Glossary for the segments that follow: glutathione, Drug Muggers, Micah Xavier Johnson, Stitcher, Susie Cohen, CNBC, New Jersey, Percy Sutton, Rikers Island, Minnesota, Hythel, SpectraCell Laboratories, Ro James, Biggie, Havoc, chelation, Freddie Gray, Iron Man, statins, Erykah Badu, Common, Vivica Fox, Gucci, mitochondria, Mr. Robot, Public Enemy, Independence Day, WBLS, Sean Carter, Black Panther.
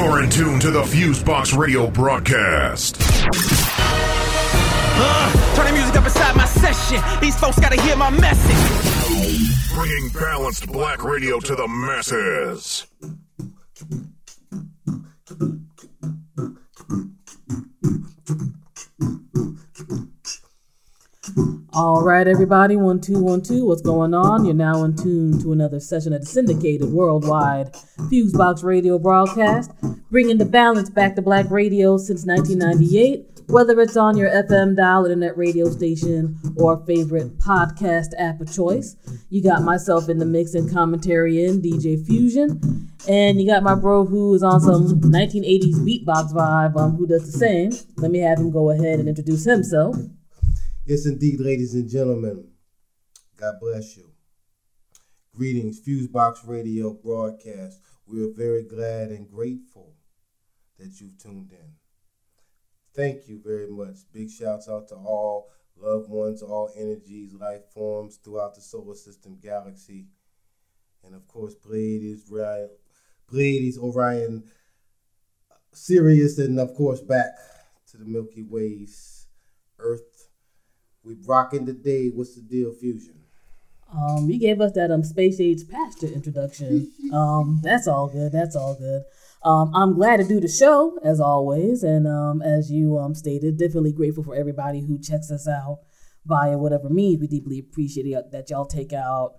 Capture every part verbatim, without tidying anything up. You're in tune to the FuseBox Radio broadcast. Uh, turn the music up inside my session. These folks gotta hear my message. Bringing balanced black radio to the masses. All right, everybody, one, two, one, two, what's going on? You're now in tune to another session of the syndicated worldwide FuseBox Radio broadcast, bringing the balance back to black radio since nineteen ninety-eight, whether it's on your F M dial, internet radio station, or favorite podcast app of choice. You got myself in the mix and commentary in D J Fusion, and you got my bro who is on some nineteen eighties beatbox vibe, um, who does the same. Let me have him go ahead and introduce himself. Yes, indeed, ladies and gentlemen. God bless you. Greetings, FuseBox Radio broadcast. We are very glad and grateful that you've tuned in. Thank you very much. Big shouts out to all loved ones, all energies, life forms throughout the solar system, galaxy, and of course, Pleiades, Pleiades, Orion, Sirius, and of course, back to the Milky Way's Earth. We rocking the day. What's the deal, Fusion? Um, you gave us that um space age pastor introduction. um, that's all good. That's all good. Um, I'm glad to do the show as always, and um, as you um stated, definitely grateful for everybody who checks us out via whatever means. We deeply appreciate it that y'all take out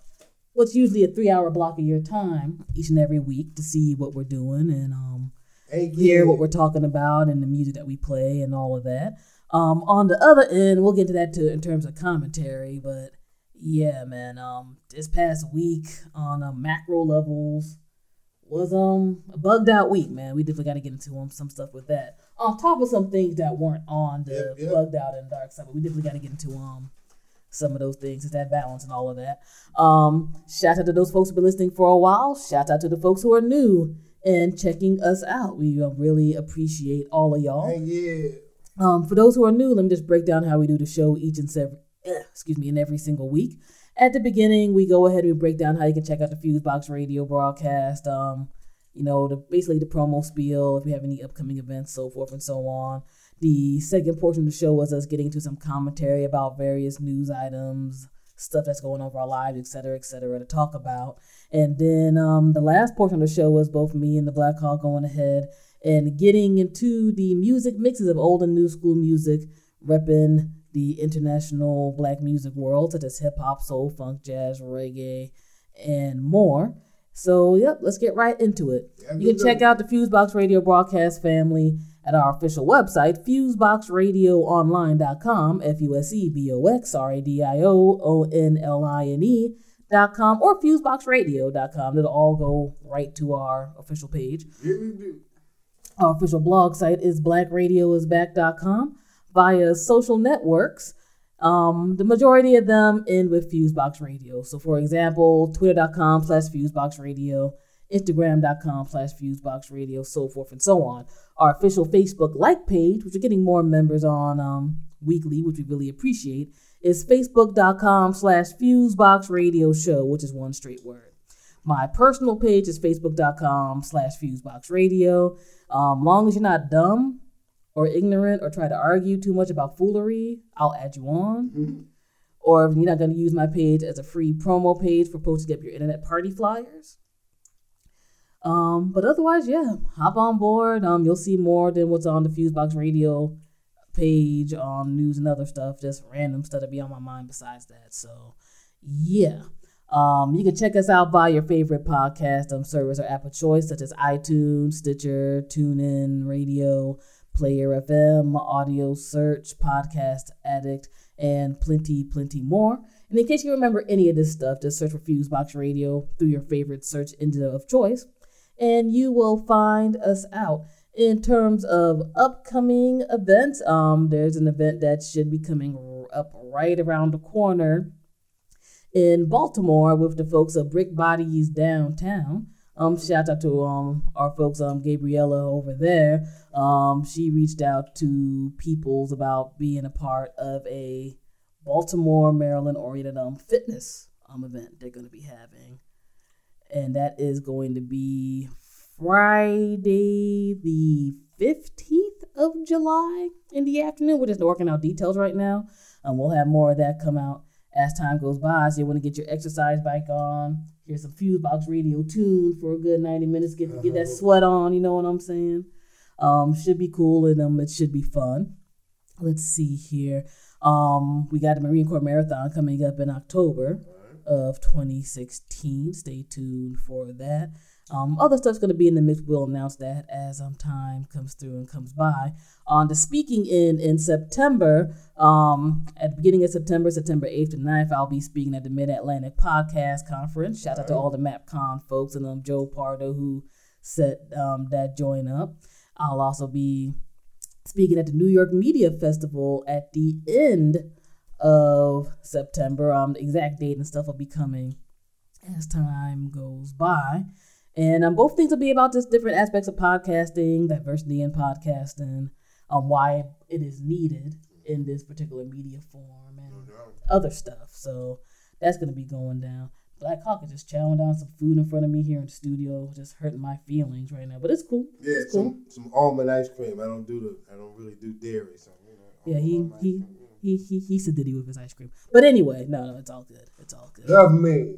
what's usually a three-hour block of your time each and every week to see what we're doing and um hey, hear what we're talking about and the music that we play and all of that. Um, on the other end, we'll get to that too in terms of commentary, but yeah, man, um, this past week on a macro levels was um a bugged out week, man. We definitely got to get into um, some stuff with that. On top of some things that weren't on the yep, yep. bugged out and dark side, but we definitely got to get into um some of those things. It's that balance and all of that. Um, shout out to those folks who've been listening for a while. Shout out to the folks who are new and checking us out. We um, really appreciate all of y'all. Hey, yeah. Um, for those who are new, let me just break down how we do the show each and sev- uh, excuse me, in every single week. At the beginning, we go ahead and we break down how you can check out the FuseBox Radio broadcast, um, you know, the, basically the promo spiel, if we have any upcoming events, so forth and so on. The second portion of the show was us getting into some commentary about various news items, stuff that's going on for our lives, et cetera, et cetera, to talk about. And then um, the last portion of the show was both me and the Black Hawk going ahead and getting into the music mixes of old and new school music, repping the international black music world, such as hip-hop, soul, funk, jazz, reggae, and more. So, yep, let's get right into it. Yeah, you can good. Check out the FuseBox Radio broadcast family at our official website, fusebox radio online dot com, F U S E B O X R A D I O O N L I N E dot com, or fusebox radio dot com. It'll all go right to our official page. Yeah, we do. Our official blog site is black radio is back dot com via social networks. Um, the majority of them end with FuseBox Radio. So, for example, twitter.com slash FuseBox Radio, instagram.com slash FuseBox Radio, so forth and so on. Our official Facebook like page, which we're getting more members on um, weekly, which we really appreciate, is facebook.com slash FuseBox Radio Show, which is one straight word. My personal page is facebook.com slash FuseBox Radio. Um, long as you're not dumb or ignorant or try to argue too much about foolery, I'll add you on. Mm-hmm. Or if you're not going to use my page as a free promo page for posting up your internet party flyers. Um, but otherwise, yeah, hop on board. Um, you'll see more than what's on the FuseBox Radio page on um, news and other stuff, just random stuff to be on my mind besides that. So, yeah. Um, you can check us out by your favorite podcast um, service or app of choice, such as iTunes, Stitcher, TuneIn Radio, Player F M, Audio Search, Podcast Addict, and plenty, plenty more. And in case you remember any of this stuff, just search for FuseBox Radio through your favorite search engine of choice, and you will find us out. In terms of upcoming events, um, there's an event that should be coming up right around the corner in Baltimore with the folks of Brick Bodies downtown. Um, shout out to um our folks, um Gabriella over there. Um, she reached out to peoples about being a part of a Baltimore, Maryland oriented um fitness um event they're going to be having, and that is going to be Friday the fifteenth of July in the afternoon. We're just working out details right now. Um, we'll have more of that come out as time goes by. So you want to get your exercise bike on. Here's some FuseBox Radio tune for a good ninety minutes. Get, uh-huh. get that sweat on, you know what I'm saying? Um, should be cool, and um, it should be fun. Let's see here. Um, we got the Marine Corps Marathon coming up in October of twenty sixteen. Stay tuned for that. Um, other stuff's going to be in the mix. We'll announce that as um, time comes through and comes by. On the speaking end in September, um, at the beginning of September, September eighth and ninth, I'll be speaking at the Mid-Atlantic Podcast Conference. Shout out to all the MapCon folks and um, Joe Pardo who set um, that join up. I'll also be speaking at the New York Media Festival at the end of September. Um, the exact date and stuff will be coming as time goes by. And um, both things will be about just different aspects of podcasting, diversity in podcasting, um, why it is needed in this particular media form, and other stuff. So that's going to be going down. Black Hawk is just chowing down some food in front of me here in the studio, just hurting my feelings right now. But it's cool. Yeah, it's cool. Some, some almond ice cream. I don't do the. I don't really do dairy. So you know, yeah, he he, cream, yeah. he he he said diddy with his ice cream. But anyway, no, no, it's all good. It's all good. Love me.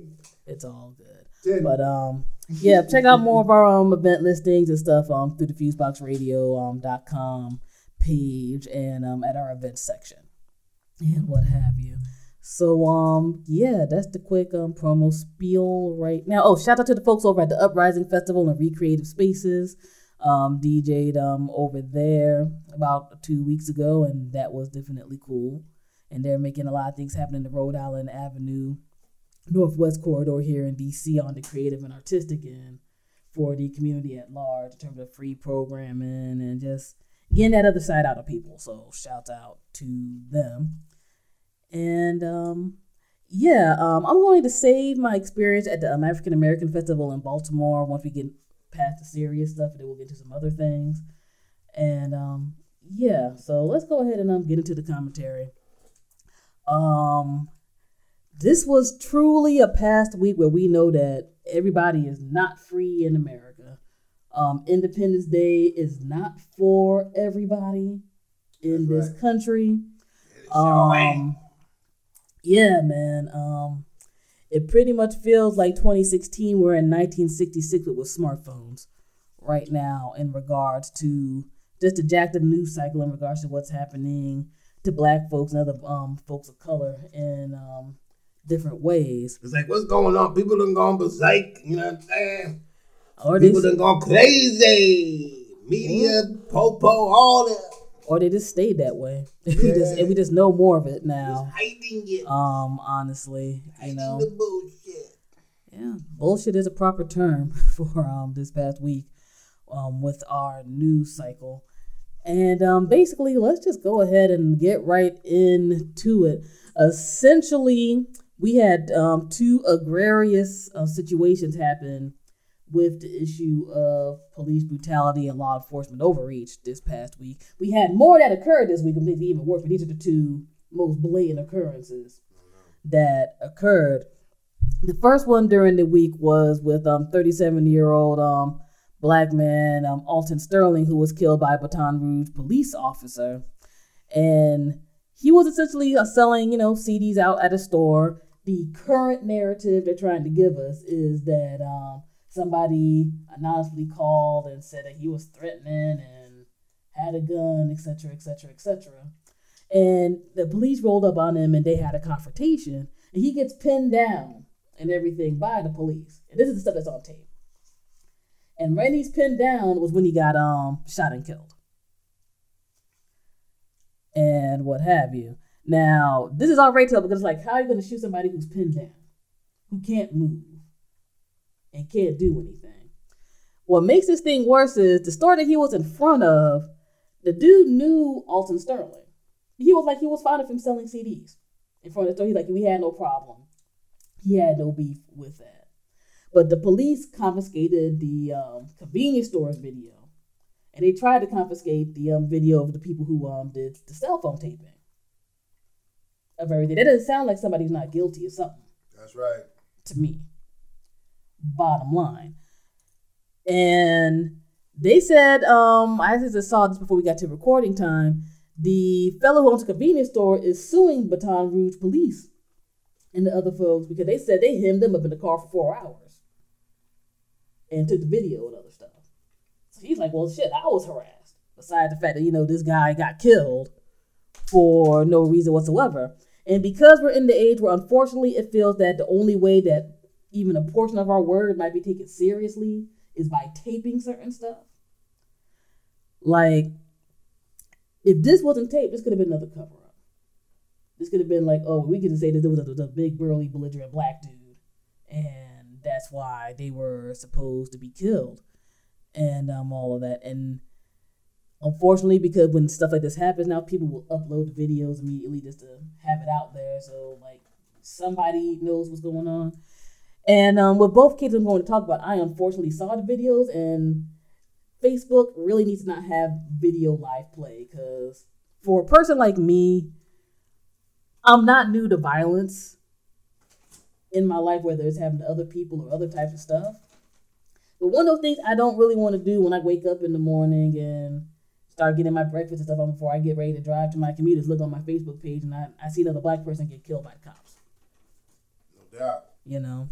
It's all good. Diddy. But um, yeah, check out more of our um event listings and stuff um through the FuseBox Radio um dot com page and um at our events section and what have you. So, um, yeah, that's the quick um, promo spiel right now. Oh, shout out to the folks over at the Uprising Festival and Recreative Spaces. Um, DJed um, over there about two weeks ago, and that was definitely cool. And they're making a lot of things happen in the Rhode Island Avenue Northwest Corridor here in D C on the creative and artistic end for the community at large in terms of free programming and just getting that other side out of people. So, shout out to them. And, um, yeah, um, I'm going to save my experience at the um, African American Festival in Baltimore once we get past the serious stuff, and then we'll get to some other things. And, um, yeah, so let's go ahead and um, get into the commentary. Um, this was truly a past week where we know that everybody is not free in America. Um, Independence Day is not for everybody in That's this right. country. Um, Yeah, man. Um, it pretty much feels like twenty sixteen. We're in nineteen sixty-six with smartphones right now in regards to just the jacked up news cycle in regards to what's happening to Black folks and other um folks of color in um different ways. It's like, what's going on? People done gone berserk. You know what I'm saying? Or people done gone crazy. Media, popo, all that. Or they just stayed that way. Yeah. we, just, and we just know more of it now. Just hiding it. Um, honestly, you know. The bullshit. Yeah, bullshit is a proper term for um this past week, um with our news cycle, and um basically let's just go ahead and get right into it. Essentially, we had um two egregious uh, situations happen with the issue of police brutality and law enforcement overreach this past week. We had more that occurred this week, maybe even worse, but these are the two most blatant occurrences that occurred. The first one during the week was with um thirty-seven-year-old um Black man, um Alton Sterling, who was killed by a Baton Rouge police officer. And he was essentially uh, selling, you know, C Ds out at a store. The current narrative they're trying to give us is that um, somebody anonymously called and said that he was threatening and had a gun, et cetera, et cetera, et cetera. And the police rolled up on him and they had a confrontation. And he gets pinned down and everything by the police. And this is the stuff that's on tape. And when he's pinned down was when he got um shot and killed. And what have you. Now, this is all right to because it's like, how are you going to shoot somebody who's pinned down, who can't move and can't do anything? What makes this thing worse is the store that he was in front of, the dude knew Alton Sterling. He was like, he was fine with him selling C Ds in front of the store. He's like, we had no problem. He had no beef with that. But the police confiscated the um, convenience store's video. And they tried to confiscate the um, video of the people who um, did the cell phone taping of everything. That doesn't sound like somebody's not guilty of something. That's right. To me. Bottom line. And and they said, um, I just saw this before we got to recording time, the fellow who owns a convenience store is suing Baton Rouge police and the other folks because they said they hemmed them up in the car for four hours and took the video and other stuff. So he's like, well, shit, I was harassed. Besides the fact that, you know, this guy got killed for no reason whatsoever. And because we're in the age where, unfortunately, it feels that the only way that even a portion of our word might be taken seriously is by taping certain stuff. Like, if this wasn't taped, this could have been another cover-up. This could have been like, oh, we could say that there was a, a big, burly, belligerent black dude, and that's why they were supposed to be killed, and um, all of that. And unfortunately, because when stuff like this happens now, people will upload the videos immediately just to have it out there, so, like, somebody knows what's going on. And um, with both kids I'm going to talk about, I unfortunately saw the videos, and Facebook really needs to not have video live play, because for a person like me, I'm not new to violence in my life, whether it's happening to other people or other types of stuff. But one of those things I don't really want to do when I wake up in the morning and start getting my breakfast and stuff on before I get ready to drive to my commute is look on my Facebook page and I, I see another black person get killed by the cops. No doubt. You know?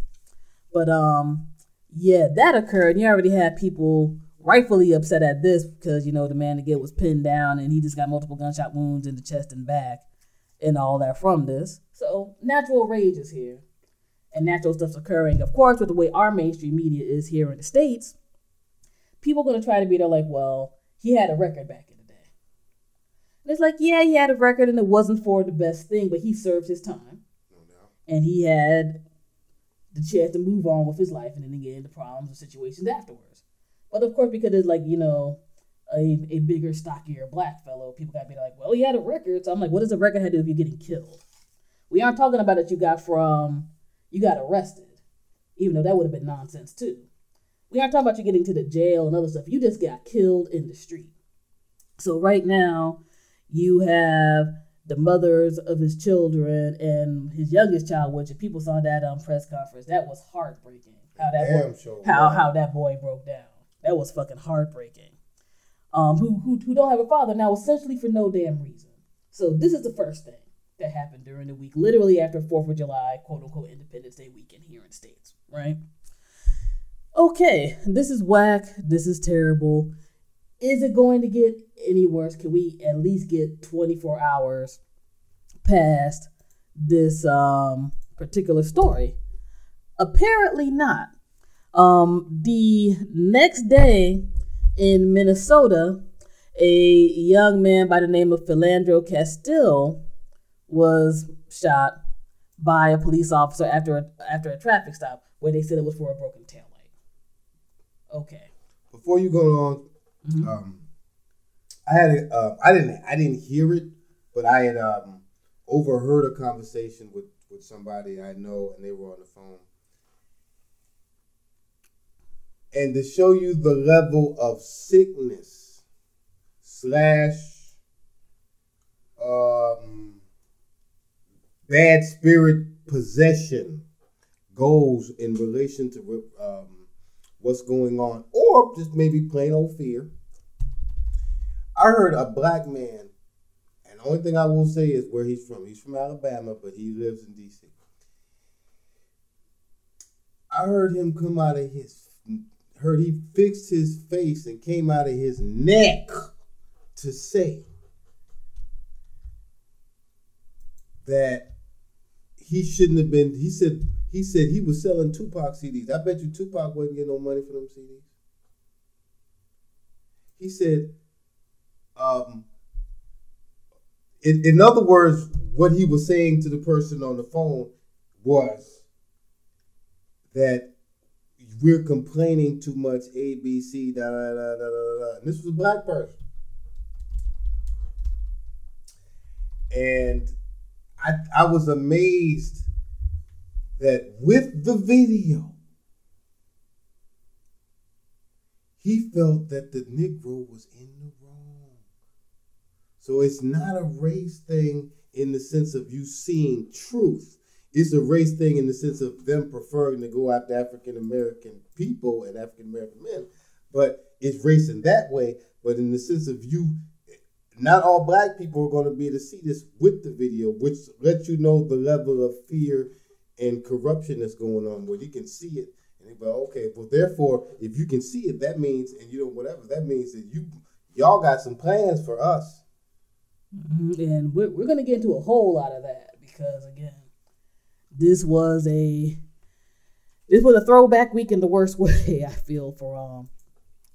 But um, yeah, that occurred. You already had people rightfully upset at this because, you know, the man again was pinned down and he just got multiple gunshot wounds in the chest and back and all that from this. So natural rage is here and natural stuff's occurring. Of course, with the way our mainstream media is here in the States, people are going to try to be there like, well, he had a record back in the day. And it's like, yeah, he had a record and it wasn't for the best thing, but he served his time. No doubt. And he had the chance to move on with his life and then again the problems and situations afterwards. But of course, because it's like, you know, a, a bigger, stockier black fellow, people got to be like, well, he had a record. So I'm like, what does a record have to do if you're getting killed? We aren't talking about that you got from, you got arrested, even though that would have been nonsense too. We aren't talking about you getting to the jail and other stuff. You just got killed in the street. So right now, you have the mothers of his children and his youngest child, which if people saw that um, press conference, that was heartbreaking. How that Damn boy, sure, how man. how that boy broke down. That was fucking heartbreaking. Um, who who who don't have a father now, essentially for no damn reason. So this is the first thing that happened during the week, literally after Fourth of July, quote unquote Independence Day weekend here in the States, right? Okay, this is whack. This is terrible. Is it going to get any worse? Can we at least get twenty-four hours past this um, particular story? Apparently not. Um, the next day in Minnesota, a young man by the name of Philando Castile was shot by a police officer after a, after a traffic stop where they said it was for a broken taillight. Okay. Before you go on, mm-hmm. um, I had a, uh, I didn't I didn't hear it, but I had um, overheard a conversation with, with somebody I know, and they were on the phone. And to show you the level of sickness slash um, bad spirit possession goes in relation to um, what's going on, or just maybe plain old fear. I heard a black man, and the only thing I will say is where he's from. He's from Alabama, but he lives in D C. I heard him come out of his heard he fixed his face and came out of his neck to say that he shouldn't have been, he said he said he was selling Tupac C Ds. I bet you Tupac wasn't getting no money for them C Ds. He said, um, in, in other words, what he was saying to the person on the phone was that we're complaining too much, A, B, C, da, da, da, da, da, da. And this was a black person. And I, I was amazed that with the video, he felt that the Negro was in the wrong. So it's not a race thing in the sense of you seeing truth. It's a race thing in the sense of them preferring to go after African American people and African American men, but it's racing that way, but in the sense of you, not all black people are going to be able to see this with the video, which lets you know the level of fear and corruption that's going on, where you can see it. And they go, okay, well, therefore, if you can see it, that means, and you know, whatever, that means that you, y'all got some plans for us. Mm-hmm. And we're, we're going to get into a whole lot of that because, again, this was a, this was a throwback week in the worst way, I feel, for um,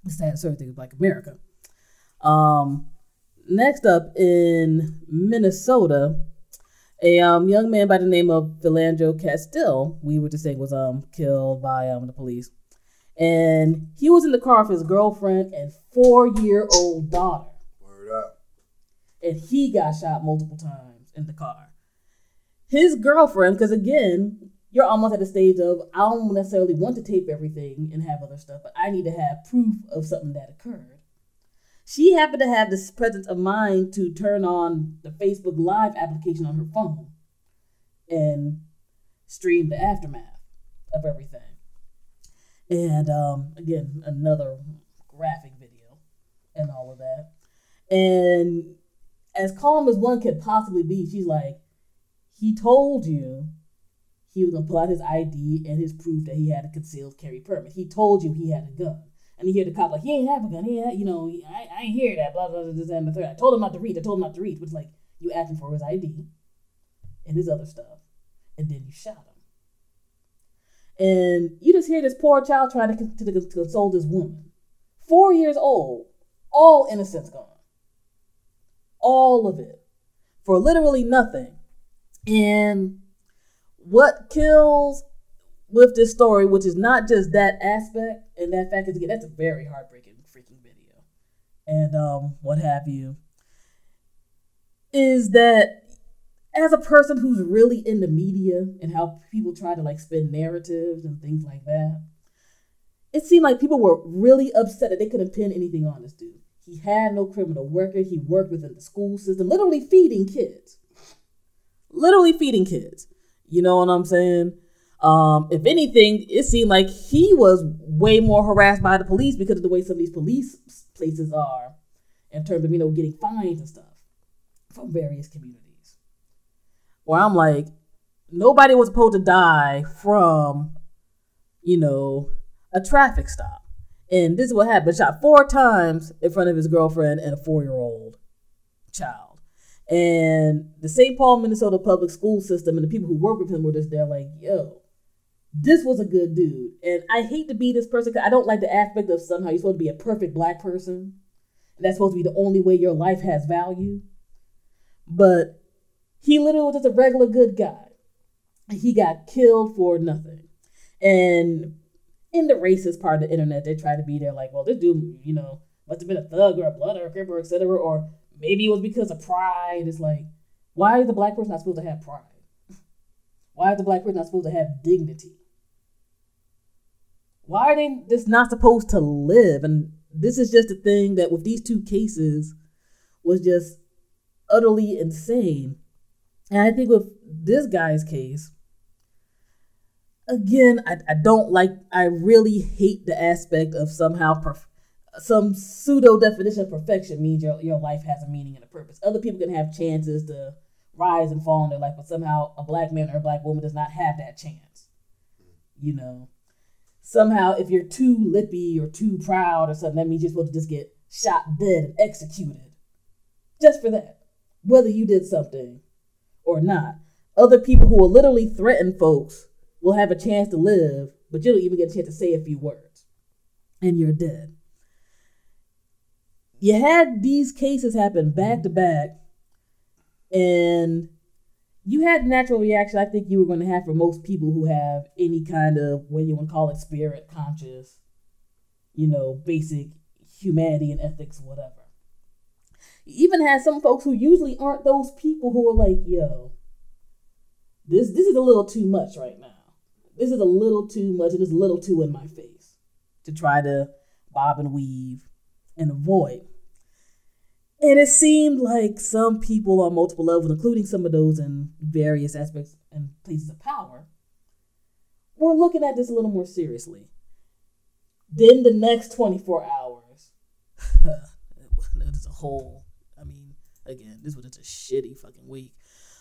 the sad certain things like America. Um, Next up in Minnesota, a um, young man by the name of Philando Castile, we were just saying was um, killed by um, the police. And he was in the car with his girlfriend and four-year-old daughter. Word up. And he got shot multiple times in the car. His girlfriend, because again, you're almost at the stage of, I don't necessarily want to tape everything and have other stuff, but I need to have proof of something that occurred. She happened to have this presence of mind to turn on the Facebook Live application on her phone and stream the aftermath of everything. And um, again, another graphic video and all of that. And as calm as one could possibly be, she's like, he told you he was going to pull out his I D and his proof that he had a concealed carry permit. He told you he had a gun. And you hear the cop like, he ain't have a gun. He ain't, you know, I, I ain't hear that, blah, blah, blah, this, that, and the third. I told him not to reach. I told him not to reach. But it's like, you asking for his I D and his other stuff. And then you shot him. And you just hear this poor child trying to, to, to console this woman. Four years old. All innocence gone. All of it. For literally nothing. And what kills with this story, which is not just that aspect and that fact is, again, that's a very heartbreaking freaking video and um, what have you, is that as a person who's really in the media and how people try to like spin narratives and things like that, it seemed like people were really upset that they couldn't pin anything on this dude. He had no criminal record. He worked within the school system, literally feeding kids, literally feeding kids. You know what I'm saying? Um, if anything, it seemed like he was way more harassed by the police because of the way some of these police places are in terms of, you know, getting fines and stuff from various communities. Where I'm like, nobody was supposed to die from, you know, a traffic stop. And this is what happened. Shot four times in front of his girlfriend and a four-year-old child. And the Saint Paul, Minnesota public school system and the people who work with him were just there like, yo. This was a good dude. And I hate to be this person because I don't like the aspect of somehow you're supposed to be a perfect black person. And that's supposed to be the only way your life has value. But he literally was just a regular good guy. And he got killed for nothing. And in the racist part of the internet, they try to be there like, well, this dude, you know, must have been a thug or a blood or a cripple, et cetera. Or maybe it was because of pride. It's like, why is the black person not supposed to have pride? Why is the black person not supposed to have dignity? Why are they just not supposed to live? And this is just a thing that with these two cases was just utterly insane. And I think with this guy's case, again, I, I don't like, I really hate the aspect of somehow perf- some pseudo definition of perfection means your, your life has a meaning and a purpose. Other people can have chances to rise and fall in their life, but somehow a black man or a black woman does not have that chance, you know? Somehow, if you're too lippy or too proud or something, that means you're supposed to just get shot dead and executed just for that, whether you did something or not. Other people who will literally threaten folks will have a chance to live, but you don't even get a chance to say a few words, and you're dead. You had these cases happen back to back, and you had the natural reaction I think you were going to have for most people who have any kind of, what you want to call it, spirit, conscious, you know, basic humanity and ethics, whatever. You even had some folks who usually aren't those people who are like, yo, this this is a little too much right now. This is a little too much and it's a little too in my face to try to bob and weave and avoid. And it seemed like some people on multiple levels, including some of those in various aspects and places of power, were looking at this a little more seriously. Then the next twenty-four hours There's a whole, I mean, again, this was just a shitty fucking week.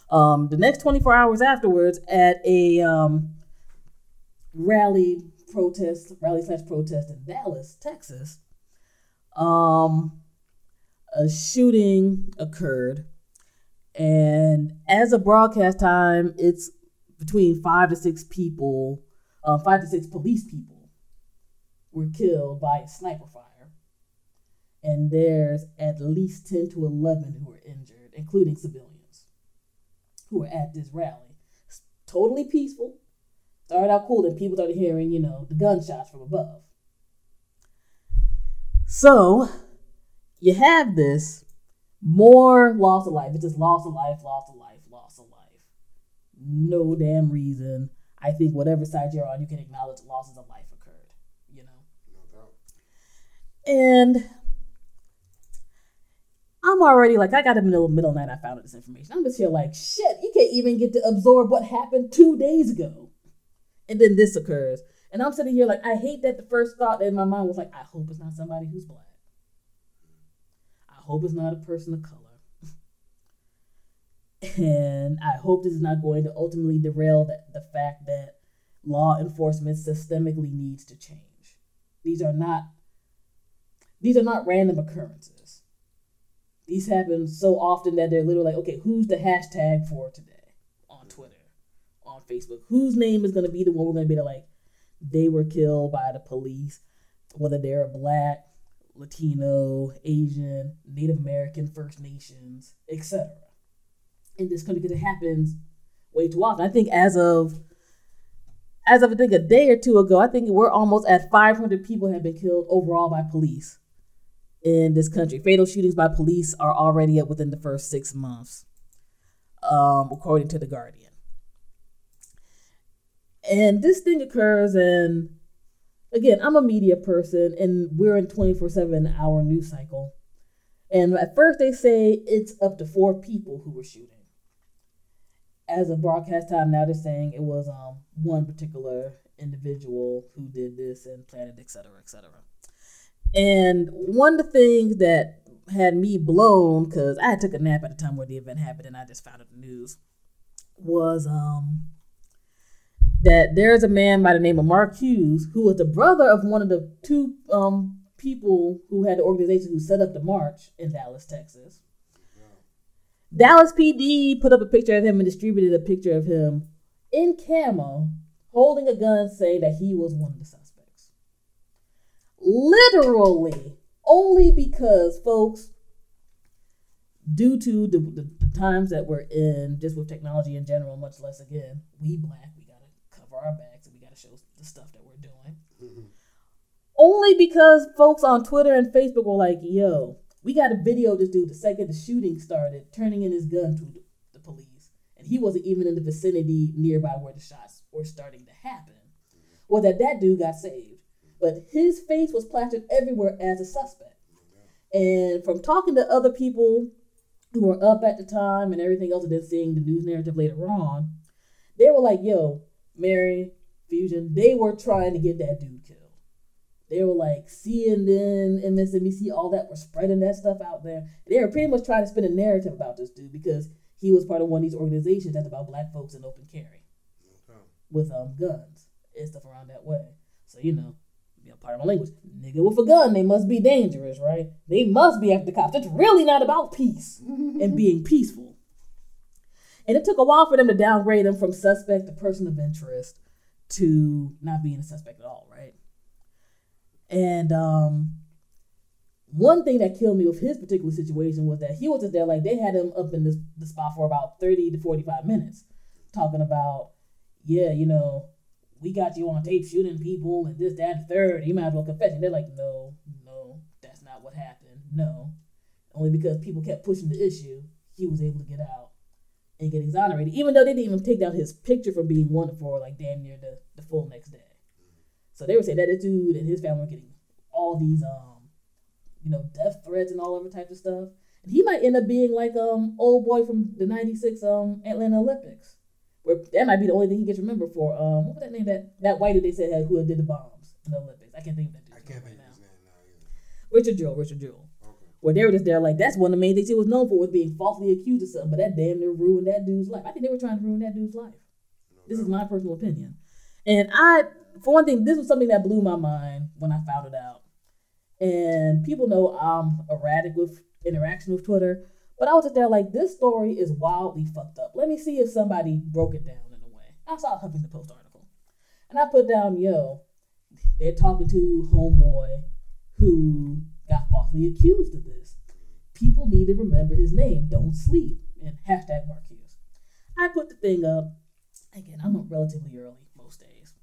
Um, the next twenty-four hours afterwards, at a um, rally protest, rally slash protest in Dallas, Texas, um, a shooting occurred. And as of broadcast time, it's between five to six people, uh, five to six police people were killed by a sniper fire. And there's at least ten to eleven who were injured, including civilians who were at this rally. It's totally peaceful. Started out cool, then people started hearing, you know, the gunshots from above. So you have this more loss of life. It's just loss of life, loss of life, loss of life. No damn reason. I think whatever side you're on, you can acknowledge losses of life occurred, you know? No doubt. And I'm already like, I got in the middle, middle of the night, I found out this information. I'm just here like, shit, you can't even get to absorb what happened two days ago. And then this occurs. And I'm sitting here like, I hate that the first thought in my mind was like, I hope it's not somebody who's black. I hope it's not a person of color. And I hope this is not going to ultimately derail the, the fact that law enforcement systemically needs to change. These are not these are not random occurrences. These happen so often that they're literally like, okay, who's the hashtag for today on Twitter, on Facebook? Whose name is going to be the one we're going to be like, they were killed by the police, whether they're black, Latino, Asian, Native American, First Nations, et cetera. In this country, because it happens way too often. I think as of, as of I think a day or two ago, I think we're almost at five hundred people have been killed overall by police in this country. Fatal shootings by police are already up within the first six months, um, according to The Guardian. And this thing occurs, and again, I'm a media person, and we're in twenty-four seven hour news cycle. And at first they say it's up to four people who were shooting. As of broadcast time, now they're saying it was um, one particular individual who did this and planned it, et cetera, et cetera. And one of the things that had me blown, because I took a nap at the time where the event happened and I just found out the news, was um, that there's a man by the name of Mark Hughes, who was the brother of one of the two um, people who had the organization who set up the march in Dallas, Texas. Dallas P D put up a picture of him and distributed a picture of him in camo, holding a gun, saying that he was one of the suspects. Literally, only because, folks, due to the, the, the times that we're in, just with technology in general, much less, again, we black, we gotta cover our backs and we gotta show the stuff that we're doing. Mm-hmm. Only because folks on Twitter and Facebook were like, yo, we got a video of this dude the second the shooting started, turning in his gun to the police. And he wasn't even in the vicinity nearby where the shots were starting to happen. Or that that dude got saved. But his face was plastered everywhere as a suspect. And from talking to other people who were up at the time and everything else, and then seeing the news narrative later on, they were like, yo, Mary, Fusion, they were trying to get that dude killed. They were like C N N, M S N B C, all that were spreading that stuff out there. They were pretty much trying to spin a narrative about this dude because he was part of one of these organizations that's about black folks in open carry okay. with um guns and stuff around that way. So, you know, you know, part of my language, nigga with a gun, they must be dangerous, right? They must be after the cops. It's really not about peace and being peaceful. And it took a while for them to downgrade him from suspect to person of interest to not being a suspect at all, right? And um, one thing that killed me with his particular situation was that he was just there, like they had him up in this the spot for about thirty to forty-five minutes, talking about, yeah, you know, we got you on tape shooting people and this, that, and third. You might as well confess. And they're like, no, no, that's not what happened. No. Only because people kept pushing the issue, he was able to get out and get exonerated, even though they didn't even take down his picture from being wanted for like damn near the, the full next day. So they would say that the dude and his family were getting all these, um, you know, death threats and all other types of stuff. And he might end up being like um old boy from the ninety-six um Atlanta Olympics, where that might be the only thing he gets remembered for. Um, what was that name? That that white dude they said had who did the bombs in the Olympics. I can't think of that dude. I can't right think of his name now. Richard Jewell. Richard Jewell. where they were just there like, that's one of the main things he was known for, was being falsely accused of something, but that damn near ruined that dude's life. I think they were trying to ruin that dude's life. This is my personal opinion. And I, for one thing, this was something that blew my mind when I found it out. And people know I'm erratic with interaction with Twitter, but I was just there like, this story is wildly fucked up. Let me see if somebody broke it down in a way. I saw a Huffington Post article. And I put down, yo, they're talking to homeboy who got falsely accused of this. People need to remember his name. Don't sleep. And hashtag Mark Hughes. I put the thing up. Again, I'm up relatively early most days.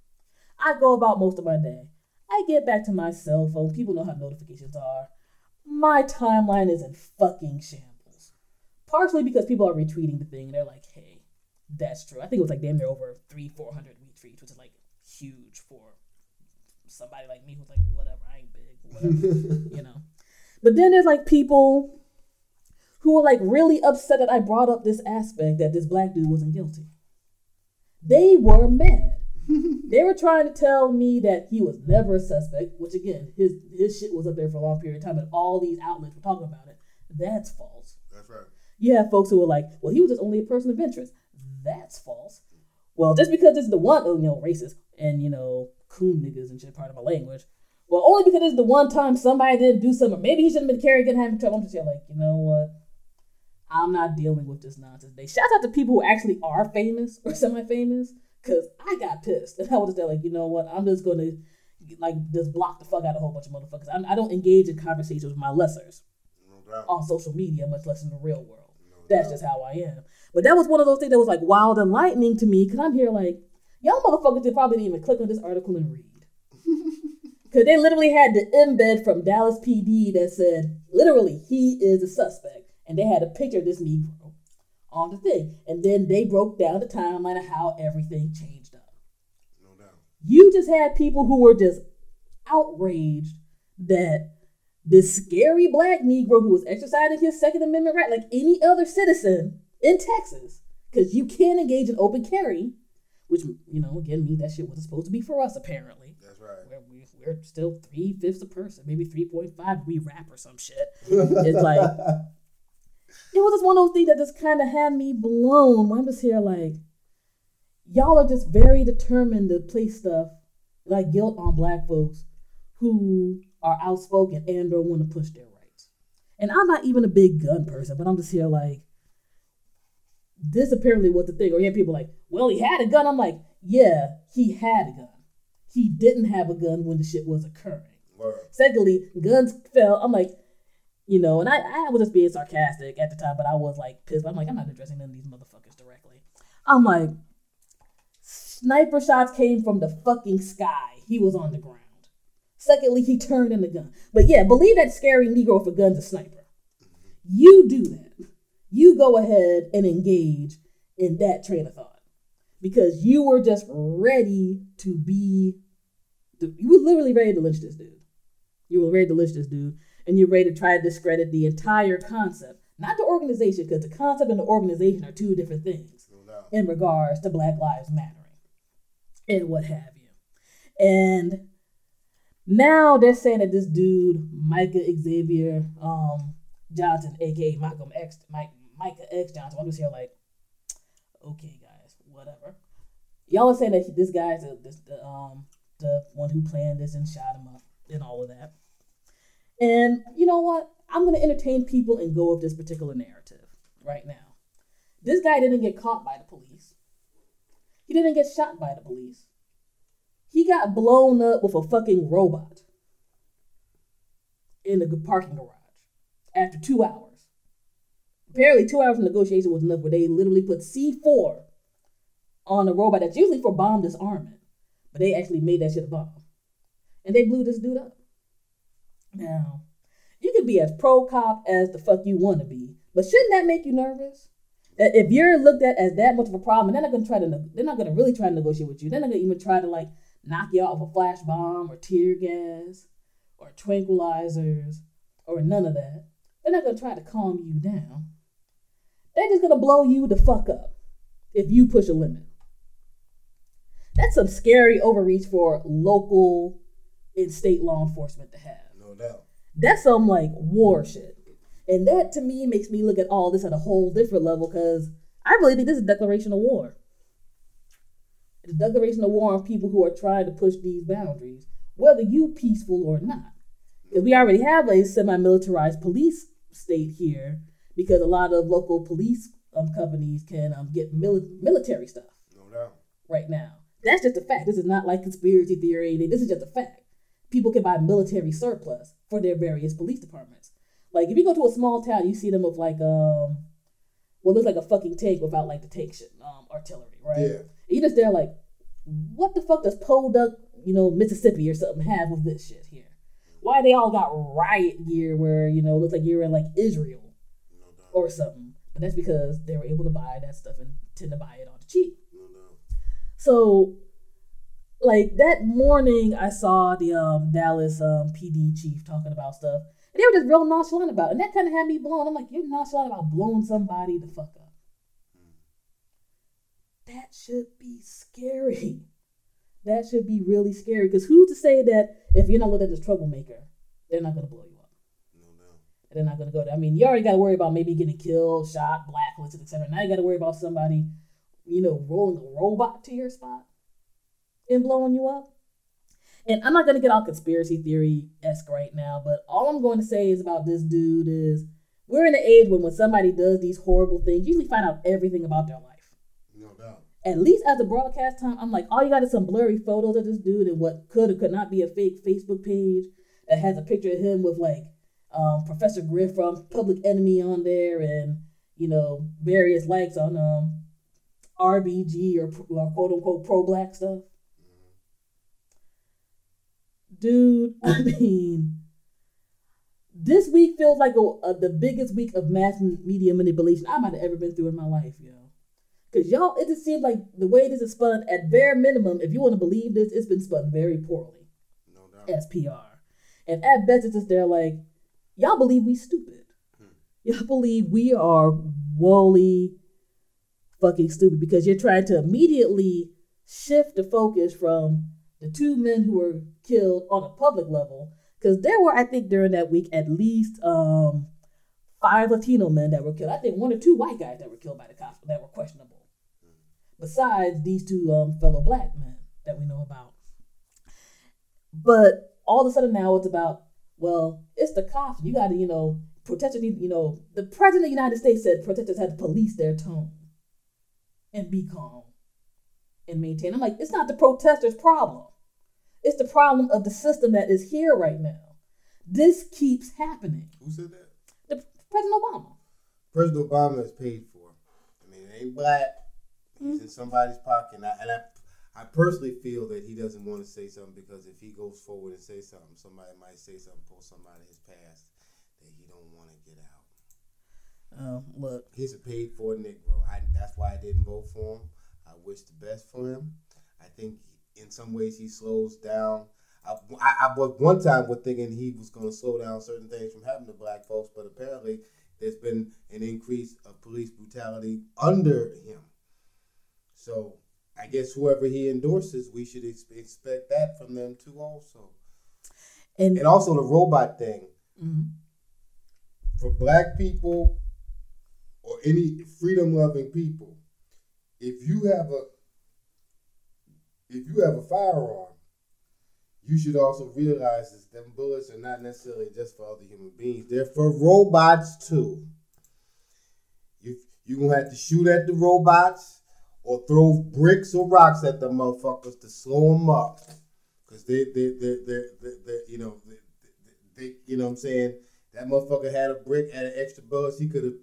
I go about most of my day. I get back to my cell phone. People know how notifications are. My timeline is in fucking shambles. Partially because people are retweeting the thing and they're like, hey, that's true. I think it was like damn near over three, four hundred retweets, which is like huge for somebody like me who's like, whatever, I ain't big, whatever, you know. But then there's like people who are like really upset that I brought up this aspect that this black dude wasn't guilty. They were mad. They were trying to tell me that he was never a suspect, which again, his his shit was up there for a long period of time, and all these outlets were talking about it. That's false. That's right. You have folks who were like, well, he was just only a person of interest. That's false. Well, just because it's the one, you know, racist and, you know, coon niggas and shit, part of my language. Well, only because it's the one time somebody didn't do something. Maybe he shouldn't have been carried and having trouble. I'm just like, you know what? I'm not dealing with this nonsense. They shout out to people who actually are famous or semi-famous. Cause I got pissed, and I was just there like, you know what? I'm just gonna like just block the fuck out of a whole bunch of motherfuckers. I'm, I don't engage in conversations with my lessers no on social media, much less in the real world. No That's doubt. Just how I am. But that was one of those things that was like wild and lightning to me, cause I'm here like, y'all motherfuckers did probably didn't even click on this article and read, cause they literally had the embed from Dallas P D that said literally he is a suspect, and they had a picture of this Negro on the thing. And then they broke down the timeline of how everything changed up. No doubt. You just had people who were just outraged that this scary black Negro who was exercising his Second Amendment right like any other citizen in Texas, because you can't engage in open carry, which, you know, again, means that shit wasn't supposed to be for us, apparently. That's right. We're, we, we're still three-fifths a person, maybe three point five, we rap or some shit. It's like... It was just one of those things that just kind of had me blown. When I'm just here like, y'all are just very determined to place stuff like guilt on black folks who are outspoken and or want to push their rights. And I'm not even a big gun person, but I'm just here like, this apparently was the thing. Or you have people like, well, he had a gun. I'm like, yeah, he had a gun. He didn't have a gun when the shit was occurring. Wow. Secondly, guns fell. I'm like, you know, and I, I was just being sarcastic at the time, but I was like pissed. I'm like, I'm not addressing none of these motherfuckers directly. I'm like, sniper shots came from the fucking sky. He was on the ground. Secondly, he turned in the gun. But yeah, believe that scary Negro for guns a sniper. You do that. You go ahead and engage in that train of thought because you were just ready to be, you were literally ready to lynch this dude. You were ready to lynch this dude. And you're ready to try to discredit the entire concept, not the organization, because the concept and the organization are two different things in regards to Black Lives Mattering and what have you. And now they're saying that this dude, Micah Xavier um, Johnson, aka Malcolm X, Mike, Micah X Johnson, I'm just here like, okay, guys, whatever. Y'all are saying that this guy's the, this, the, um, the one who planned this and shot him up and all of that. And you know what? I'm going to entertain people and go with this particular narrative right now. This guy didn't get caught by the police. He didn't get shot by the police. He got blown up with a fucking robot in the parking garage after two hours. Apparently two hours of negotiation was enough where they literally put C four on a robot that's usually for bomb disarmament, but they actually made that shit a bomb. And they blew this dude up. Now, you can be as pro-cop as the fuck you want to be, but shouldn't that make you nervous? That if you're looked at as that much of a problem, they're not gonna try to, they're not gonna really try to negotiate with you. They're not gonna even try to like knock you off a flash bomb or tear gas or tranquilizers or none of that. They're not gonna try to calm you down. They're just gonna blow you the fuck up if you push a limit. That's some scary overreach for local and state law enforcement to have. That's some like war shit. And that, to me, makes me look at all this at a whole different level, because I really think this is a declaration of war. It's a declaration of war on people who are trying to push these boundaries, whether you peaceful or not. Because we already have a semi-militarized police state here, because a lot of local police um, companies can um, get mili- military stuff. No doubt. Right now. That's just a fact. This is not like conspiracy theory. This is just a fact. People can buy military surplus for their various police departments. Like, if you go to a small town, you see them with, like, um, what looks like a fucking tank without, like, the tank shit, um, artillery, right? Yeah. And you're just there like, what the fuck does Podunk, you know, Mississippi or something have with this shit here? Why they all got riot gear where, you know, it looks like you're in, like, Israel or something? But that's because they were able to buy that stuff and tend to buy it on the cheap. So, like, that morning I saw the um, Dallas um, P D chief talking about stuff. And they were just real nonchalant about it. And that kind of had me blown. I'm like, you're nonchalant about blowing somebody the fuck up. That should be scary. That should be really scary. Because who's to say that if you're not looked at as troublemaker, they're not going to blow you up? No, no. They're not going to go there. I mean, you already got to worry about maybe getting killed, shot, blacklisted, et cetera. Now you got to worry about somebody, you know, rolling a robot to your spot and blowing you up. And I'm not going to get all conspiracy theory-esque right now, but all I'm going to say is about this dude is we're in an age when when somebody does these horrible things, you usually find out everything about their life. No doubt. At least at the broadcast time, I'm like, all you got is some blurry photos of this dude and what could or could not be a fake Facebook page that has a picture of him with, like, um, Professor Griff from Public Enemy on there and, you know, various likes on um, R B G or, or quote-unquote pro-black stuff. Dude, I mean, this week feels like a, a, the biggest week of mass media manipulation I might have ever been through in my life, yo. Because y'all, it just seems like the way this is spun, at bare minimum, if you want to believe this, it's been spun very poorly. No doubt. As P R. And at best, it's just there like, y'all believe we stupid. Hmm. Y'all believe we are woolly fucking stupid because you're trying to immediately shift the focus from the two men who were killed on a public level, because there were, I think, during that week, at least um, five Latino men that were killed. I think one or two white guys that were killed by the cops that were questionable, besides these two um, fellow black men that we know about. But all of a sudden now it's about, well, it's the cops. You got to, you know, protect, you know, the president of the United States said protesters had to police their tone and be calm and maintain. I'm like, it's not the protesters' problem. It's the problem of the system that is here right now. This keeps happening. Who said that? The President Obama. President Obama is paid for. I mean, it ain't black. He's mm-hmm. in somebody's pocket. And I, and I, I personally feel that he doesn't want to say something because if he goes forward and says something, somebody might say something for somebody in his past that he don't want to get out. Oh, look. He's a paid for Negro. I, that's why I didn't vote for him. I wish the best for him. I think in some ways he slows down. I, I, I one time was thinking he was going to slow down certain things from happening to black folks, but apparently there's been an increase of police brutality under him. So I guess whoever he endorses, we should ex- expect that from them too also. And, and also the robot thing. Mm-hmm. For black people or any freedom-loving people, if you have a if you have a firearm, you should also realize that them bullets are not necessarily just for other human beings. They're for robots too. You you gonna have to shoot at the robots or throw bricks or rocks at the motherfuckers to slow them up, cause they they they they, they, they you know they, they you know what I'm saying, that motherfucker had a brick, had an extra bullet, he could have.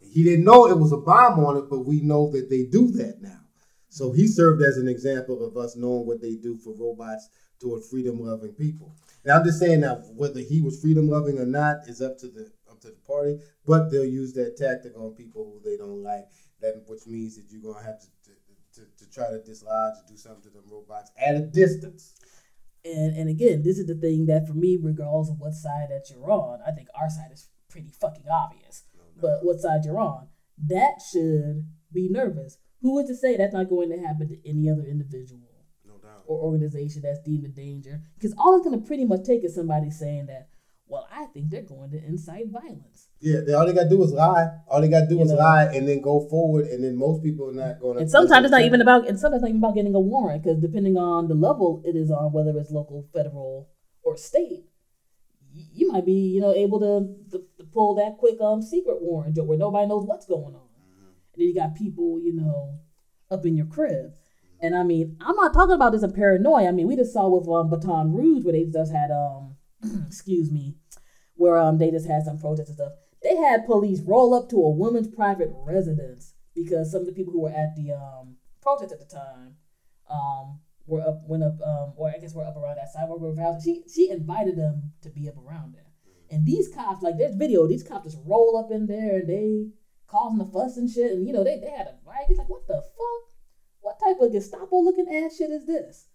He didn't know it was a bomb on it, but we know that they do that now. So he served as an example of us knowing what they do for robots toward freedom-loving people. Now I'm just saying now whether he was freedom-loving or not is up to the up to the party, but they'll use that tactic on people who they don't like, that which means that you're going to have to to, to to try to dislodge or do something to them robots at a distance. And and again, this is the thing that for me, regardless of what side that you're on, I think our side is pretty fucking obvious. But what side you're on, that should be nervous. Who is to say that's not going to happen to any other individual no doubt. Or organization that's deemed a danger? Because all it's going to pretty much take is somebody saying that, Well, I think they're going to incite violence. Yeah, they, all they got to do is lie. All they got to do you is know? lie and then go forward. And then most people are not going to. And sometimes it's not even about. And sometimes it's not even about getting a warrant, because depending on the level it is on, whether it's local, federal, or state, you might be you know able to, to, to pull that quick um secret warrant where nobody knows what's going on. Mm-hmm. And then you got people you know up in your crib. And I mean, I'm not talking about this in paranoia. I mean, we just saw with um, Baton Rouge where they just had, um, excuse me, where um they just had some protests and stuff. They had police roll up to a woman's private residence because some of the people who were at the um protest at the time um were up, went up, um or I guess were up around that sidewalk. She she invited them to be up around there. And these cops, like there's video, these cops just roll up in there and they causing a fuss and shit. And you know, they, they had a riot. It's like, what the fuck? What type of Gestapo-looking ass shit is this?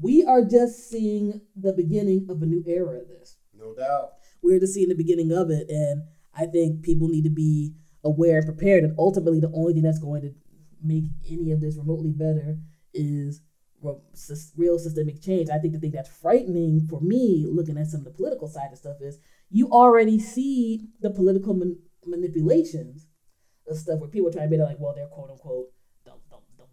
We are just seeing the beginning of a new era of this. No doubt. We're just seeing the beginning of it, and I think people need to be aware and prepared, and ultimately the only thing that's going to make any of this remotely better is real systemic change. I think the thing that's frightening for me, looking at some of the political side of stuff, is you already see the political man- manipulations of stuff where people are trying to be like, well, they're quote-unquote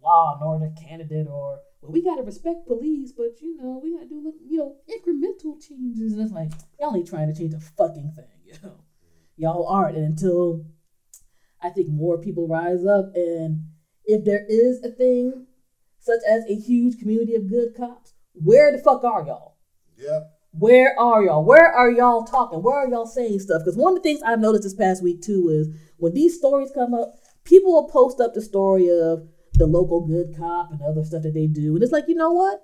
law and order candidate, or well, we gotta respect police, but you know, we gotta do little, you know, incremental changes. And it's like, y'all ain't trying to change a fucking thing, you know. Y'all aren't. And until I think more people rise up, and if there is a thing such as a huge community of good cops, where the fuck are y'all? Yeah. Where are y'all? Where are y'all talking? Where are y'all saying stuff? Because one of the things I've noticed this past week too is when these stories come up, people will post up the story of the local good cop and other stuff that they do. And it's like, you know what?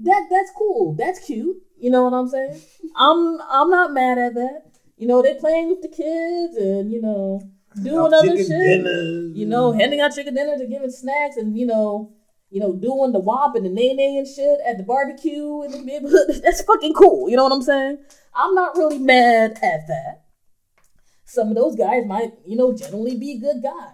That that's cool. That's cute. You know what I'm saying? I'm I'm not mad at that. You know, they're playing with the kids and, you know, doing other shit. Dinners. You know, handing out chicken dinners and giving snacks and, you know, you know, doing the wop and the nay-nay and shit at the barbecue in the neighborhood. That's fucking cool. You know what I'm saying? I'm not really mad at that. Some of those guys might, you know, generally be good guys.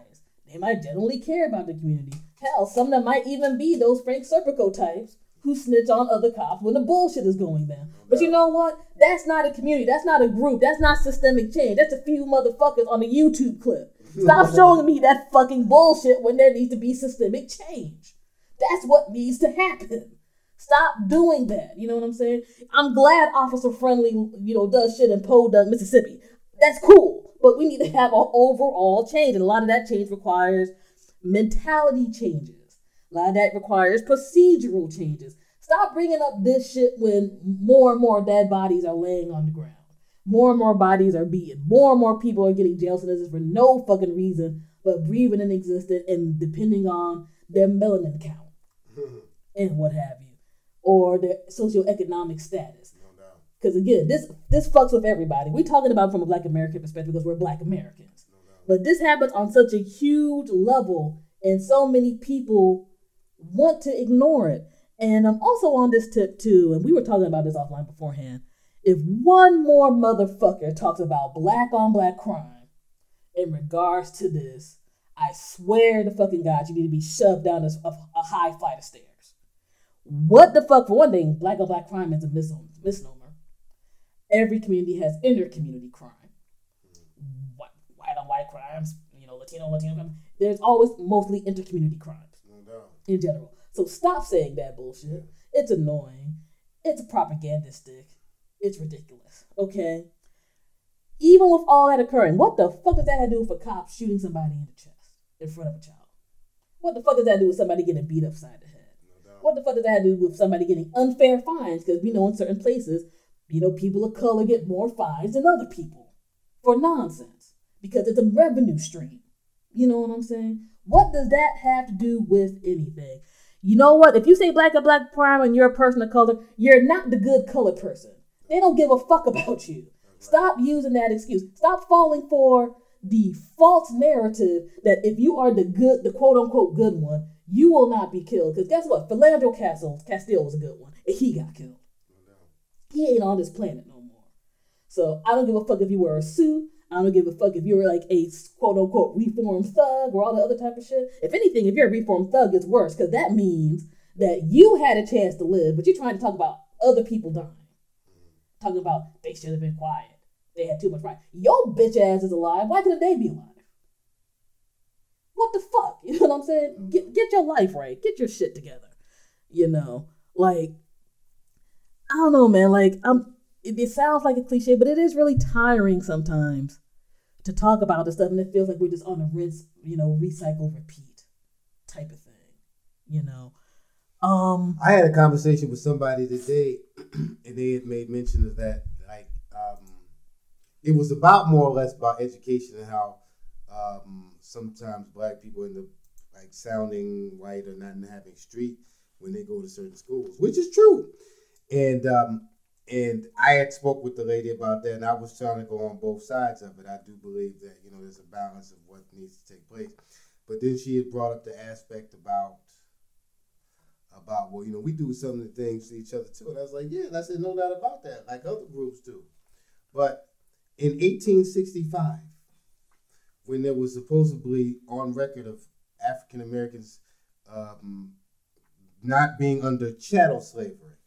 They might generally care about the community. Hell, some of them might even be those Frank Serpico types who snitch on other cops when the bullshit is going down. But you know what? That's not a community. That's not a group. That's not systemic change. That's a few motherfuckers on a YouTube clip. Stop showing me that fucking bullshit when there needs to be systemic change. That's what needs to happen. Stop doing that. You know what I'm saying? I'm glad Officer Friendly, you know, does shit in Podunk, Mississippi. That's cool. But we need to have an overall change. And a lot of that change requires mentality changes. A lot of that requires procedural changes. Stop bringing up this shit when more and more dead bodies are laying on the ground. More and more bodies are beaten. More and more people are getting jail sentences for no fucking reason, but breathing and existing and depending on their melanin count and what have you, or their socioeconomic status. Because again, this this fucks with everybody. We're talking about it from a Black American perspective because we're Black Americans. But this happens on such a huge level, and so many people want to ignore it. And I'm also on this tip too, and we were talking about this offline beforehand. If one more motherfucker talks about black on black crime in regards to this, I swear to fucking God, you need to be shoved down a, a high flight of stairs. What the fuck? For one thing, black on black crime is a misnomer. Every community has inter-community crime. White, white on white crimes, you know, Latino on Latino crime. There's always mostly inter-community crimes no in general. So stop saying that bullshit. Yeah. It's annoying. It's propagandistic. It's ridiculous. Okay? Even with all that occurring, what the fuck does that have to do with a cop shooting somebody in the chest in front of a child? What the fuck does that do with somebody getting beat upside the head? No what the fuck does that have to do with somebody getting unfair fines? Because we know in certain places, you know, people of color get more fines than other people for nonsense because it's a revenue stream. You know what I'm saying? What does that have to do with anything? You know what? If you say black and black crime and you're a person of color, you're not the good color person. They don't give a fuck about you. Stop using that excuse. Stop falling for the false narrative that if you are the good, the quote unquote good one, you will not be killed. Because guess what? Philando Castile, Castile was a good one and he got killed. He ain't on this planet no more. So I don't give a fuck if you wear a suit. I don't give a fuck if you're like a quote-unquote reformed thug or all the other type of shit. If anything, if you're a reformed thug, it's worse because that means that you had a chance to live, but you're trying to talk about other people dying. talking about they should have been quiet. They had too much right. Your bitch ass is alive. Why couldn't they be alive? What the fuck? You know what I'm saying? Get get your life right. Get your shit together. You know, like, I don't know, man. Like, I'm. It, it sounds like a cliche, but it is really tiring sometimes to talk about this stuff, and it feels like we're just on a rinse, you know, recycle, repeat type of thing. You know. Um, I had a conversation with somebody today, and they had made mention of that. Like, um, it was about more or less about education and how um, sometimes black people end up like sounding white or not having street when they go to certain schools, which is true. And um, and I had spoke with the lady about that, and I was trying to go on both sides of it. I do believe that, you know, there's a balance of what needs to take place. But then she had brought up the aspect about about, well, you know, we do some of the things to each other too. And I was like, yeah, and I said, no doubt about that, like other groups do. But in eighteen sixty-five, when there was supposedly on record of African-Americans um, not being under chattel slavery,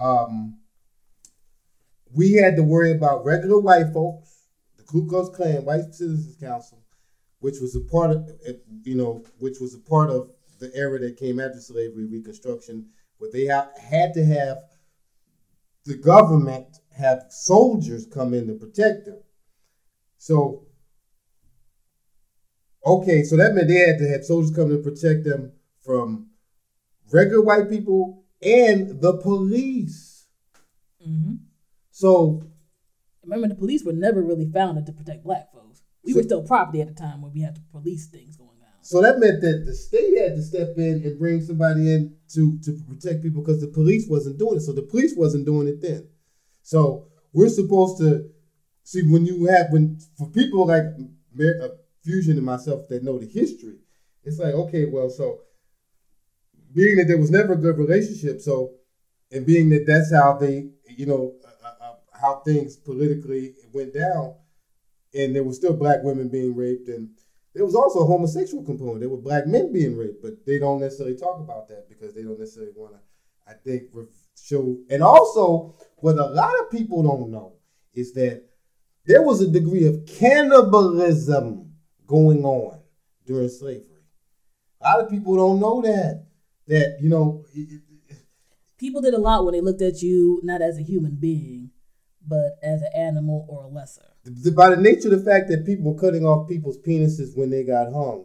um, we had to worry about regular white folks, the Ku Klux Klan, White Citizens Council, which was a part of, you know, which was a part of the era that came after slavery, Reconstruction, where they ha- had to have the government have soldiers come in to protect them. So, okay, so that meant they had to have soldiers come in to protect them from regular white people and the police. Mm-hmm. So, remember, the police were never really founded to protect black folks. We so, were still property at the time when we had to police things going on. So that meant that the state had to step in and bring somebody in to, to protect people because the police wasn't doing it. So the police wasn't doing it then. So we're supposed to see when you have, when for people like Fusion and myself that know the history, it's like, okay, well, so being that there was never a good relationship, so, and being that that's how they, you know, uh, uh, how things politically went down, and there were still black women being raped, and there was also a homosexual component. There were black men being raped, but they don't necessarily talk about that because they don't necessarily want to, I think, show. And also, what a lot of people don't know is that there was a degree of cannibalism going on during slavery. A lot of people don't know that, that, you know. It, it, people did a lot when they looked at you, not as a human being, but as an animal or a lesser. By the nature of the fact that people were cutting off people's penises when they got hung,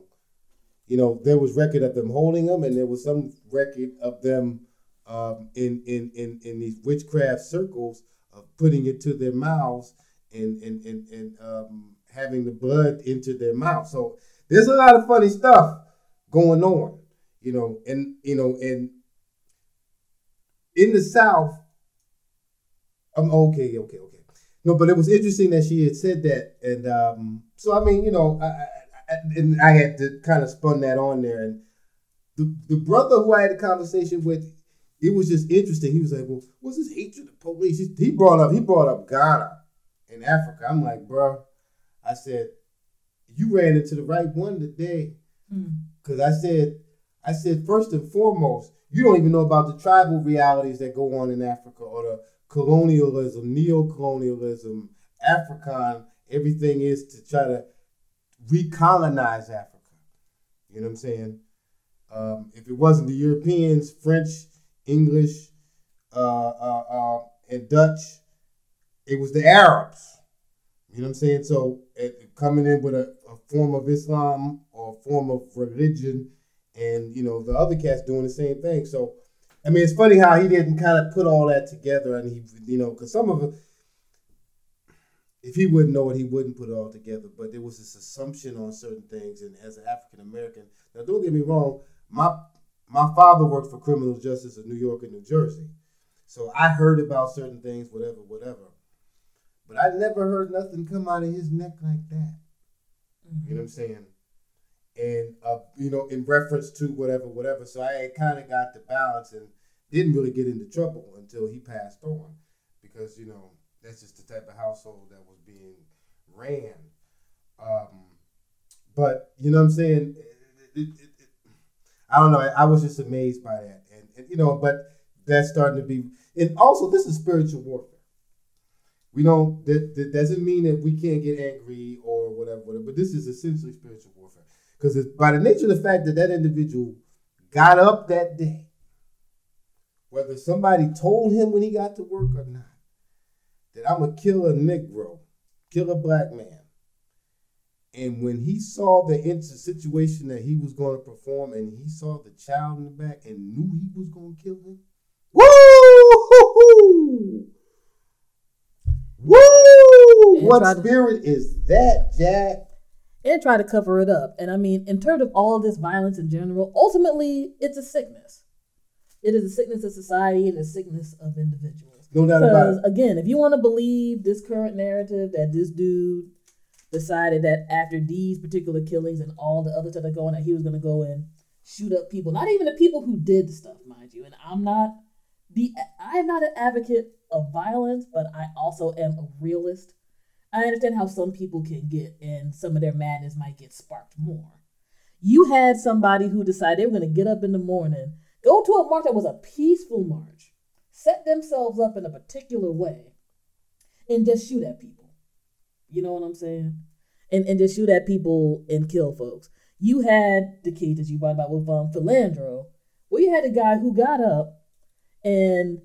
you know, there was record of them holding them, and there was some record of them um, in, in in in these witchcraft circles of putting it to their mouths and and and and um, having the blood into their mouth. So there's a lot of funny stuff going on, you know, and you know, and in the South. I'm okay, okay, okay. No, but it was interesting that she had said that, and um, so I mean, you know, I, I, I, and I had to kind of spun that on there, and the the brother who I had a conversation with, it was just interesting. He was like, "Well, what's this hatred of police?" He, he brought up, he brought up Ghana in Africa. I'm like, "Bro," I said, "You ran into the right one today," because mm. I said, I said, first and foremost, you don't even know about the tribal realities that go on in Africa or the colonialism, neo-colonialism, African, everything is to try to recolonize Africa. You know what I'm saying? Um, if it wasn't the Europeans, French, English, uh, uh, uh, and Dutch, it was the Arabs. You know what I'm saying? So it, coming in with a, a form of Islam or a form of religion, and, you know, the other cats doing the same thing. So I mean, it's funny how he didn't kind of put all that together, and he, you know, because some of it, if he wouldn't know it, he wouldn't put it all together. But there was this assumption on certain things, and as an African American, now don't get me wrong, my my father worked for criminal justice in New York and New Jersey, so I heard about certain things, whatever, whatever. But I never heard nothing come out of his neck like that. Mm-hmm. You know what I'm saying? And, uh, you know, in reference to whatever, whatever. So I kind of got the balance and didn't really get into trouble until he passed on because, you know, that's just the type of household that was being ran. Um, but, you know what I'm saying? It, it, it, it, I don't know. I, I was just amazed by that. And, and, you know, but that's starting to be. And also, this is spiritual warfare. We know that, that doesn't mean that we can't get angry or whatever, whatever, but this is essentially spiritual warfare. Because by the nature of the fact that that individual got up that day, whether somebody told him when he got to work or not, that I'm going to kill a Negro, kill a black man. And when he saw the situation that he was going to perform and he saw the child in the back and knew he was going to kill him, woo! Woo! And what spirit to, is that, Jack? And try to cover it up. And I mean, in terms of all of this violence in general, ultimately, it's a sickness. It is a sickness of society and a sickness of individuals. No doubt about it. Because, again, if you want to believe this current narrative that this dude decided that after these particular killings and all the other stuff that's going on, that he was going to go and shoot up people, not even the people who did the stuff, mind you. And I'm not the I'm not an advocate of violence, but I also am a realist. I understand how some people can get, and some of their madness might get sparked more. You had somebody who decided they were going to get up in the morning, go to a march that was a peaceful march, set themselves up in a particular way, and just shoot at people. You know what I'm saying? And and just shoot at people and kill folks. You had the case that you brought about with um, Philando, where you had a guy who got up and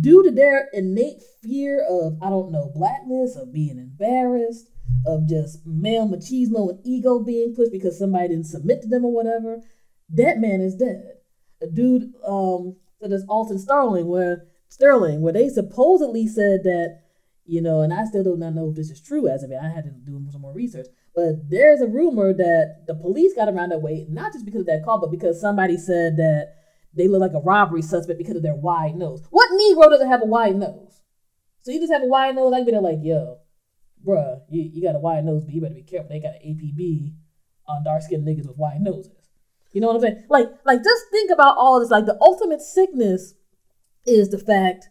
due to their innate fear of, I don't know, blackness, of being embarrassed, of just male machismo and ego being pushed because somebody didn't submit to them or whatever, that man is dead. A dude, um, so there's Alton Sterling, where Sterling, where they supposedly said that, you know, and I still do not know if this is true as of it. I had to do some more research, but there's a rumor that the police got around that way, not just because of that call, but because somebody said that they look like a robbery suspect because of their wide nose. What Negro doesn't have a wide nose? So you just have a wide nose, I'd be there like, yo, bruh, you, you got a wide nose, but you better be careful. They got an A P B on dark-skinned niggas with wide noses. You know what I'm saying? Like, like just think about all of this. Like, the ultimate sickness is the fact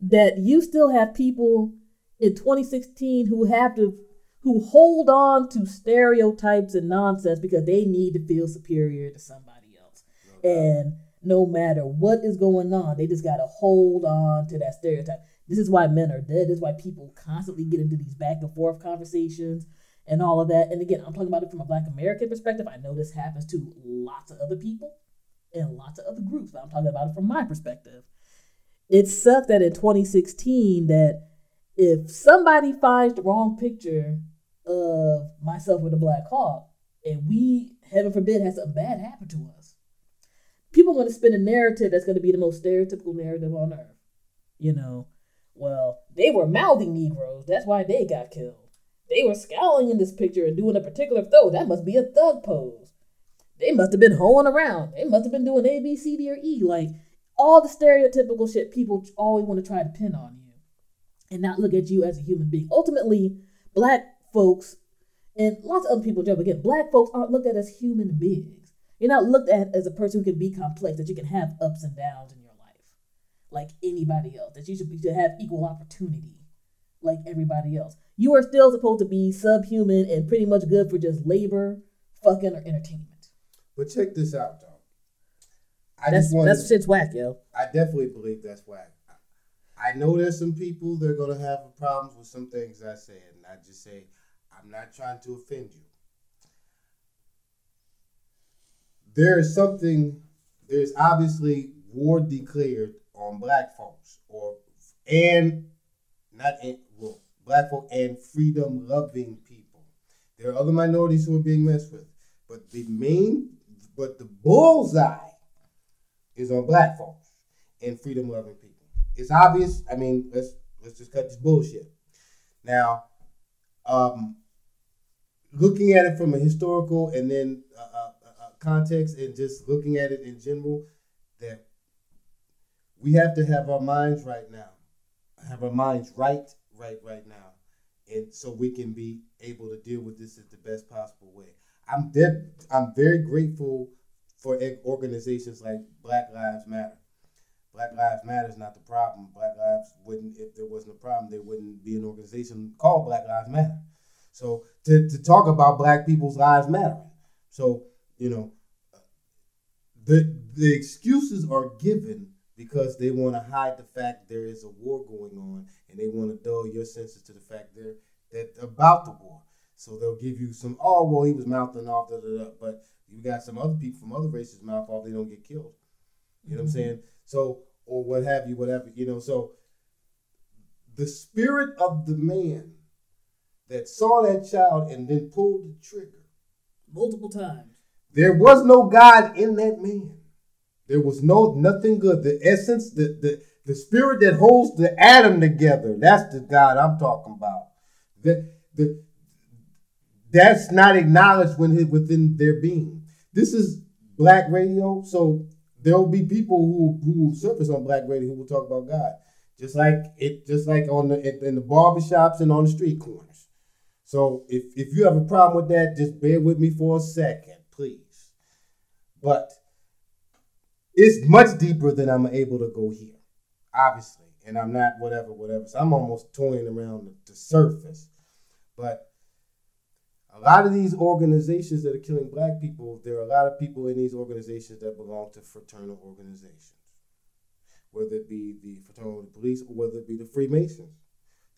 that you still have people in twenty sixteen who have to, who hold on to stereotypes and nonsense because they need to feel superior to somebody else. No and no matter what is going on, they just got to hold on to that stereotype. This is why men are dead. This is why people constantly get into these back and forth conversations and all of that. And again, I'm talking about it from a Black American perspective. I know this happens to lots of other people and lots of other groups, but I'm talking about it from my perspective. It sucked that in twenty sixteen that if somebody finds the wrong picture of myself with a Black Hawk and we, heaven forbid, has something bad happen to us, people want to spin a narrative that's going to be the most stereotypical narrative on earth. You know, well, they were mouthing Negroes. That's why they got killed. They were scowling in this picture and doing a particular thug. That must be a thug pose. They must have been hoeing around. They must have been doing A, B, C, D, or E. Like, all the stereotypical shit people always want to try to pin on you and not look at you as a human being. Ultimately, Black folks and lots of other people jump again. Black folks aren't looked at as human beings. You're not looked at as a person who can be complex, that you can have ups and downs in your life like anybody else, that you should, be, should have equal opportunity like everybody else. You are still supposed to be subhuman and pretty much good for just labor, fucking, or entertainment. But check this out, though. I that's, just that's shit's whack, yo. I definitely believe that's whack. I know there's some people that are going to have problems with some things I say, and I just say, I'm not trying to offend you. There is something, there's obviously war declared on Black folks, or and, not and, well, Black folk and freedom-loving people. There are other minorities who are being messed with, but the main, but the bullseye is on Black folks and freedom-loving people. It's obvious. I mean, let's let's just cut this bullshit. Now, um, looking at it from a historical and then uh, uh, uh, context, and just looking at it in general, that we have to have our minds right now, have our minds right, right, right now, and so we can be able to deal with this in the best possible way. I'm de- I'm very grateful for organizations like Black Lives Matter. Black Lives Matter is not the problem. Black Lives wouldn't, if there wasn't a problem, there wouldn't be an organization called Black Lives Matter. So to, to talk about Black people's lives matter. So, you know, the the excuses are given because they want to hide the fact there is a war going on, and they want to dull your senses to the fact there that about the war. So they'll give you some, oh, well, he was mouthing off, da, da, da. But you got some other people from other races mouth off, they don't get killed. You know mm-hmm. what I'm saying? So, or what have you, whatever, you know. So the spirit of the man that saw that child and then pulled the trigger. Multiple times. There was no God in that man. There was no nothing good. The essence, the the, the spirit that holds the atom together, that's the God I'm talking about. The, the, that's not acknowledged when within their being. This is black radio, so there'll be people who who surface on black radio who will talk about God, just like it, just like on the in the barbershops and on the street corners. So if if you have a problem with that, just bear with me for a second, please. But it's much deeper than I'm able to go here, obviously, and I'm not whatever, whatever. So I'm almost toying around the, the surface, but. A lot of these organizations that are killing black people, there are a lot of people in these organizations that belong to fraternal organizations, whether it be the Fraternal Police or whether it be the Freemasons.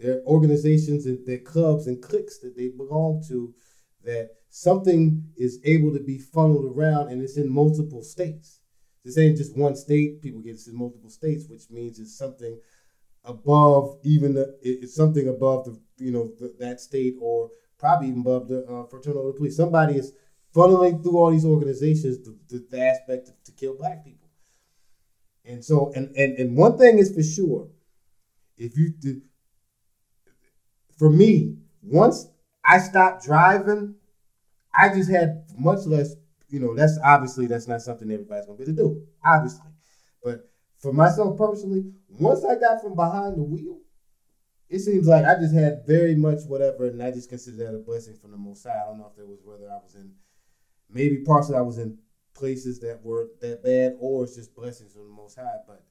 There are organizations and their clubs and cliques that they belong to that something is able to be funneled around, and it's in multiple states. This ain't just one state. People get this in multiple states, which means it's something above even the, it's something above the you know the, that state or probably even above the uh, Fraternal Police. Somebody is funneling through all these organizations the, the, the aspect of, to kill black people. And so, and, and and one thing is for sure, if you, do, for me, once I stopped driving, I just had much less, you know, that's obviously, that's not something everybody's going to be able to do, obviously. But for myself personally, once I got from behind the wheel, it seems like I just had very much whatever, and I just consider that a blessing from the Most High. I don't know if there was whether I was in, maybe partially I was in places that were that bad, or it's just blessings from the Most High. But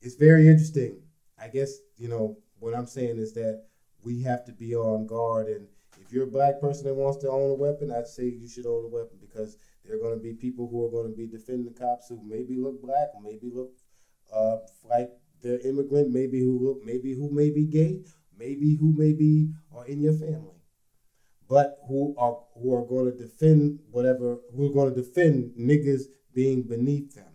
it's very interesting. I guess, you know, what I'm saying is that we have to be on guard. And if you're a black person that wants to own a weapon, I'd say you should own a weapon, because there are going to be people who are going to be defending the cops who maybe look black, maybe look uh, like they're immigrant, maybe who look, maybe who may be gay, maybe who may be or in your family, but who are who are going to defend whatever, who are going to defend niggas being beneath them.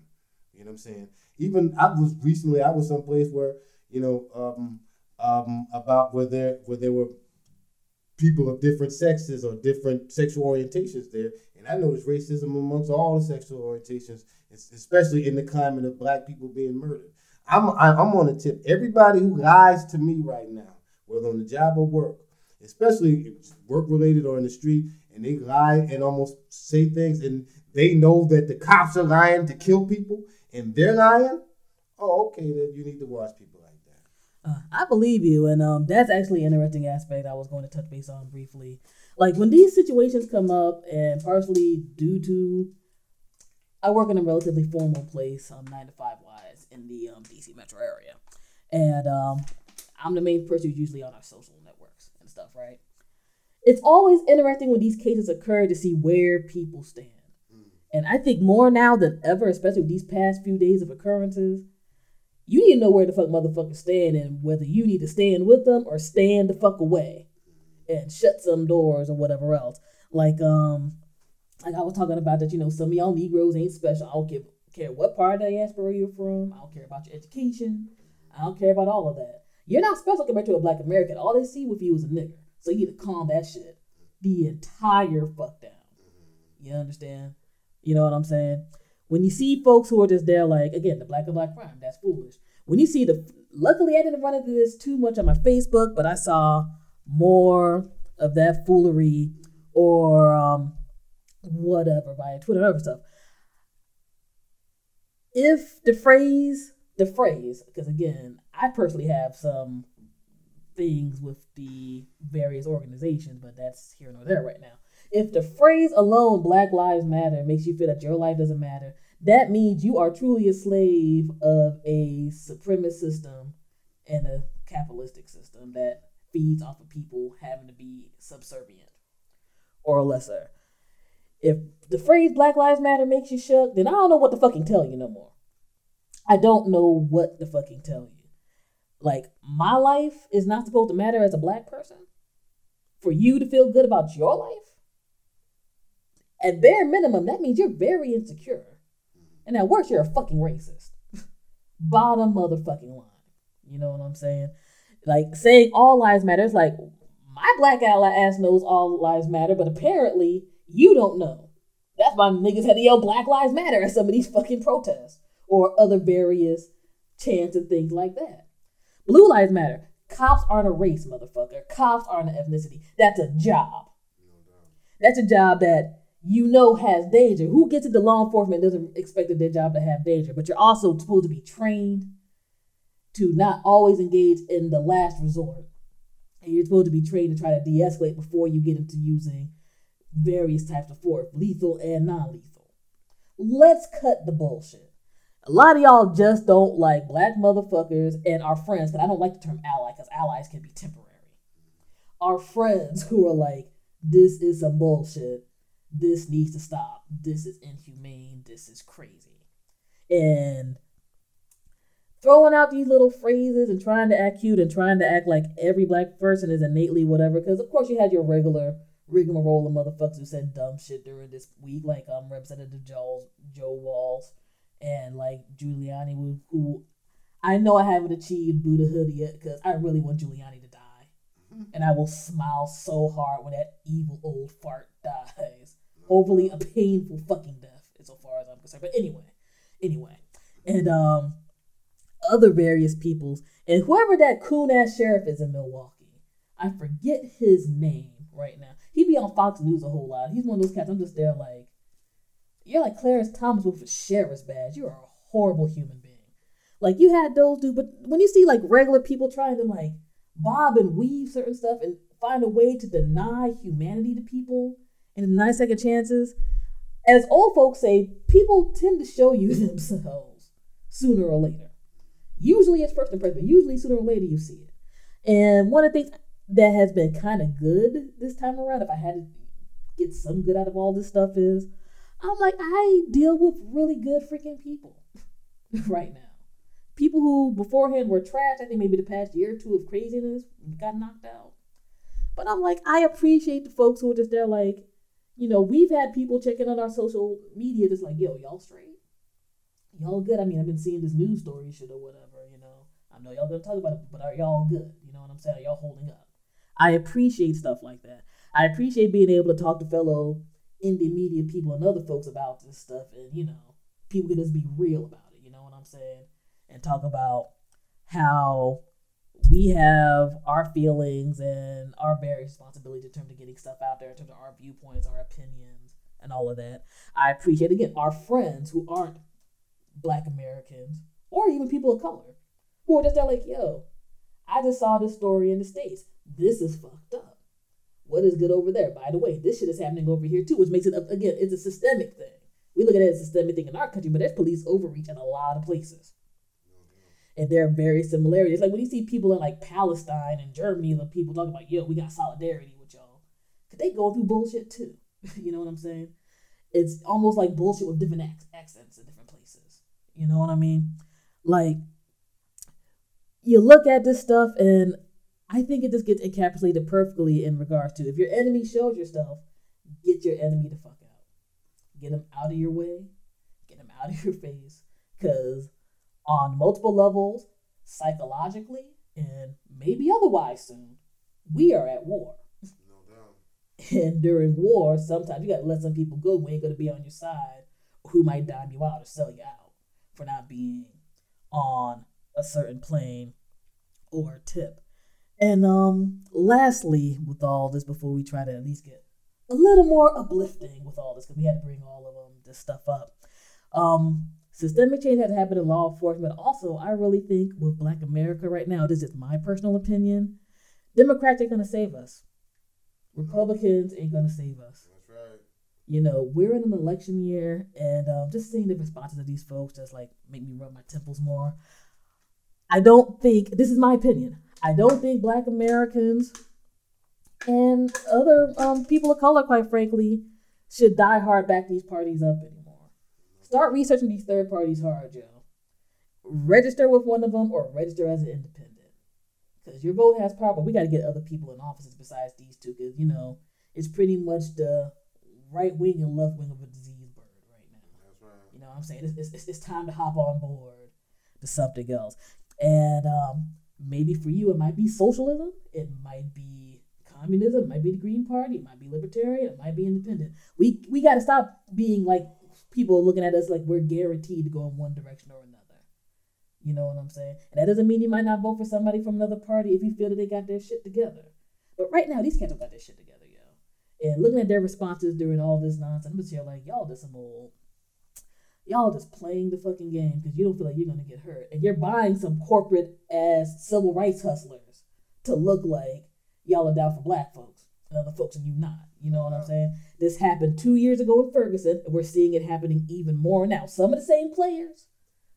You know what I'm saying? Even I was recently, I was someplace where, you know, um, um, about where there where there were people of different sexes or different sexual orientations there, and I noticed racism amongst all the sexual orientations, especially in the climate of black people being murdered. I'm I'm on a tip. Everybody who lies to me right now, whether on the job or work, especially work-related or in the street, and they lie and almost say things, and they know that the cops are lying to kill people, and they're lying, oh, okay, then you need to watch people like that. Uh, I believe you, and um, that's actually an interesting aspect I was going to touch base on briefly. Like, when these situations come up, and partially due to... I work in a relatively formal place, um, nine to five wise, in the um, D C metro area, and um, I'm the main person who's usually on our social networks and stuff, right? It's always interesting when these cases occur to see where people stand, mm. and I think more now than ever, especially with these past few days of occurrences, you need to know where the fuck motherfuckers stand, and whether you need to stand with them or stand the fuck away and shut some doors or whatever else, like um. Like I was talking about that, you know, some of y'all Negroes ain't special. I don't give, care what part of the diaspora you're from. I don't care about your education. I don't care about all of that. You're not special compared to a black American. All they see with you is a nigger. So you need to calm that shit the entire fuck down. You understand? You know what I'm saying? When you see folks who are just there, like, again, the black and black crime, that's foolish. When you see the, luckily I didn't run into this too much on my Facebook, but I saw more of that foolery or, um, whatever via Twitter, whatever stuff. If the phrase, the phrase, because again, I personally have some things with the various organizations, but that's here nor there right now. If the phrase alone, Black Lives Matter, makes you feel that your life doesn't matter, that means you are truly a slave of a supremacist system and a capitalistic system that feeds off of people having to be subservient or lesser. If the phrase Black Lives Matter makes you shook, then I don't know what to fucking tell you no more. I don't know what to fucking tell you. Like, my life is not supposed to matter as a black person for you to feel good about your life? At bare minimum, that means you're very insecure. And at worst, you're a fucking racist. Bottom motherfucking line. You know what I'm saying? Like, saying all lives matter is like, my black ally ass knows all lives matter, but apparently you don't know. That's why niggas had to yell Black Lives Matter at some of these fucking protests or other various chants and things like that. Blue Lives Matter. Cops aren't a race, motherfucker. Cops aren't an ethnicity. That's a job. That's a job that you know has danger. Who gets into law enforcement doesn't expect their job to have danger, but you're also supposed to be trained to not always engage in the last resort. And you're supposed to be trained to try to de-escalate before you get into using various types of force, lethal and non-lethal. Let's cut the bullshit. A lot of y'all just don't like black motherfuckers and our friends, because I don't like the term ally, because allies can be temporary. Our friends who are like, this is some bullshit. This needs to stop. This is inhumane. This is crazy. And throwing out these little phrases and trying to act cute and trying to act like every black person is innately whatever, because of course you had your regular rigmarole of motherfuckers who said dumb shit during this week, like um, Representative Joe, Joe Walls and like Giuliani, who, who I know I haven't achieved Buddhahood yet because I really want Giuliani to die. And I will smile so hard when that evil old fart dies. Hopefully a painful fucking death, so far as I'm concerned. But anyway, anyway. And um, other various peoples. And whoever that coon-ass sheriff is in Milwaukee, I forget his name right now. He be on Fox News a whole lot. He's one of those cats, I'm just there like, you're like Clarence Thomas with a sheriff's badge. You're a horrible human being. Like, you had those dudes, but when you see like regular people trying to like bob and weave certain stuff and find a way to deny humanity to people and deny second chances, as old folks say, people tend to show you themselves sooner or later. Usually it's first impression, but usually sooner or later you see it. And one of the things that has been kind of good this time around, if I had to get some good out of all this stuff, is I'm like, I deal with really good freaking people right now. People who beforehand were trash, I think maybe the past year or two of craziness got knocked out. But I'm like, I appreciate the folks who are just there like, you know, we've had people checking on our social media that's like, yo, y'all straight? Y'all good? I mean, I've been seeing this news story shit or whatever, you know. I know y'all gonna talk about it, but are y'all good? You know what I'm saying? Are y'all holding up? I appreciate stuff like that. I appreciate being able to talk to fellow indie media people and other folks about this stuff, and you know, people can just be real about it, you know what I'm saying? And talk about how we have our feelings and our very responsibility in terms of getting stuff out there, in terms of our viewpoints, our opinions, and all of that. I appreciate, again, our friends who aren't Black Americans or even people of color who are just there like, yo, I just saw this story in the States. This is fucked up. What is good over there? By the way, this shit is happening over here too, which makes it, again, it's a systemic thing. We look at it as a systemic thing in our country, but there's police overreach in a lot of places. And there are various similarities. Like when you see people in like Palestine and Germany, the people talking about, yo, we got solidarity with y'all. Because they go through bullshit too. You know what I'm saying? It's almost like bullshit with different ac- accents in different places. You know what I mean? Like, you look at this stuff and I think it just gets encapsulated perfectly in regards to, if your enemy shows yourself, get your enemy the fuck out. Get him out of your way. Get him out of your face. Because on multiple levels, psychologically, and maybe otherwise soon, we are at war. No doubt. And during war, sometimes you got to let some people go who ain't going to be on your side, who might dime you out or sell you out for not being on a certain plane or tip. And um, lastly, with all this, before we try to at least get a little more uplifting with all this, because we had to bring all of um, this stuff up. Um, systemic change has happened in law enforcement. Also, I really think with Black America right now, this is my personal opinion, Democrats ain't going to save us. Republicans ain't going to save us. That's right. You know, we're in an election year, and um, just seeing the responses of these folks just like make me rub my temples more. I don't think, this is my opinion, I don't think Black Americans and other um, people of color, quite frankly, should die hard back these parties up anymore. Start researching these third parties hard, Joe. register with one of them or register as an independent. Because your vote has power, but we got to get other people in offices besides these two. Because, you know, it's pretty much the right wing and left wing of a disease bird right now. That's right. You know what I'm saying? It's, it's, it's time to hop on board to something else. And um, maybe for you, it might be socialism. It might be communism. It might be the Green Party. It might be libertarian. It might be independent. We we got to stop being like people looking at us like we're guaranteed to go in one direction or another. You know what I'm saying? And that doesn't mean you might not vote for somebody from another party if you feel that they got their shit together. But right now, these cats don't got their shit together, yo. And looking at their responses during all this nonsense, I'm just here like, y'all just some old, y'all just playing the fucking game because you don't feel like you're going to get hurt. And you're buying some corporate-ass civil rights hustlers to look like y'all are down for black folks and other folks and you not. You know what I'm saying? This happened two years ago in Ferguson, and we're seeing it happening even more now. Some of the same players,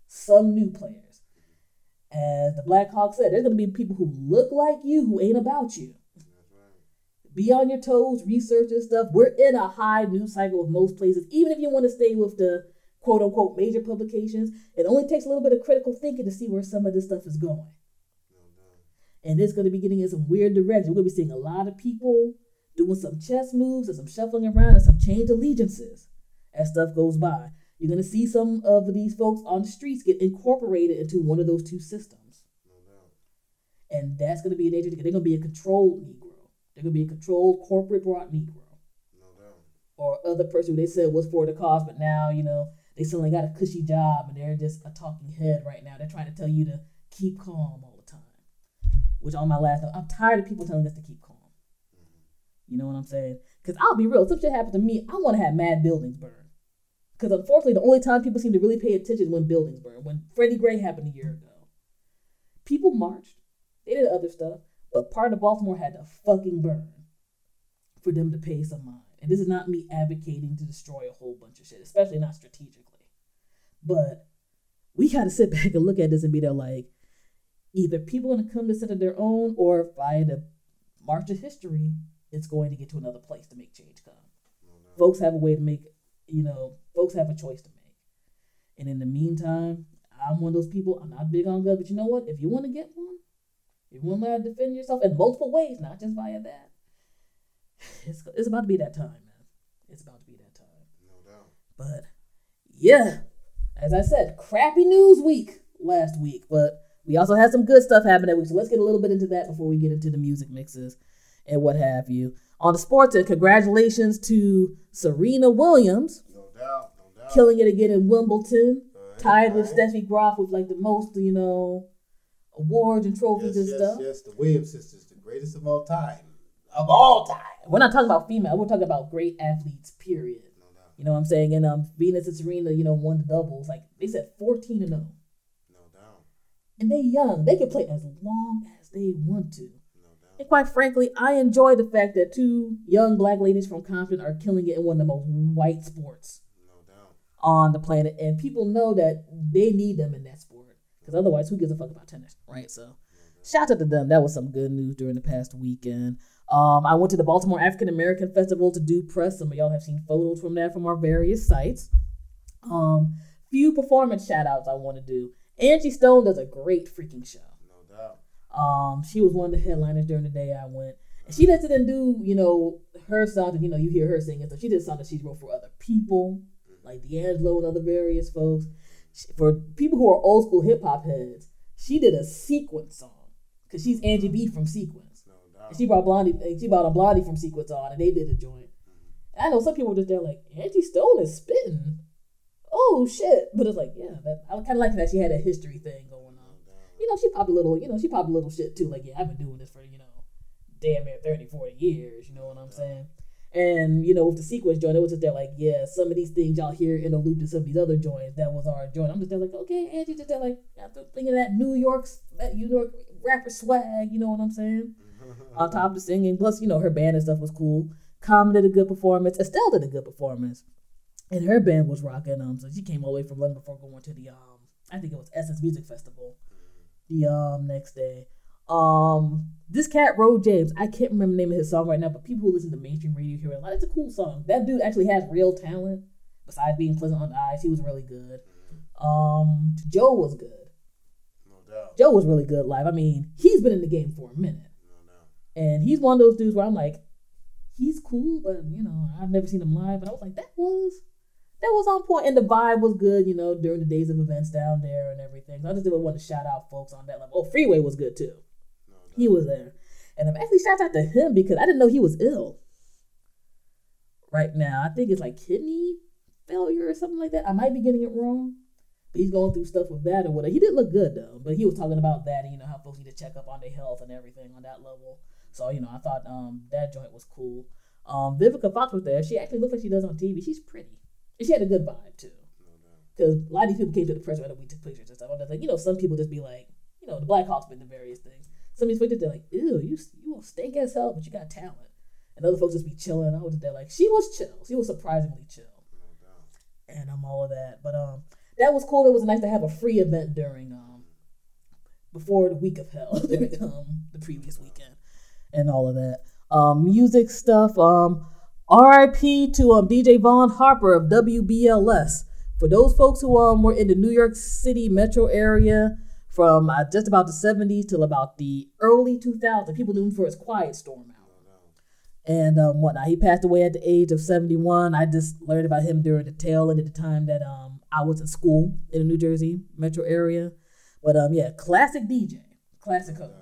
some new players. As the Black Hawk said, there's going to be people who look like you who ain't about you. Right. Be on your toes, research this stuff. We're in a high news cycle with most places. Even if you want to stay with the quote-unquote major publications, it only takes a little bit of critical thinking to see where some of this stuff is going. Mm-hmm. And it's going to be getting in some weird direction. We're going to be seeing a lot of people doing some chess moves and some shuffling around and some change allegiances as stuff goes by. You're going to see some of these folks on the streets get incorporated into one of those two systems. No doubt. And that's going to be a danger. They're going to be a controlled Negro. They're going to be a controlled corporate brought Negro. No doubt. Or other person who they said was for the cause, but now, you know, they still ain't got a cushy job and they're just a talking head right now. They're trying to tell you to keep calm all the time. Which on my last note, I'm tired of people telling us to keep calm. Mm-hmm. You know what I'm saying? Because I'll be real. If some shit happens to me, I want to have mad buildings burned. Because unfortunately, the only time people seem to really pay attention is when buildings burn. When Freddie Gray happened a year ago, people marched. They did other stuff, but part of Baltimore had to fucking burn for them to pay some mind. And this is not me advocating to destroy a whole bunch of shit, especially not strategically. But we got to sit back and look at this and be there like, either people are going to come to center their own, or via the march of history, it's going to get to another place to make change come. Mm-hmm. Folks have a way to make You know, folks have a choice to make. And in the meantime, I'm one of those people, I'm not big on guns, but you know what? If you want to get one, if you want to learn to defend yourself in multiple ways, not just via that, it's, it's about to be that time, man. It's about to be that time. No doubt. But, yeah, as I said, crappy news week last week, but we also had some good stuff happen that week, so let's get a little bit into that before we get into the music mixes and what have you. On the sports, and congratulations to Serena Williams. No doubt, no doubt. Killing it again in Wimbledon. Uh, tied with Steffi Graf with like the most, you know, awards and trophies yes, and yes, stuff. Yes, yes, the Williams sisters, the greatest of all time. Of all time. We're not talking about female. We're talking about great athletes, period. No doubt. You know what I'm saying? And um, Venus and Serena, you know, won the doubles. Like, they said fourteen and oh. No doubt. And they young. They can play as long as they want to. And quite frankly, I enjoy the fact that two young black ladies from Compton are killing it in one of the most white sports no doubt. on the planet. And people know that they need them in that sport. Because otherwise, who gives a fuck about tennis, right? So, no shout out to them. That was some good news during the past weekend. Um, I went to the Baltimore African American Festival to do press. Some of y'all have seen photos from that from our various sites. Um, few performance shout outs I want to do. Angie Stone does a great freaking show. No doubt. Um, she was one of the headliners during the day I went. And she just didn't do, you know, her songs that, you know, you hear her singing. So she did songs that she wrote for other people, like D'Angelo and other various folks. She, for people who are old school hip hop heads, she did a Sequence song. Because she's Angie B from Sequence. No, no. And she brought Blondie, she brought a Blondie from Sequence on, and they did a joint. And I know some people were just there like, Angie Stone is spitting. Oh, shit. But it's like, yeah, that, I kind of like that she had a history thing going on. You know, she popped a little, you know, she popped a little shit too. Like, yeah, I've been doing this for, you know, damn near thirty, forty years. You know what I'm saying? And, you know, with the Sequence joint, it was just there like, yeah, some of these things y'all hear in the loop to some of these other joints, that was our joint. I'm just there like, okay, Angie, just there like, after thinking of that New York, that New York rapper swag, you know what I'm saying? On top of singing. Plus, you know, her band and stuff was cool. Common did a good performance. Estelle did a good performance. And her band was rocking. Um, so she came all the way from London before going to the, um, I think it was Essence Music Festival. The um, next day. Um, this cat, Ro James, I can't remember the name of his song right now, but people who listen to mainstream radio hear it a lot. It's a cool song. That dude actually has real talent. Besides being pleasant on the eyes, he was really good. Um, Joe was good. Joe was really good live. I mean, he's been in the game for a minute. And he's one of those dudes where I'm like, he's cool, but, you know, I've never seen him live. But I was like, that was, that was on point. And the vibe was good, you know, during the days of events down there and everything. So I just did want to shout out folks on that level. Oh, Freeway was good, too. No, no. He was there. And I'm actually shout out to him because I didn't know he was ill right now. I think it's like kidney failure or something like that. I might be getting it wrong. But he's going through stuff with that or whatever. He did look good, though. But he was talking about that and, you know, how folks need to check up on their health and everything on that level. So, you know, I thought um, that joint was cool. Um, Vivica Fox was there. She actually looks like she does on T V. She's pretty. And she had a good vibe, too. Because a lot of these people came to the press where we took pictures and stuff. I'm just like, you know, some people just be like, you know, the Black Hawks been to various things. Some of these pictures, they're like, ew, you you won't stink as hell, but you got talent. And other folks just be chilling. I was just there like, she was chill. She was surprisingly chill. And I'm um, all of that. But um, that was cool. It was nice to have a free event during, um, before the week of hell, during, um, the previous weekend. And all of that. Um, music stuff. Um, R I P to um, D J Vaughn Harper of W B L S. For those folks who um, were in the New York City metro area from uh, just about the seventies till about the early two thousands, people knew him for his Quiet Storm album and um, whatnot. He passed away at the age of seventy-one. I just learned about him during the tail end at the time that um, I was in school in the New Jersey metro area. But um, yeah, classic D J, classic host.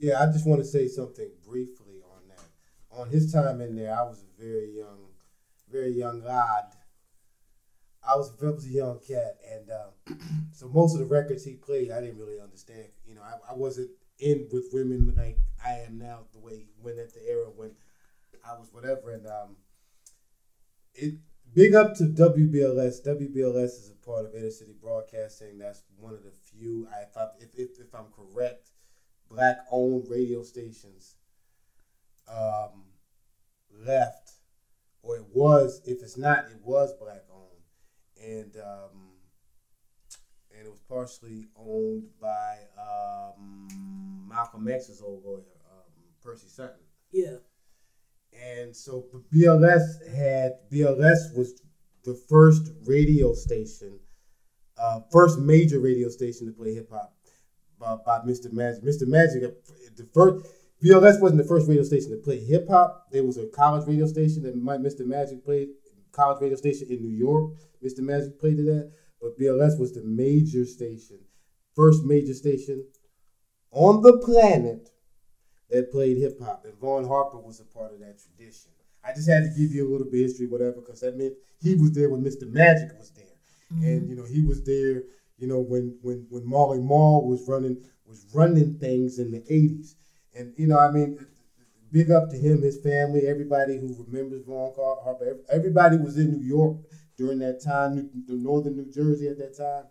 Yeah, I just want to say something briefly on that. On his time in there, I was a very young, very young lad. I was, I was a young cat, and um, so most of the records he played, I didn't really understand. You know, I, I wasn't in with women like I am now, the way when at the era when I was whatever. And um, it big up to W B L S. W B L S is a part of Inner City Broadcasting. That's one of the few, I, if, I, if, if, if I'm correct, Black-owned radio stations um, left, or it was, if it's not, it was Black-owned, and um, and it was partially owned by um, Malcolm X's old lawyer, um, Percy Sutton. Yeah. And so B L S had, B L S was the first radio station, uh, first major radio station to play hip-hop. By, by Mister Magic. Mister Magic, the first, B L S wasn't the first radio station to play hip hop. There was a college radio station that my, Mister Magic played, college radio station in New York. Mister Magic played to that, but B L S was the major station, first major station on the planet that played hip hop. And Vaughn Harper was a part of that tradition. I just had to give you a little bit of history, whatever, because that meant he was there when Mister Magic was there. Mm-hmm. And, you know, he was there. You know, when when when Marley Marl was running was running things in the eighties, and you know, I mean, big up to him, his family, everybody who remembers Vaughn Harper. Everybody was in New York during that time, northern New Jersey at that time.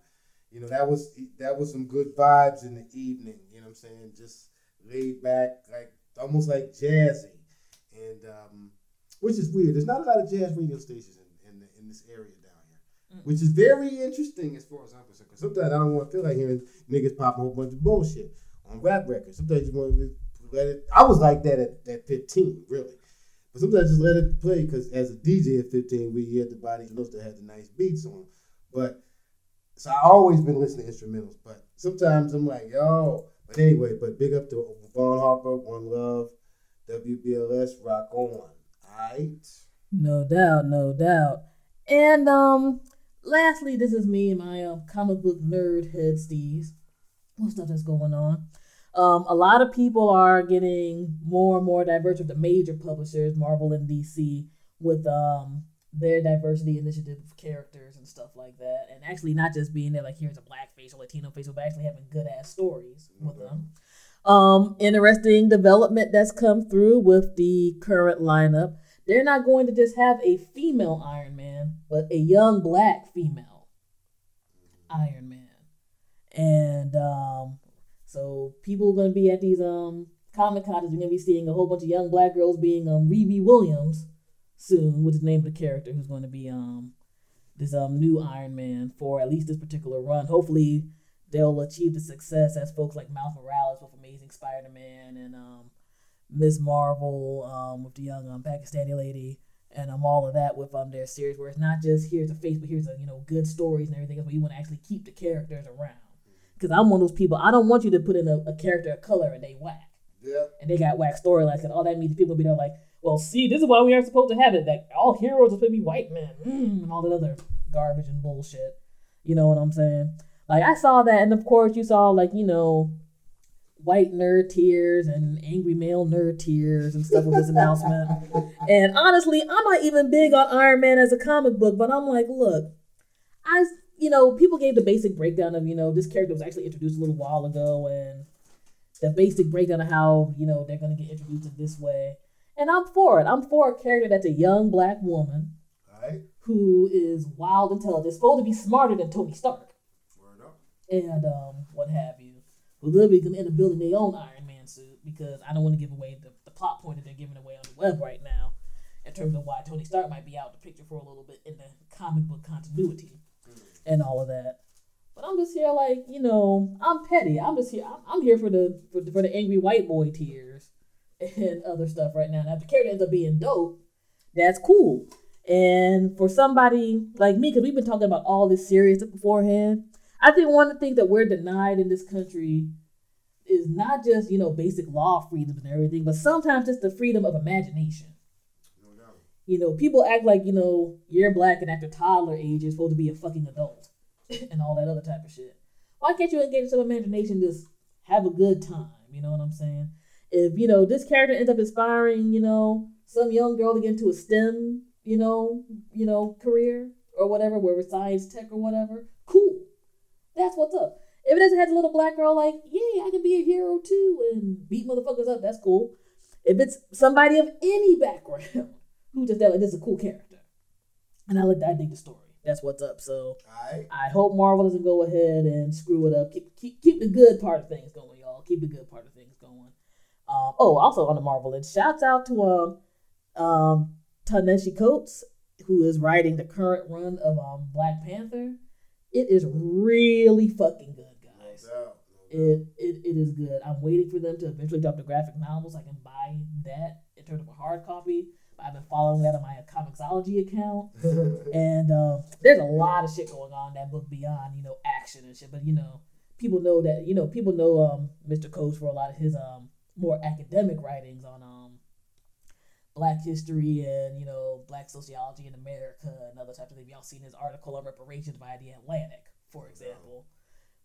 You know, that was that was some good vibes in the evening. You know what I'm saying? Just laid back, like almost like jazzy, and um, which is weird. There's not a lot of jazz radio stations in in, the, in this area. Which is very interesting as far as I'm concerned. Because sometimes I don't want to feel like hearing niggas pop a whole bunch of bullshit on rap records. Sometimes you want to let it. I was like that at, at fifteen, really. But sometimes I just let it play because as a D J at fifteen, we had the body notes that had the nice beats on. But so I always been listening to instrumentals. But sometimes I'm like, yo. But anyway, but big up to Vaughn Harper, One Love, W B L S, rock on. All right. No doubt, no doubt. And um. Lastly, this is me and my uh, comic book nerd head, Steve. What stuff that's going on? Um, a lot of people are getting more and more diverse with the major publishers, Marvel and D C, with um, their diversity initiative of characters and stuff like that. And actually not just being there like here's a black face or Latino face, but actually having good-ass stories mm-hmm. with them. Um, interesting development that's come through with the current lineup. They're not going to just have a female Iron Man, but a young black female Iron Man. And um, so people are going to be at these um, comic cons. We're going to be seeing a whole bunch of young black girls being um, Riri Williams soon, which is the name of the character who's going to be um, this um, new Iron Man for at least this particular run. Hopefully they'll achieve the success as folks like Miles Morales with Amazing Spider-Man and um, Miz Marvel um, with the young um, Pakistani lady and um, all of that with um, their series where it's not just here's a face, but here's a, you know, good stories and everything else, but you want to actually keep the characters around. Because I'm one of those people, I don't want you to put in a, a character of color and they whack. Yeah. And they got whack storylines, and all that means people will be there like, well, see, this is why we aren't supposed to have it. That all heroes are supposed to be white men. Mm, and all that other garbage and bullshit. You know what I'm saying? Like, I saw that, and of course you saw, like, you know, white nerd tears and angry male nerd tears and stuff with this announcement. And honestly, I'm not even big on Iron Man as a comic book, but I'm like, look, I, you know, people gave the basic breakdown of, you know, this character was actually introduced a little while ago, and the basic breakdown of how, you know, they're going to get introduced in this way. And I'm for it. I'm for a character that's a young black woman right. who is wild and intelligent. It's supposed to be smarter than Tony Stark. Word up. And um, what have you. Who literally going to end up building their own Iron Man suit, because I don't want to give away the, the plot point that they're giving away on the web right now in terms of why Tony Stark might be out of the picture for a little bit in the comic book continuity mm. and all of that. But I'm just here like, you know, I'm petty. I'm just here. I'm, I'm here for the, for the for the angry white boy tears and other stuff right now. Now, if the character ends up being dope, that's cool. And for somebody like me, because we've been talking about all this serious beforehand, I think one of the things that we're denied in this country is not just, you know, basic law freedoms and everything, but sometimes just the freedom of imagination. No doubt. You know, people act like, you know, you're black and after toddler age, you're supposed to be a fucking adult and all that other type of shit. Why can't you engage some imagination, just have a good time? You know what I'm saying? If, you know, this character ends up inspiring, you know, some young girl to get into a STEM, you know, you know, career or whatever, where it's science, tech or whatever, cool. That's what's up. If it doesn't have a little black girl like, yeah, I can be a hero too and beat motherfuckers up, that's cool. If it's somebody of any background who just that like, this is a cool character. And I looked, I dig the story. That's what's up. So right. I hope Marvel doesn't go ahead and screw it up. Keep, keep keep the good part of things going, y'all. Keep the good part of things going. Um, oh, also on the Marvel, and shouts out to um, um, Ta-Nehisi Coates, who is writing the current run of um, Black Panther. It is really fucking good, guys. No doubt, no doubt. It, it it is good. I'm waiting for them to eventually drop the graphic novels. I can buy that in terms of a hard copy. I've been following that on my Comixology account. And uh, there's a lot of shit going on in that book beyond, you know, action and shit. But, you know, people know that, you know, people know um, Mister Coates for a lot of his um more academic writings on um Black history and, you know, Black sociology in America and other types of things. Y'all seen his article on reparations by The Atlantic, for example.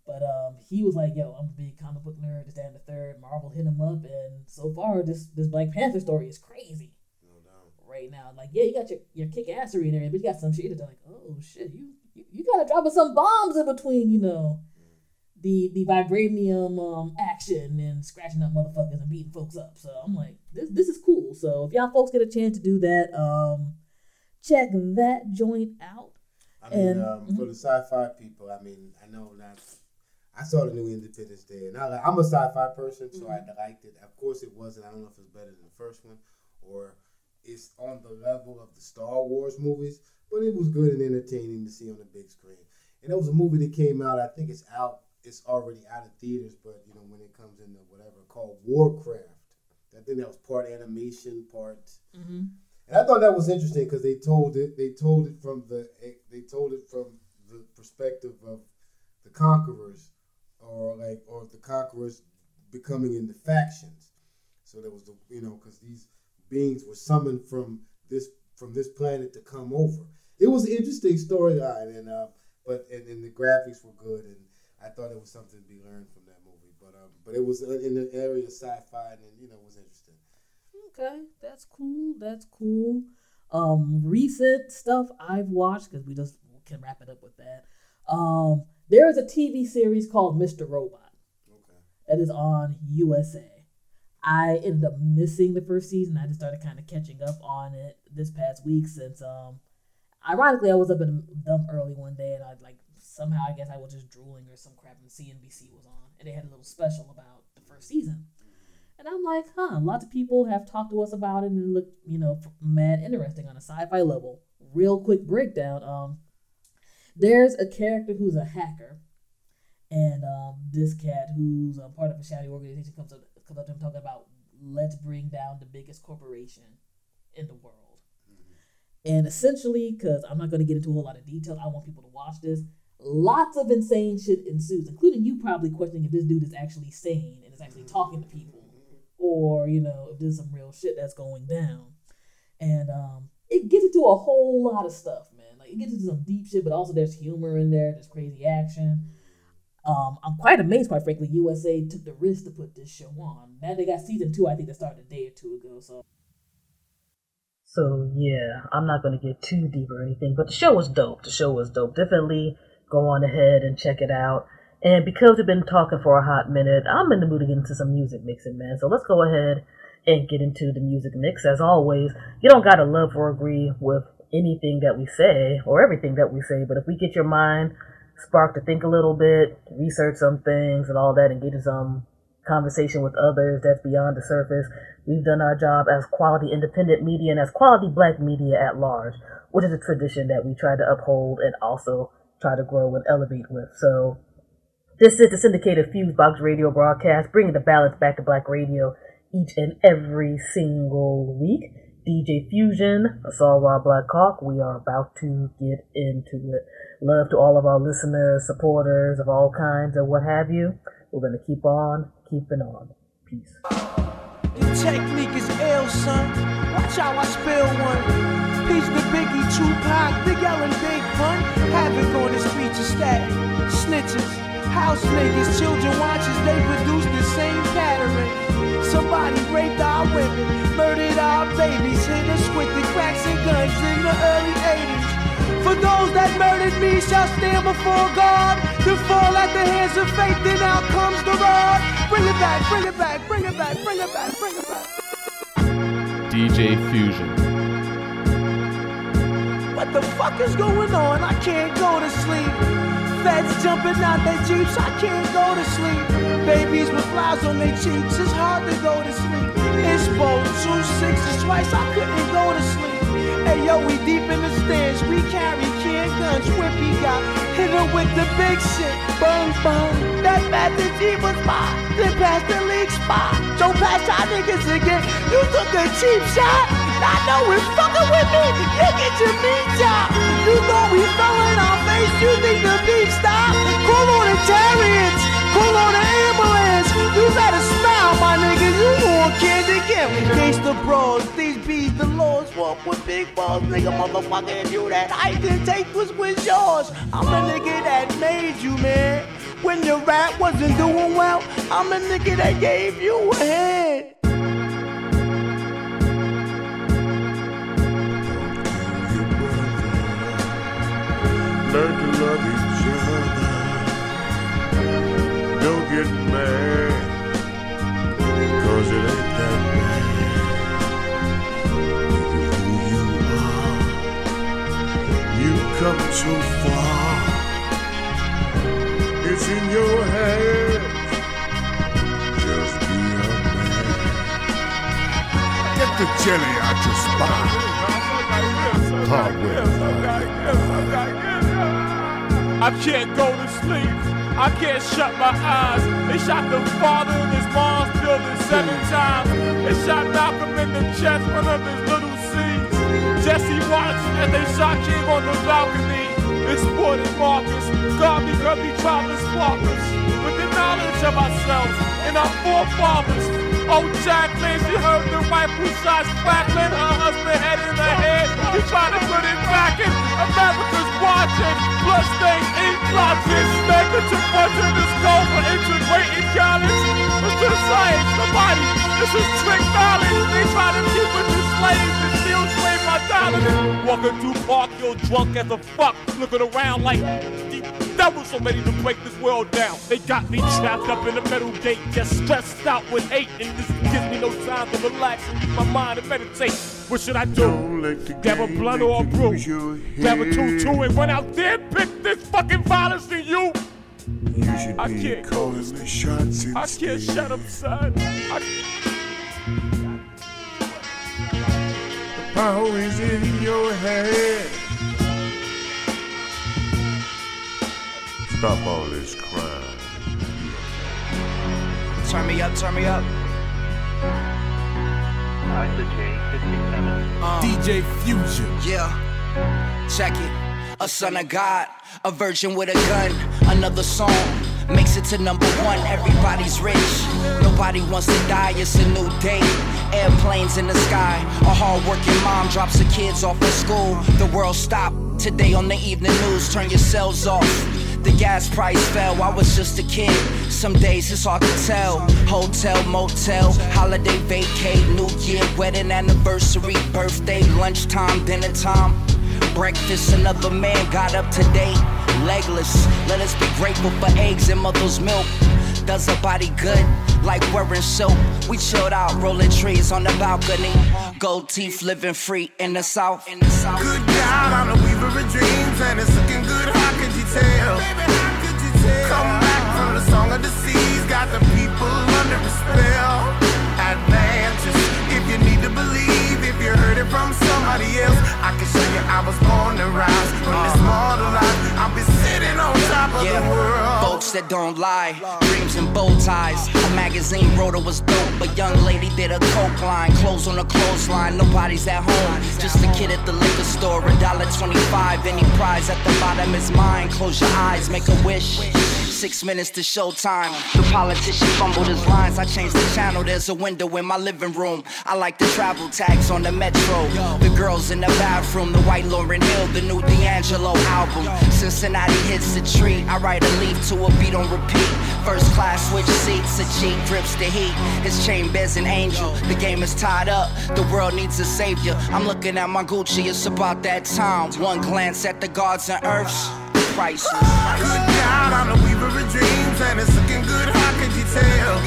But um, he was like, yo, I'm a big comic book nerd, this, that, and the third. Marvel hit him up, and so far, this this Black Panther story is crazy. No doubt. Right now. Like, yeah, you got your, your kick-assery in there, but you got some shit that's like, oh, shit, you, you, you gotta drop some bombs in between, you know, the the vibranium um, action and scratching up motherfuckers and beating folks up. So I'm like, this this is cool. So if y'all folks get a chance to do that, um, check that joint out. I mean, and, um, mm-hmm. for the sci-fi people, I mean, I know not. I saw the new Independence Day, and I, I'm a sci-fi person, so mm-hmm. I liked it. Of course, it wasn't. I don't know if it's better than the first one, or it's on the level of the Star Wars movies, but it was good and entertaining to see on the big screen. And it was a movie that came out. I think it's out. It's already out of theaters, but you know, when it comes into whatever called Warcraft, I think that was part animation, part, mm-hmm. and I thought that was interesting because they told it, they told it from the, they told it from the perspective of the conquerors, or like, or the conquerors becoming into factions. So there was the, you know, because these beings were summoned from this from this planet to come over. It was an interesting storyline, and uh, but and, and the graphics were good and. I thought it was something to be learned from that movie, but um, but it was in the area of sci-fi, and you know, it was interesting. Okay, that's cool. That's cool. Um, recent stuff I've watched, because we just can wrap it up with that. Um, there is a T V series called Mister Robot. Okay. That is on U S A. I ended up missing the first season. I just started kind of catching up on it this past week since um, ironically, I was up in dumb early one day, and I'd like. Somehow, I guess I was just drooling or some crap, and C N B C was on, and they had a little special about the first season. And I'm like, huh, lots of people have talked to us about it, and it looked, you know, mad interesting on a sci-fi level. Real quick breakdown. Um, there's a character who's a hacker, and um, this cat who's a part of a shadowy organization comes up, comes up to him talking about, let's bring down the biggest corporation in the world. Mm-hmm. And essentially, because I'm not going to get into a whole lot of detail, I want people to watch this. Lots of insane shit ensues, including you probably questioning if this dude is actually sane and is actually talking to people, or, you know, if there's some real shit that's going down. And um, it gets into a whole lot of stuff, man. Like, it gets into some deep shit, but also there's humor in there, there's crazy action. Um, I'm quite amazed, quite frankly, U S A took the risk to put this show on. Now they got season two, I think, that started a day or two ago, so. So, yeah, I'm not going to get too deep or anything, but the show was dope. The show was dope. Definitely go on ahead and check it out. And because we've been talking for a hot minute, I'm in the mood to get into some music mixing, man. So let's go ahead and get into the music mix. As always, you don't got to love or agree with anything that we say or everything that we say, but if we get your mind sparked to think a little bit, research some things and all that, and get into some conversation with others that's beyond the surface, we've done our job as quality independent media and as quality black media at large, which is a tradition that we try to uphold and also try to grow and elevate with. So this is the syndicated FuseBox Radio broadcast, bringing the balance back to black radio each and every single week. D J Fusion, that's all raw black talk. We are about to get into it. Love to all of our listeners, supporters of all kinds and what have you. We're going to keep on keeping on. Peace. The technique is ill, son. Watch how I spill one. Peace to Biggie, Tupac, Big L and Big Pun. Havoc on the streets of static. Snitches, house niggas, children watches, they produce the same pattern. Somebody raped our women, murdered our babies, hit us with the cracks and guns in the early eighties. For those that murdered me shall stand before God, to fall at the hands of faith, then out comes the rod. Bring it back, bring it back, bring it back, bring it back, bring it back. D J Fusion. What the fuck is going on? I can't go to sleep. Feds jumping out their jeeps, I can't go to sleep. Babies with flies on their cheeks, it's hard to go to sleep. It's bold, two sixes twice, I couldn't go to sleep. Hey yo, we deep in the stands, we carry can guns, whippy got hit her with the big shit. Bang bang, that bastard G was mine, then past the league spot. Don't pass y'all niggas again, you took a cheap shot. I know it's fucking with me, you get your meat job. You thought we fell in our face, you think the beef stopped? Call on the chariots, call on the ambulance. You better smile, my niggas, you want candy again. Gangsta bros, these bees, the lords, walk with big balls. Nigga, motherfucker, if you that I didn't take was with yours. I'm the nigga that made you, man. When your rap wasn't doing well, I'm the nigga that gave you a hand. Learn to love each other. Don't get mad, cause it ain't that bad. Look at who you are. You've come too far. It's in your head. Just be a man. Get the jelly out your spine. Hardware. I can't go to sleep, I can't shut my eyes. They shot the father in his mom's building seven times. They shot Malcolm in the chest, one of his little C's. Jesse watched as they shot King on the balcony. This boy is Marcus, God me girl, he tried to spark us. With the knowledge of ourselves and our forefathers. Oh, Jacqueline, she heard the rifle shots crackling. Her husband head in her head, he tried to put it back in. America's watching. Bloodstained ink blotches, negative ones in the skull for integrating college. But to the science, somebody, this is trick knowledge. They try to keep us as slaves and still slave my dollars. Walking through Park Hill drunk as a fuck, looking around like that was so ready to break this world down. They got me trapped up in the metal gate, just stressed out with hate, and this gives me no time to relax and use my mind to meditate. What should I do? Grab a blunt or a brew? Grab a two two and run out there and pick this fucking violence in you? You should I be can't calling the shots in I can't speed. Shut up, son. I... The power is in your head. Stop all this crime. Turn me up, turn me up. Uh, D J Fusion. Yeah. Check it. a son of God, a virgin with a gun. Another song makes it to number one. Everybody's rich, nobody wants to die. It's a new day, airplanes in the sky. A hard-working mom drops her kids off at school. The world stopped today on the evening news. Turn your cells off. The gas price fell, I was just a kid. Some days it's hard to tell. Hotel, motel, holiday, vacate, new year, wedding, anniversary, birthday, lunchtime, dinner time, breakfast. Another man got up today, legless. Let us be grateful for eggs and mother's milk. Does a body good, like wearing silk. We chilled out, rolling trees on the balcony. Gold teeth, living free in the South. In the South. Good God, I'm a weaver of dreams, and it's looking good. How could you tell? Baby, how could you tell? Come back from the song of the seas, got the people under a spell. Atlantis, if you need to believe, if you heard it from somebody else, I can show you I was born to rise from this mortal life. I've been sitting on top of yeah. the world. Folks that don't lie, dreams and bow ties. A magazine wrote it was dope, a young lady did a coke line. Clothes on a clothesline, nobody's at home. Just a kid at the liquor store, a dollar twenty-five. Any prize at the bottom is mine. Close your eyes, make a wish. Six minutes to showtime. The politician fumbled his lines. I changed the channel. There's a window in my living room. I like the travel tags on the metro. The girls in the bathroom. The white Lauren Hill. The new D'Angelo album. Cincinnati hits the tree. I write a leaf to a beat on repeat. First class switch seats. A cheat drips the heat. His chain bed's an angel. The game is tied up. The world needs a savior. I'm looking at my Gucci. It's about that time. One glance at the gods and earths. Prices. Good God, I'm a weaver of dreams, and it's looking good. How could you tell?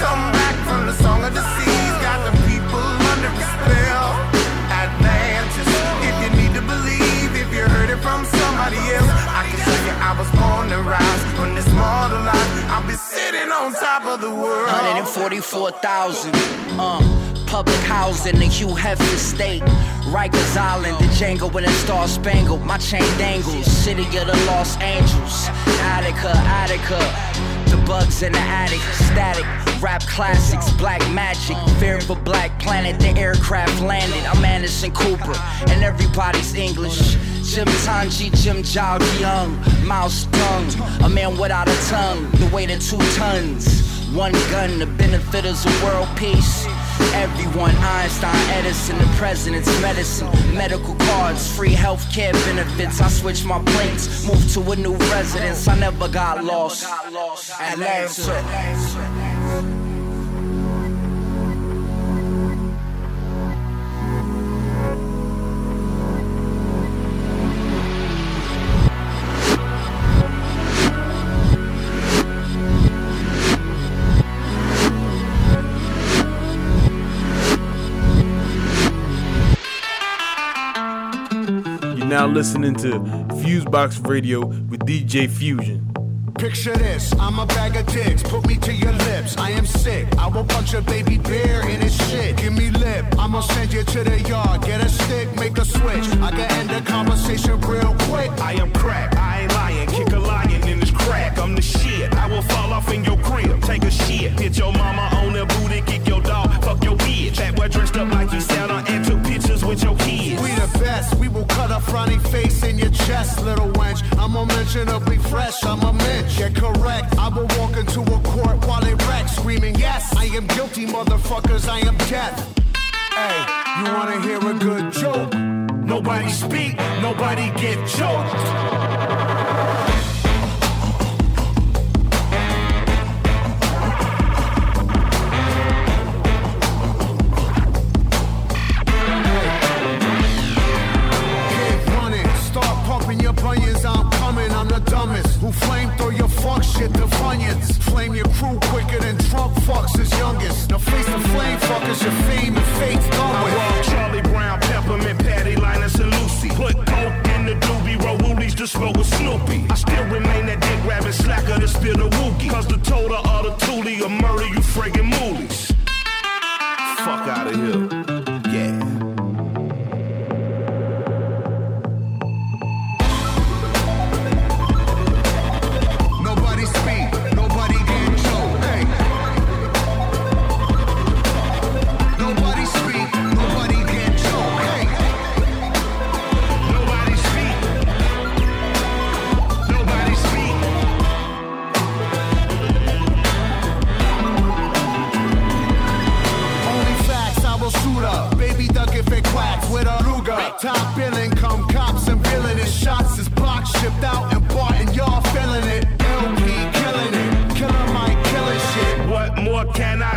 Come back from the song of the seas, got the people under a spell. Atlantis, if you need to believe, if you heard it from somebody else, I can show you I was born to rise from this mortal life. I've been sitting on top of the world. one hundred forty-four thousand. Uh. Public housing, the Hugh Hefner State, Rikers Island, the Django with a star spangled. My chain dangles, city of the Los Angeles, Attica, Attica, the bugs in the attic, static, rap classics, black magic, fear for black planet, the aircraft landed. I'm Anderson Cooper, and everybody's English. Jim Tanji, Jim Jao Young, mouse tongue, a man without a tongue, the weight of two tons, one gun, the benefit is a world peace. Everyone, Einstein, Edison, the president's medicine, medical cards, free healthcare benefits. I switched my plates, moved to a new residence. I never got lost. Atlanta. Now listening to FuseBox Radio with D J Fusion. Picture this, I'm a bag of dicks, put me to your lips, I am sick, I will punch a baby bear in his shit, give me lip, I'ma send you to the yard, get a stick, make a switch, I can end the conversation real quick, I am crack, I ain't lying, kick a lion in his crack, I'm the shit, I will fall off in your crib, take a shit, hit your mama on the booty, kick your dog, fuck your bitch, that boy dressed up like you Santa and took pictures with your kids, we the best, we will cut a frowny face in your chest, little wench, I'm unmentionably fresh, I'm a mensch. Get correct, I will walk into a court while it wrecks, screaming yes, I am guilty motherfuckers, I am death. Hey, you wanna hear a good joke? Nobody speak, nobody get choked. Keep running, start pumping your bunions, I'm coming, I'm the dumbest. Who flame throw your fuck shit to Funyuns? Flame your crew quicker than Trump fucks his youngest. Now face the flame fuckers, your fame and fate's gone with. I love Charlie Brown, Peppermint, Patty, Linus, and Lucy. Put coke in the doobie, roll woolies to smoke with Snoopy. I still remain that dick rabbit slacker to spill the wookie. Cause the total or the toolie will murder you friggin' moolies. Fuck out of here. Yeah. Nobody speak. with a Ruger. Top billing, come cops and billing it. Shots is block shipped out and bought and y'all feeling it. L P killing it. Killer Mike killing shit. What more can I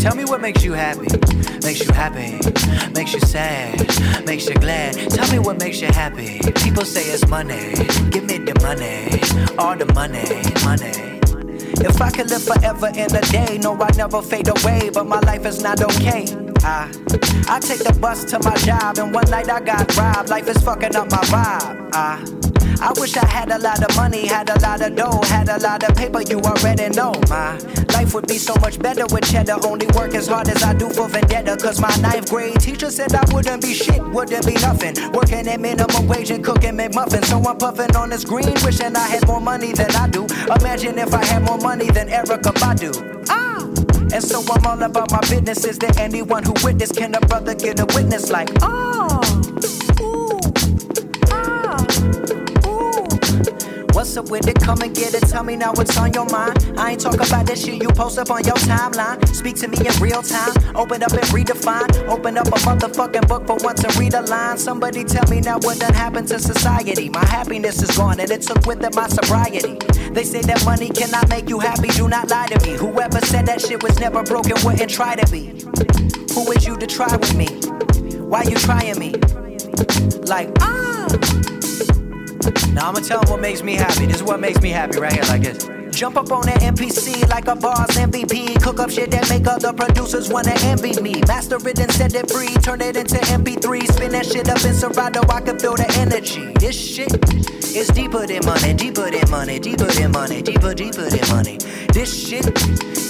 Tell me what makes you happy. Makes you happy, makes you sad, makes you glad. Tell me what makes you happy. People say it's money. Give me the money, all the money, money. If I could live forever in a day, no, I'd never fade away. But my life is not okay. I, I take the bus to my job, and one night I got robbed. Life is fucking up my vibe. I. I wish I had a lot of money, had a lot of dough, had a lot of paper, you already know. My life would be so much better with cheddar. Only work as hard as I do for vendetta. Cause my ninth grade teacher said I wouldn't be shit, wouldn't be nothing. Working at minimum wage and cooking McMuffins. So I'm puffing on this green, wishing I had more money than I do. Imagine if I had more money than Erykah Badu. Ah! And so I'm all about my business. Is there anyone who witnessed? Can a brother get a witness like, oh, ooh, ah, what's up with it? Come and get it. Tell me now what's on your mind. I ain't talking about this shit you post up on your timeline. Speak to me in real time. Open up and redefine. Open up a motherfucking book for once and read a line. Somebody tell me now what done happened to society. My happiness is gone and it took with it my sobriety. They say that money cannot make you happy. Do not lie to me. Whoever said that shit was never broken wouldn't try to be. Who is you to try with me? Why you trying me? Like, ah! Now I'ma tell them what makes me happy. This is what makes me happy right here like this. Jump up on that N P C like a boss M V P. Cook up shit that make other producers wanna envy me. Master it and set it free. Turn it into M P three. Spin that shit up in Serato. I can feel the energy. This shit is deeper than money. Deeper than money. Deeper than money. Deeper, deeper than money. This shit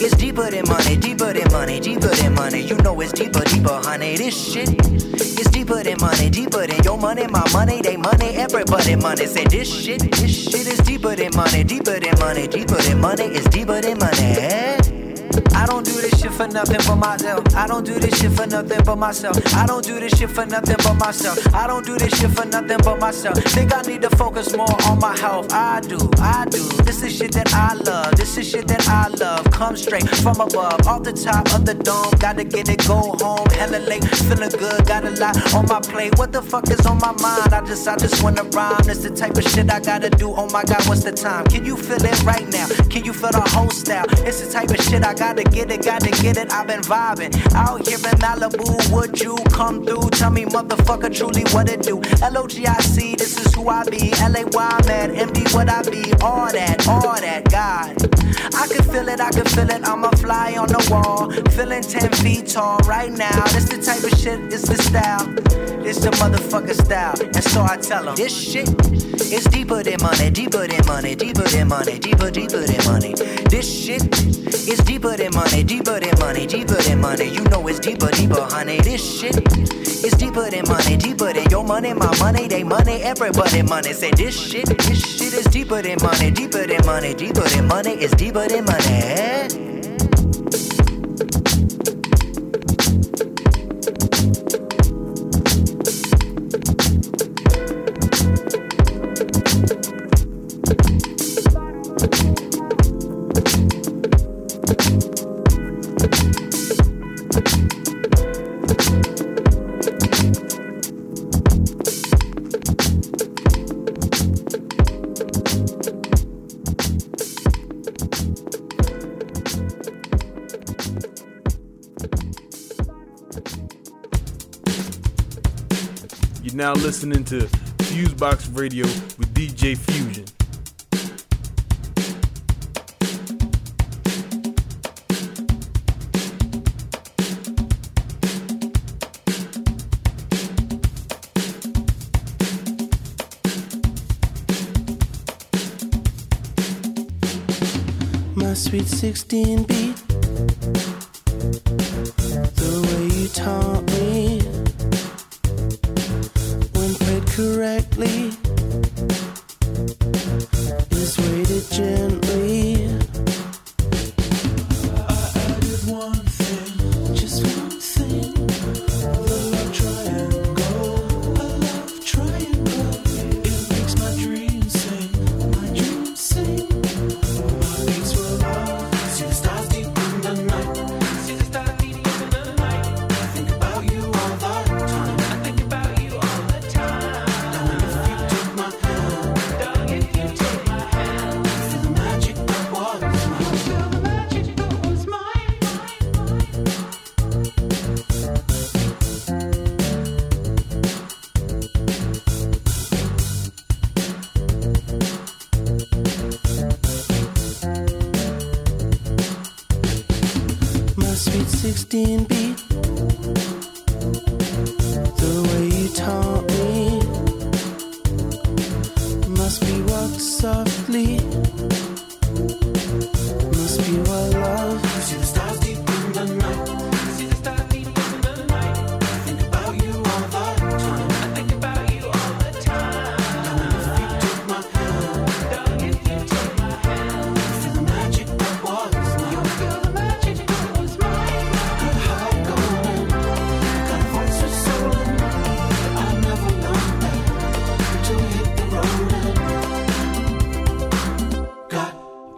is deeper than money. Deeper than money. Deeper than money. You know it's deeper, deeper, honey. This shit is deeper than money. Deeper than your money. My money. They money. Everybody money. Say this shit. This shit is deeper than money. Deeper than money. Deeper than money is deeper than money. I don't do this shit for nothing but myself. I don't do this shit for nothing but myself. I don't do this shit for nothing but myself. I don't do this shit for nothing but myself. Think I need to focus more on my health. I do, I do. This is shit that I love. This is shit that I love. Come straight from above, off the top of the dome. Gotta get it, go home. Hella late, feeling good. Got a lot on my plate. What the fuck is on my mind? I just, I just wanna rhyme. That's the type of shit I gotta do. Oh my God, what's the time? Can you feel it right now? Can you feel the whole style? It's the type of shit I got. Gotta get it, gotta get it, I've been vibing. Out here in Malibu, would you come through? Tell me, motherfucker, truly what it do. L O G I C, this is who I be. L A Y, mad, M D, what I be. All that, all that, God. I can feel it, I can feel it, I'm a fly on the wall. Feeling ten feet tall right now. This the type of shit, it's the style. It's the motherfucker style. And so I tell them, this shit is deeper than money, deeper than money, deeper than money, deeper, deeper than money. This shit is deeper than money, deeper than money, deeper than money. You know it's deeper, deeper, honey. This shit is deeper than money, deeper than your money, my money, they money, everybody money. Say this shit, this shit is deeper than money, deeper than money, deeper than money, it's deeper than money. Now listening to FuseBox Radio with D J Fusion. My sweet sixteen beat, the way you taught me. Correctly is weighted gently. I added one thing, just one thing. The love triangle, a love triangle. It makes my dreams sing, my dreams sing. My beats were loud, see the stars deep in the night, see the stars deep in the night. I think about you all the time. I think about you all the time. Sixteen beat, the way you taught me, must be walked softly, must be what love. See the stars deep in the night, see the stars deep in the night. I think about you all the time, I think about you all the time. Darling, if you took my hand, darling, if you took my hand, feel the magic that was mine. You feel the magic that was mine.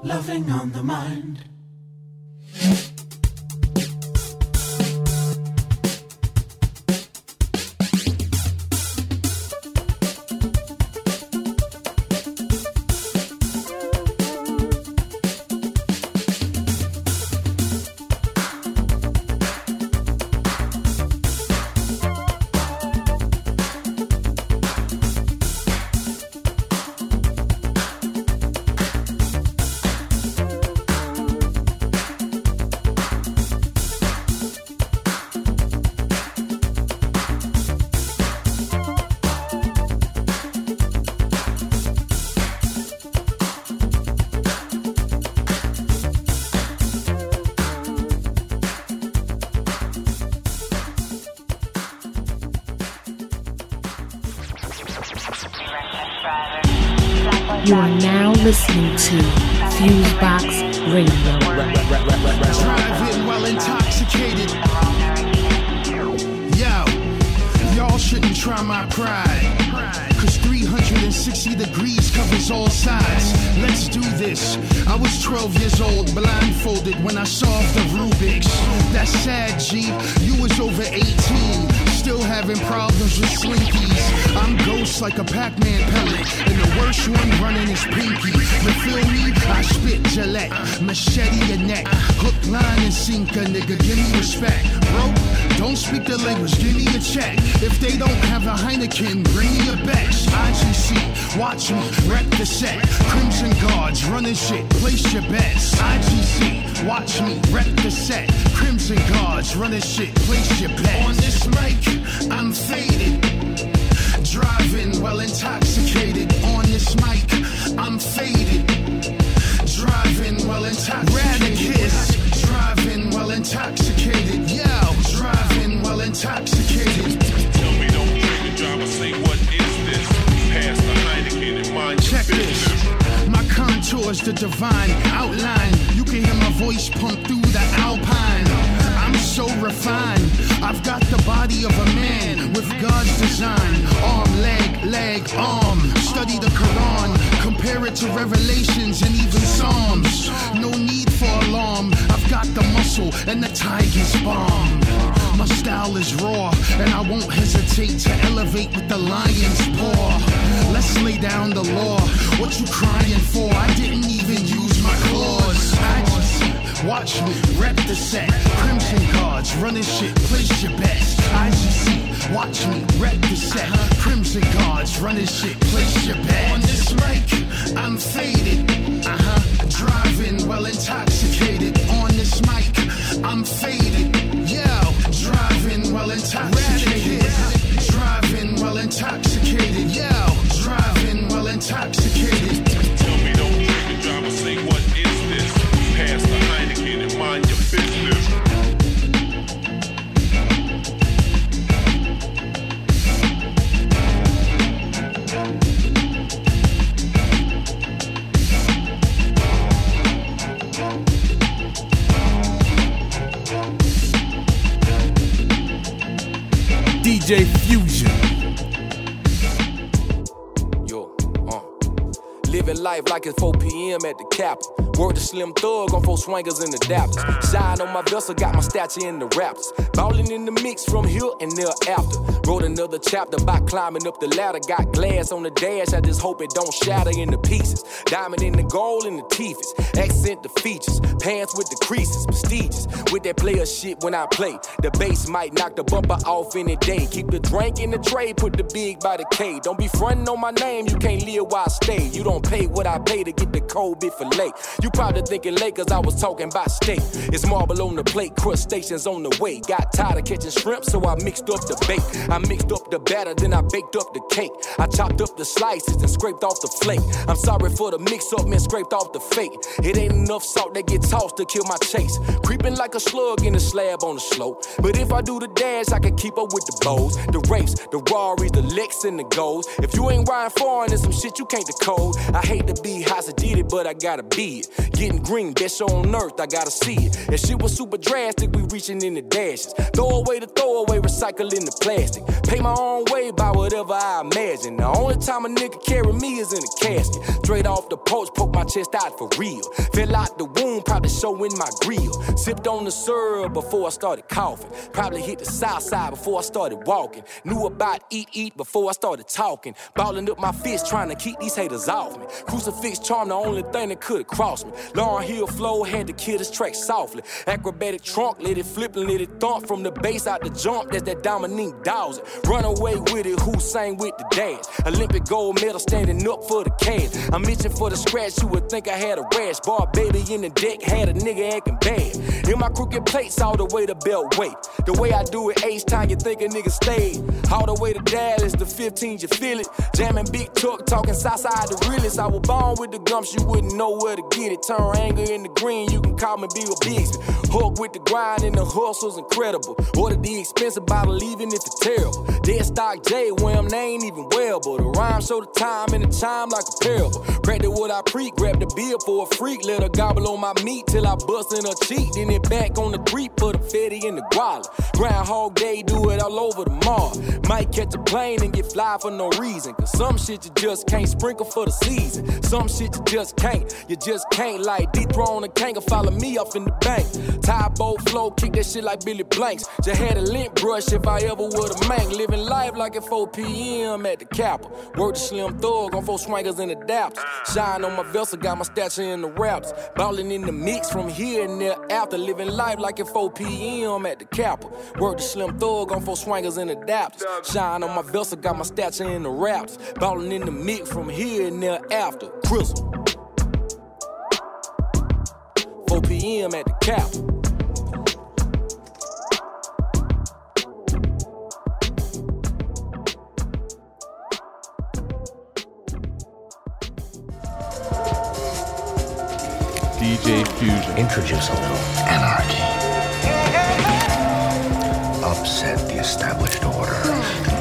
Loving on the mind. You are now listening to FuseBox Radio. Drive in while intoxicated. Yo, y'all shouldn't try my pride, cause three hundred sixty degrees covers all sides. Let's do this. I was twelve years old, blindfolded when I solved the Rubik's. That's sad, G. You was over eighteen. Still having problems with slinkies. I'm ghost like a Pac-Man pellet, and the worst one running is Pinky. You feel me? I spit Gillette, machete your neck, hook, line, and sinker, nigga. Give me respect, bro. Don't speak the language. Give me a check. If they don't have a Heineken, bring me a Bex. I G C, watch me wreck the set. Crimson Guards running shit. Place your bets. I G C, watch me wreck the set. Crimson Guards running shit. Place your bets. On this mic, I'm faded, driving well intoxicated. On this mic, I'm faded, driving well intoxicated. Radicus, driving well intoxicated. Yo, driving well intoxicated. Tell me don't drink and drive. I say what is this? Pass the Heineken and mind. Check this. My contours, the divine outline. You can hear my voice pump through the alpine. I'm so refined. I've got the body of a man with God's design. Arm, leg, leg, arm. Study the Quran. Compare it to Revelations and even Psalms. whistle and the tiger's bomb. My style is raw, and I won't hesitate to elevate with the lion's paw. Let's lay down the law. What you crying for? I didn't even use my claws. I just watch me rep the set. Crimson cards, running shit, place your bets. I just watch me rep the set. Crimson cards, running shit, place your bets. On this mic, I'm faded. Uh huh. Driving well intoxicated. On this mic, I'm faded. Driving well intoxicated. Driving well intoxicated. Yo, driving well intoxicated. Tell me don't drink and drive and say what is this? Pass the Heineken and mind your business. D J Fusion. Yo, uh. Living life like it's four p.m. at the Capitol. Word to Slim Thug on four swingers in the daps. Shine on my vessel, got my statue in the raps. Ballin' in the mix from here and thereafter. Wrote another chapter by climbing up the ladder. Got glass on the dash, I just hope it don't shatter into pieces. Diamond in the gold and the teeth. Accent the features, pants with the creases. Prestigious, with that player shit when I play. The bass might knock the bumper off any day. Keep the drink in the tray, put the big by the K. Don't be frontin' on my name, you can't live while I stay. You don't pay what I pay to get the cold bit for late. You probably thinking Lakers, I was talking about steak. It's marble on the plate, crustaceans on the way. Got tired of catching shrimp, so I mixed up the bait. I mixed up the batter, then I baked up the cake. I chopped up the slices and scraped off the flake. I'm sorry for the mix-up, man, scraped off the fake. It ain't enough salt that get tossed to kill my chase. Creeping like a slug in a slab on the slope. But if I do the dash, I can keep up with the bows. The rapes, the Rarys, the Lex, and the goals. If you ain't riding foreign, there's some shit you can't decode. I hate to be hostage-eated, but I gotta be it. Getting green, best show on earth, I gotta see it. That shit was super drastic, we reaching in the dashes. Throw away the throwaway, recycling the plastic. Pay my own way by whatever I imagine. The only time a nigga carry me is in a casket. Straight off the porch, poke my chest out for real. Fell out the wound, probably showing my grill. Sipped on the syrup before I started coughing. Probably hit the south side before I started walking. Knew about eat, eat before I started talking. Balling up my fist, trying to keep these haters off me. Crucifix charm, the only thing that could've crossed me. Lauren Hill flow, had to kill this track softly. Acrobatic trunk, let it flip and let it thump. From the bass out the jump, that's that Dominique Dawson. Run away with it, who sang with the dash? Olympic gold medal standing up for the cash. I'm itching for the scratch, you would think I had a rash. Bar baby in the deck, had a nigga acting bad. In my crooked plates, all the way to Beltway. The way I do it, H-Town, you think a nigga stayed. All the way to Dallas, the fifteens, you feel it. Jamming big tuck, talking Southside the realest. I was born with the gumps, you wouldn't know where to get it. Turn anger in the green, you can call me Bill Bixby. Hook with the grind and the hustle's incredible. Order the expensive bottle, even if it's terrible. Dead stock J, wham, they ain't even wearable. The rhyme show the time and the chime like a parable. Practice what I preach, grab the bill for a freak. Let her gobble on my meat till I bust in her cheek. Then it back on the creep, put a fetty in the guala. Groundhog Day, do it all over the mall. Might catch a plane and get fly for no reason. Cause some shit you just can't sprinkle for the season. Some shit you just can't, you just can't. Like dethrone a kangaroo, follow me off in the bank. Tybo flow, kick that shit like Billy Blanks. Just had a lint brush if I ever would've mank. Living life like at four p m at the Capitol. Word to Slim Thug on four swingers in the daps. Shine on my vessel, got my statue in the raps. Ballin' in the mix from here and thereafter. Living life like at four p m at the Capitol. Word to Slim Thug on four swingers in the daps. Shine on my vessel, got my statue in the raps. Ballin' in the mix from here and thereafter. Crystal. four p m at the cap. D J Fusion. Introduce a little anarchy. Upset the established order.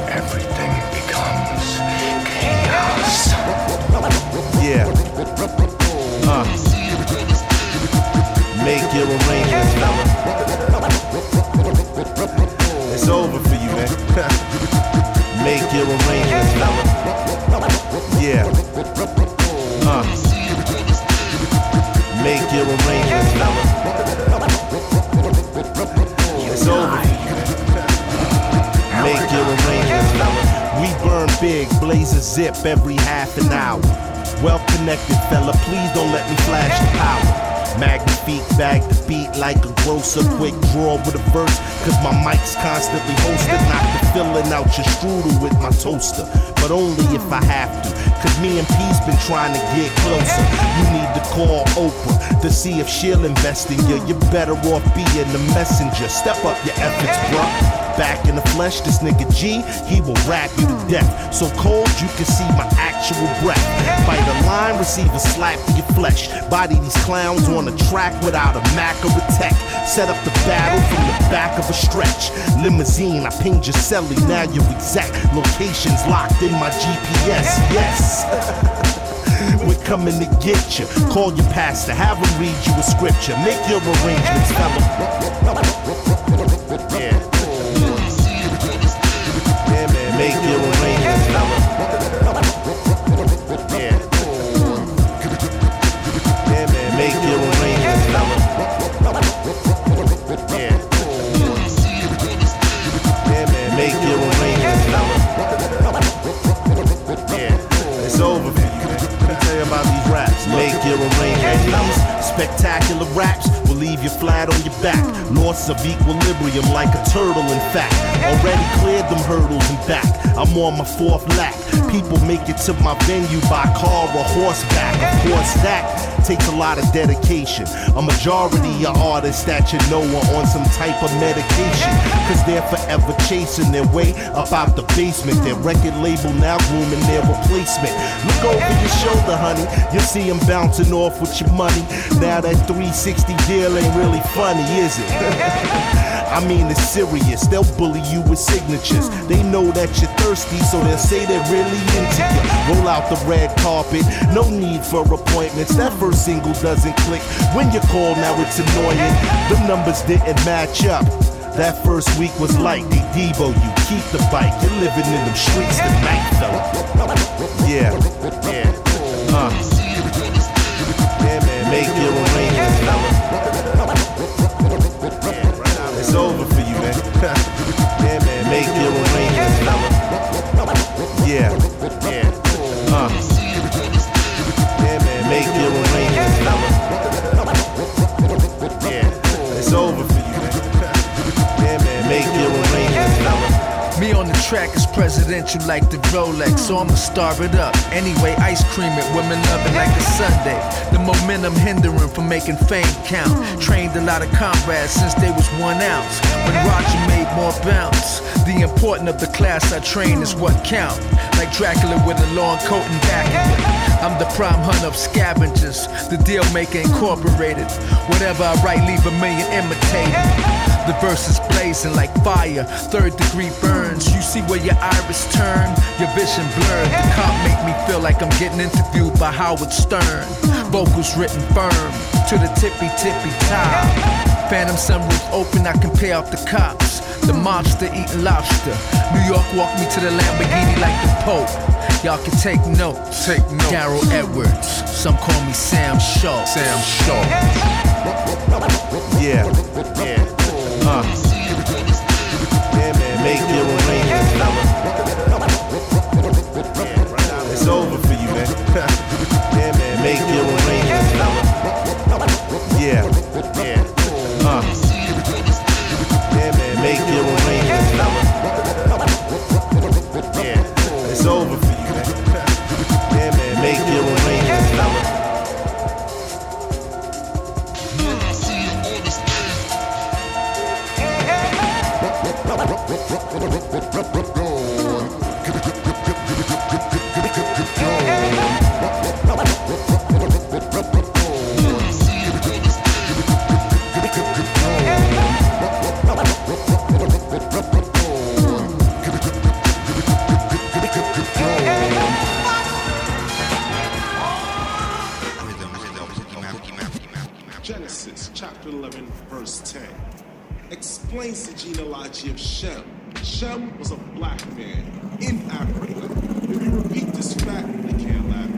Everything becomes chaos. Yeah. Uh. Make your arrangements, fella. It's over for you, man. Make your arrangements, fella. Yeah. Uh. Make your arrangements, fella. dealing rain. We burn big, blaze a zip every half an hour. Well connected fella, please don't let me flash the power. Magnifique, bag the beat like a grocer. Quick draw with a verse, cause my mic's constantly hosted. Not the filling out your strudel with my toaster, but only if I have to, cause me and P's been trying to get closer. You need to call Oprah to see if she'll invest in you. You're better off being the messenger. Step up your efforts, bruh. Back in the flesh, this nigga G, he will rap you to death. So cold, you can see my actual breath. Fight a line, receive a slap to your flesh. Body these clowns on the track without a Mac or a tech. Set up the battle from the back of a stretch. Limousine, I pinged your celly, now your exact location's locked in my G P S, yes. We're coming to get you. Call your pastor, have him read you a scripture. Make your arrangements, fella. Yeah. Make your arrangements, fella. Yeah. Yeah, man. Make your arrangements, fella. Yeah. Yeah, man. Make your arrangements, fella. Yeah. It's over, man. Let me tell you about these raps. Make your arrangements, fellas. Spectacular raps will leave you flat on your back. Loss of equilibrium like a turtle, in fact. Already cleared them hurdles and back. I'm on my fourth lap. People make it to my venue by car or horseback. Of course that takes a lot of dedication. A majority are artists that you know are on some type of medication, cause they're forever chasing their way up out the basement. Their record label now grooming their replacement. Look over your shoulder, honey, you'll see them bouncing off with your money. Now that three sixty deal ain't really funny, is it? I mean, it's serious. They'll bully you with signatures. They know that you're thirsty, so they'll say they're really into you. Roll out the red carpet, no need for appointments. That first single doesn't click. When you call now it's annoying. Them numbers didn't match up. That first week was like they Debo you. Keep the bike, you're living in them streets tonight though. Yeah, yeah, huh. Yeah, man, make your arrangements, fella. Yeah, right now it's over for you, man. Yeah, man, make your arrangements, fella. Yeah, yeah, huh. Make your arrangements, fella. Yeah, it's over for you, man. Yeah, man, make your arrangements, fella. Me on the track is presidential like the Rolex, so I'ma starve it up. Anyway, ice cream it, women love it like a sundae. The momentum hindering from making fame count. Trained a lot of comrades since they was one ounce. When Roger made more bounce, the important of the class I train is what count. Like Dracula with a long coat and back. I'm the prime hunter of scavengers, the deal maker incorporated. Whatever I write, leave a million imitated. The verse is blazing like fire, third degree burns. You see where your iris turn, your vision blurred. The cop make me feel like I'm getting interviewed by Howard Stern. Vocals written firm, to the tippy tippy top. Phantom sunroof open, I can pay off the cops. The mobster eating lobster. New York walked me to the Lamborghini like the Pope. Y'all can take notes. Take notes. Darryl Edwards. Some call me Sam Shaw. Sam Shaw. Yeah. Yeah. Uh. Yeah, man. Make your arrangements, fella. Yeah, right now it's over for you, man. Yeah, man. Make your arrangements, fella. Yeah. Yeah. Uh. Yeah, man. Make your arrangements, fella. Yeah. It's over for you. Make your arrangements, fella. Genesis chapter eleven verse ten explains the genealogy of Shem. Shem was a black man in Africa. If you repeat this fact, they can't laugh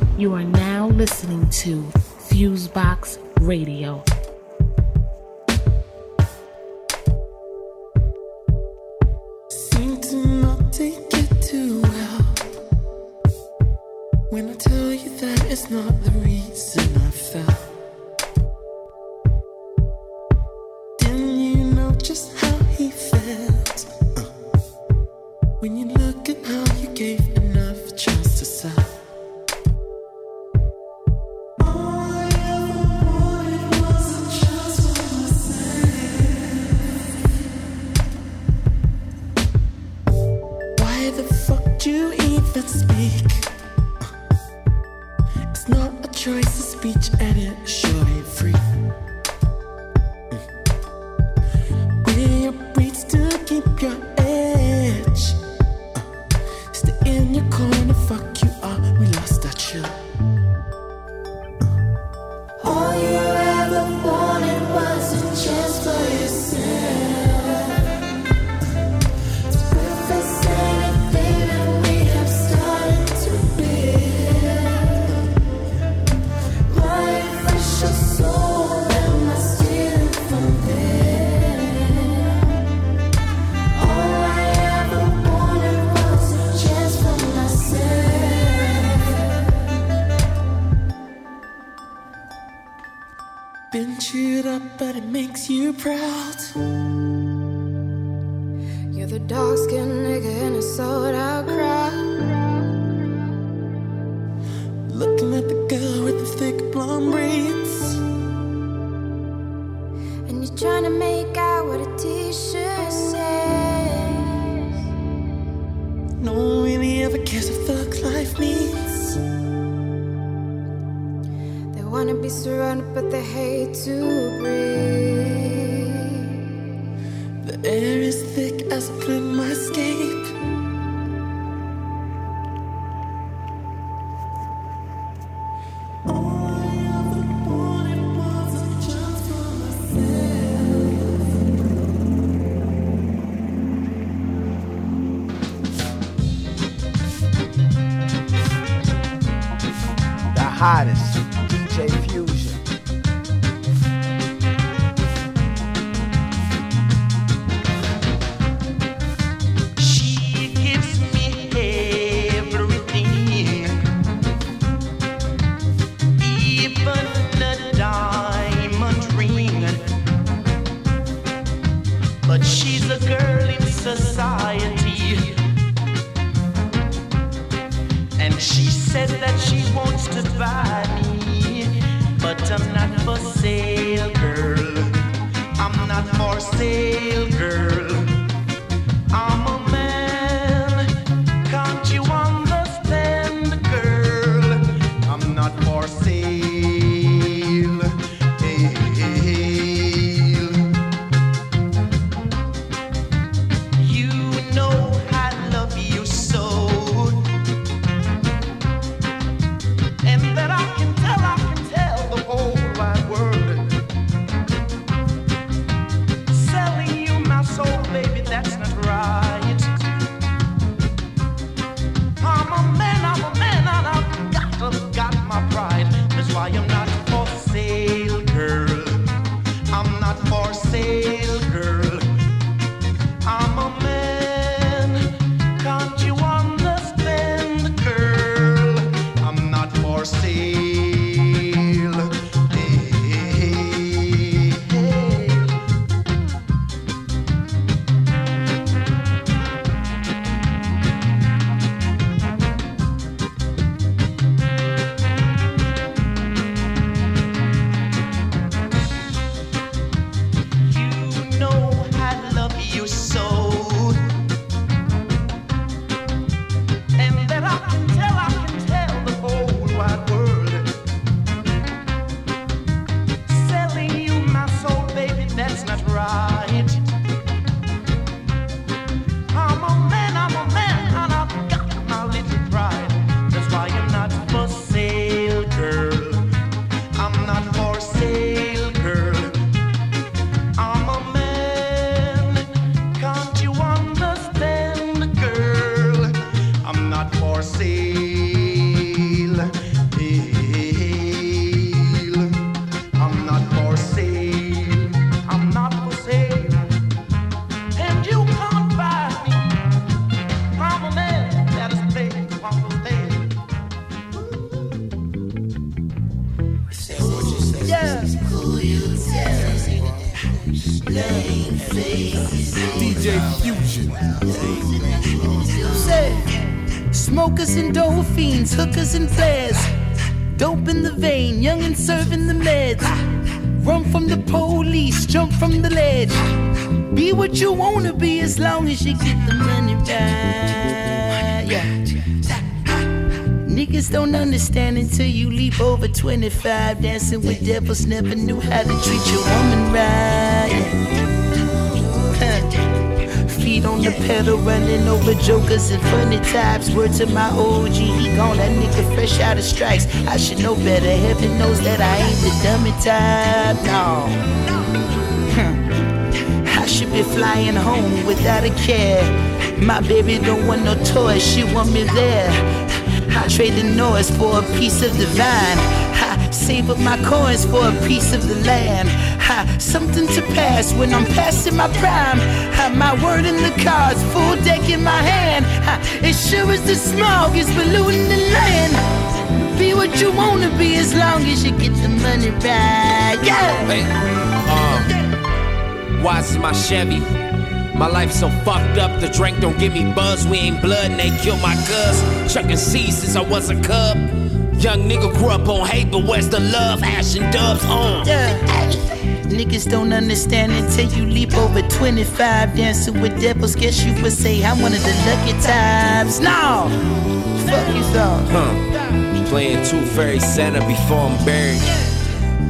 at you. You are now listening to FuseBox Radio. forget how you gave enough a chance to sigh. All I ever wanted was a chance for myself. Why the fuck do you even speak? It's not a choice of speech and it sure ain't free. Wear your beats to keep your edge. Stay in your corner, fuck you up, we lost our chill. All you ever wanted was a chance for yourself. With the same thing that we have started to build. My official soul, am I stealing from there? Been chewed up, but it makes you proud. You're the dark-skinned nigga in a sold-out crowd. Looking at the girl with the thick blonde braids. And you're trying to make out what a t-shirt says. No one really ever cares what thug life means. Wanna be surrounded, but they hate to breathe. The air is thick as I plan my escape. The hottest. D J Fusion. Say. Smokers and dough fiends, hookers and flares. Dope in the vein, young and serving the meds. Run from the police, jump from the ledge. Be what you wanna be as long as you get the money right. Yeah. Niggas don't understand until you leap over twenty-five. Dancing with devils, never knew how to treat your woman right. Huh. Feet on the pedal, running over jokers and funny types. Word to my O G, he gone, that nigga fresh out of strikes. I should know better, heaven knows that I ain't the dummy type, no. Huh. I should be flying home without a care. My baby don't want no toys, she want me there. I trade the noise for a piece of the vine. I save up my coins for a piece of the land. I, something to pass when I'm passing my prime. I, my word in the cards, full deck in my hand. I, it sure is the smog is polluting the land. Be what you wanna be as long as you get the money right. Yeah. Hey, uh, why is my Chevy? My life so fucked up, the drink don't give me buzz. We ain't blood and they kill my cuz. Chucking seeds since I was a cub. Young nigga grew up on hate, but where's the love? Ash and dubs on. Yeah. Niggas don't understand until you leap over twenty-five. Dancing with devils, guess you would say I'm one of the lucky types. No! Fuck you thought. Huh. Playing two fairy Santa before I'm buried.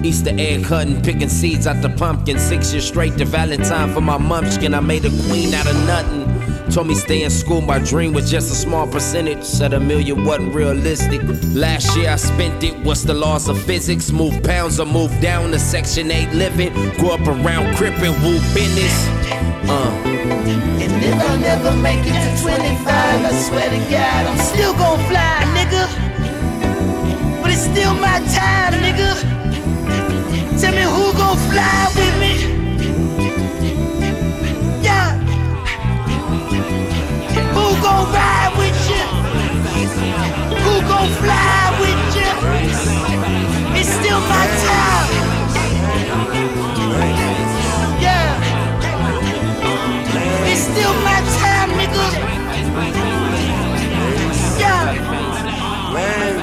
Easter egg hunting, picking seeds out the pumpkin. Six years straight to Valentine for my mumpkin. I made a queen out of nothing. Told me stay in school, my dream was just a small percentage. Said a million wasn't realistic. Last year I spent it, what's the laws of physics? Move pounds or move down to section eight living. Grew up around crippin', woo business. Uh. And if I never make it to twenty-five, I swear to God, I'm still gon' fly, nigga. But it's still my time, nigga. Tell me who gon' fly with me? Yeah. Who gon' ride with you? Who gon' fly with you? It's still my time. Yeah. It's still my time, nigga. Yeah. Man.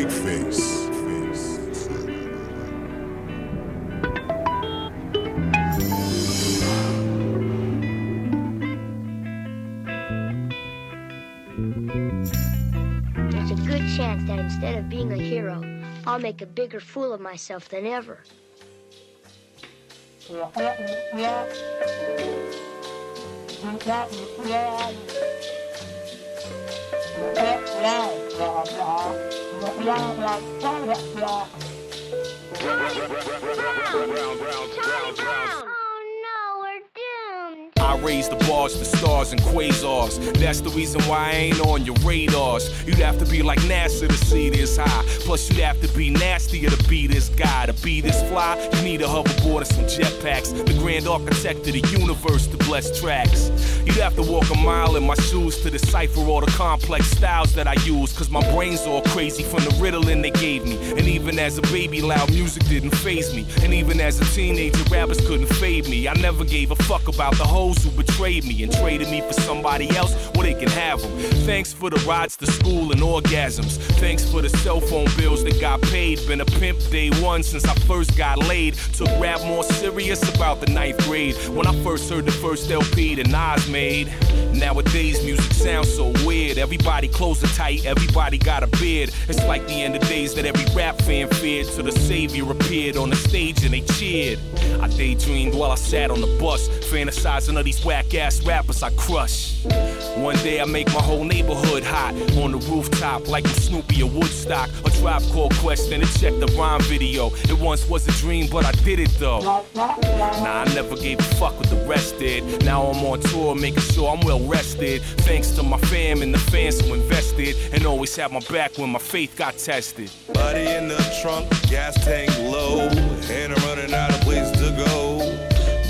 Face. There's a good chance that instead of being a hero, I'll make a bigger fool of myself than ever. I raise the bars for stars and quasars. That's the reason why I ain't on your radars. You'd have to be like NASA to see this high. Plus, you'd have to be nastier to be this guy. To be this fly, you need a hoverboard or some jetpacks. The grand architect of the universe to bless tracks. You'd have to walk a mile in my shoes to decipher all the complex styles that I use. Cause my brain's all crazy from the riddling they gave me. And even as a baby, loud music didn't faze me. And even as a teenager, rappers couldn't fade me. I never gave a fuck about the hoes who betrayed me and traded me for somebody else, well they can have them. Thanks for the rides to school and orgasms. Thanks for the cell phone bills that got paid. Been a pimp day one since I first got laid. Took rap more serious about the ninth grade. When I first heard the first L P that Nas made. Nowadays music sounds so weird. Everybody clothes are tight, everybody got a beard. It's like the end of days that every rap fan feared till the savior appeared on the stage and they cheered. I daydreamed while I sat on the bus, fantasizing of these whack-ass rappers I crush. One day I make my whole neighborhood hot on the rooftop like I'm Snoopy or Woodstock. A Tribe Called Quest and it checked the rhyme video. It once was a dream, but I did it though. Nah, I never gave a fuck what the rest did. Now I'm on tour making sure I'm well rested. Thanks to my fam and the fans who invested and always had my back when my faith got tested. Buddy in the trunk, gas tank low, and I'm running out of place to go.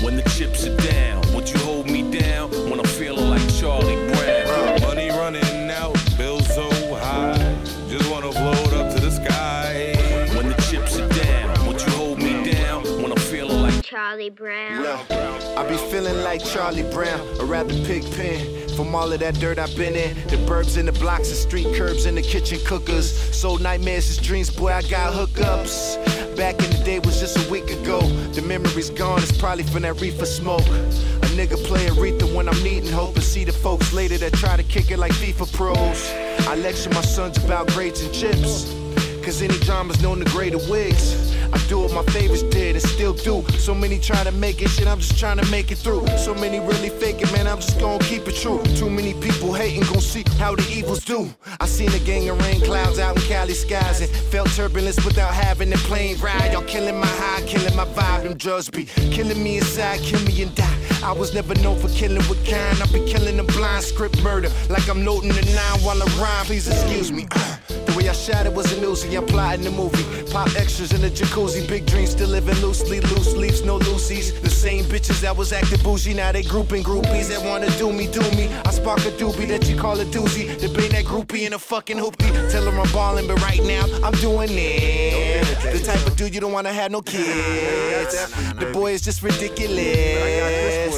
When the chips are down, would you hold me down when I'm feeling like Charlie Brown? Money running out, bills so high, just wanna float up to the sky. When the chips are down, would you hold me down when I'm feeling like Charlie Brown. Yeah. I be feeling like Charlie Brown, a rather pig pen. From all of that dirt I've been in, the burbs in the blocks, the street curbs in the kitchen cookers. Sold nightmares as dreams, boy, I got hookups. Back in the day was just a week ago. The memory's gone, it's probably from that reefer smoke. A nigga play Aretha when I'm needing hope, and see the folks later that try to kick it like FIFA pros. I lecture my sons about grades and chips, cause any drama's known the greater wigs. I do what my favorites did and still do. So many try to make it, shit, I'm just trying to make it through. So many really faking, man, I'm just gonna keep it true. Too many people hating, gon' see how the evils do. I seen a gang of rain clouds out in Cali skies and felt turbulence without having a plane ride. Y'all killing my high, killing my vibe. Them drugs be killing me inside, kill me and die. I was never known for killing with kind. I be killing a blind script murder, like I'm noting the nine while I rhyme. Please excuse me. Uh, the way I shot it was an Uzi. I'm plotting the movie. Pop extras in the jacuzzi. Big dreams still living loosely. Loose leaves, no loosies. The same bitches that was acting bougie, now they grouping groupies that wanna do me, do me. I spark a doobie that you call a doozy. Debate that groupie in a fucking hoopty. Tell them I'm balling, but right now I'm doing it. The type of dude you don't wanna have no kids. The boy is just ridiculous.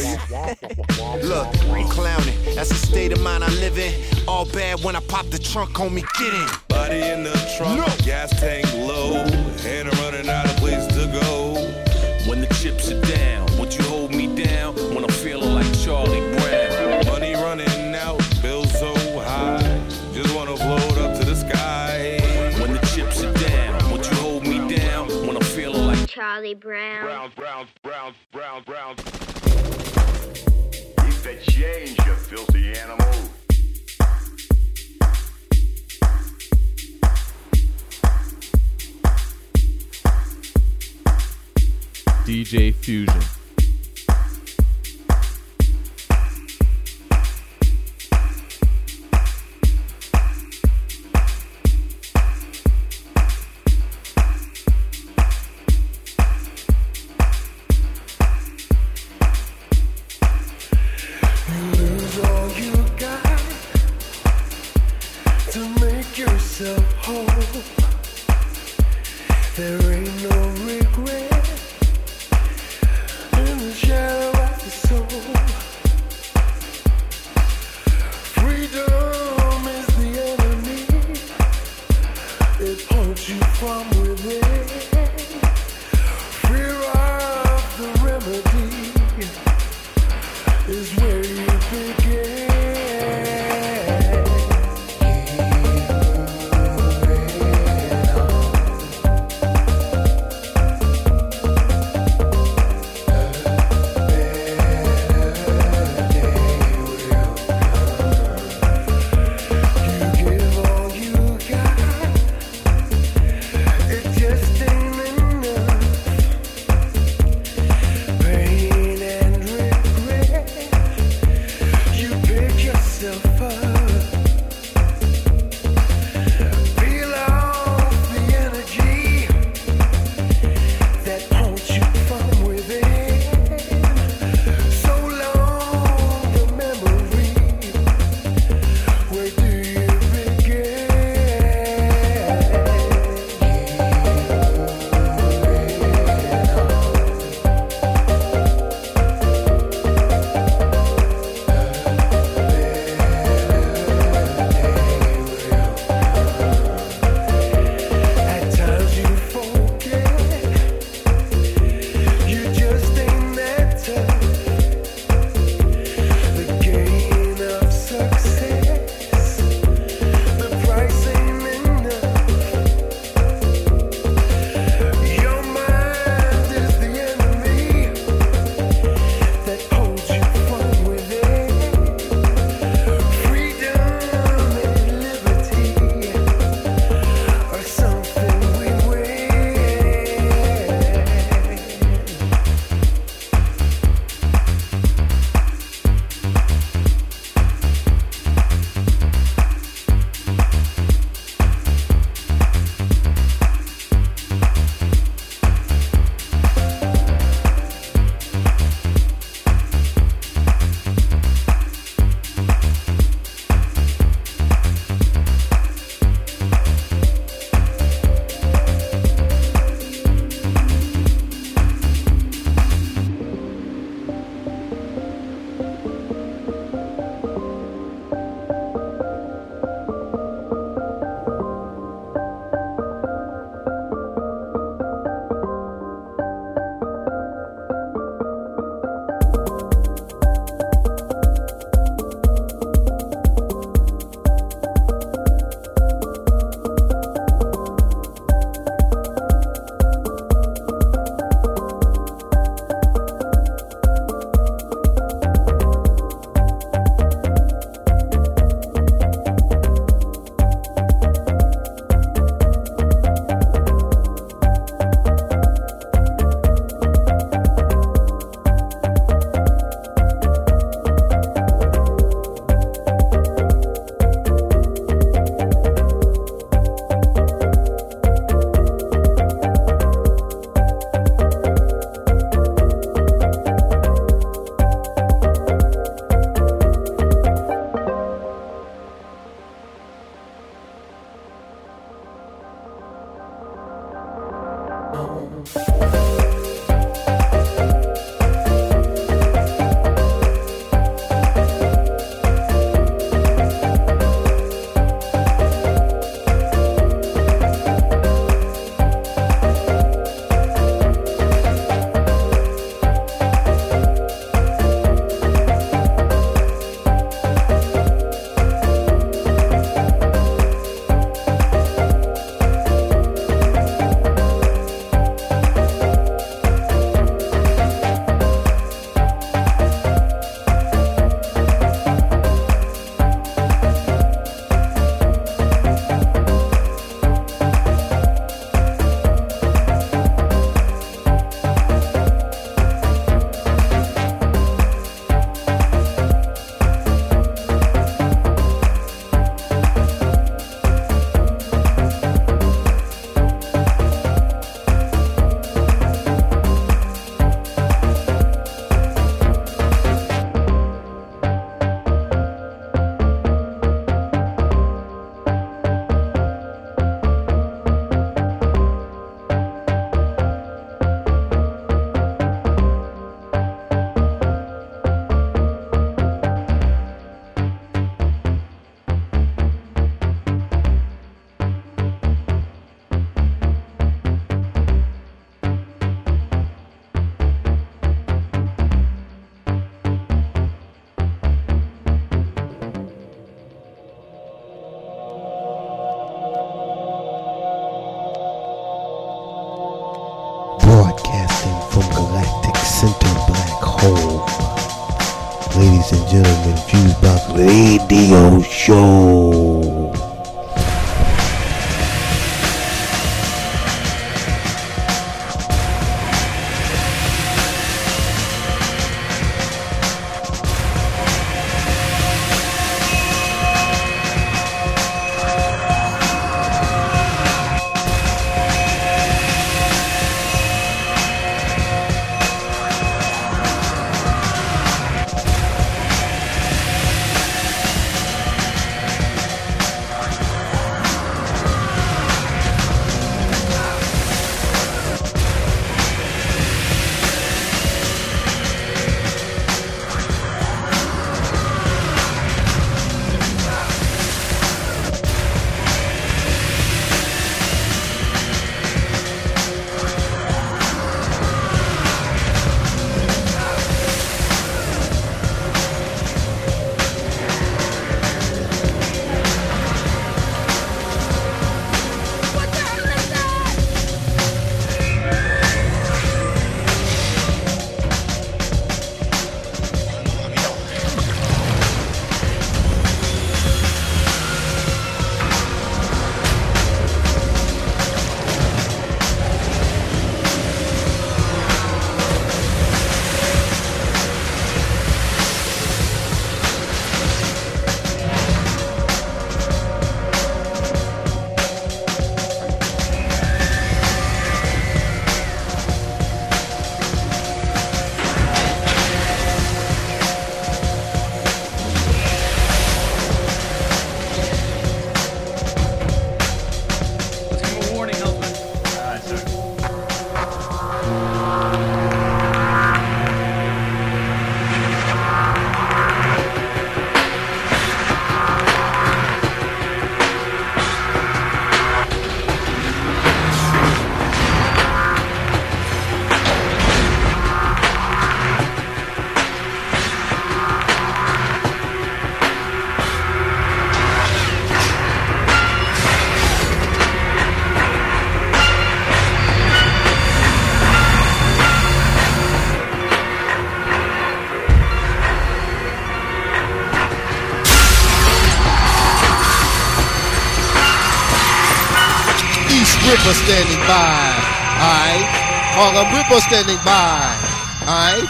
Look, I'm clowning, that's the state of mind I live in. All bad when I pop the trunk on me, get in. Body in the trunk, no. Gas tank low. And I'm running out of place to go. When the chips are down, would you hold me down? When I'm feeling like Charlie Brown. Money running out, bills so high. Just wanna float up to the sky. When the chips are down, would you hold me down? When I'm feeling like Charlie Brown. Brown, brown, brown, brown, brown. That change, you filthy animal. D J Fusion. There ain't no regret. Ripper standing by. All right. Harlem Ripper standing by. All right.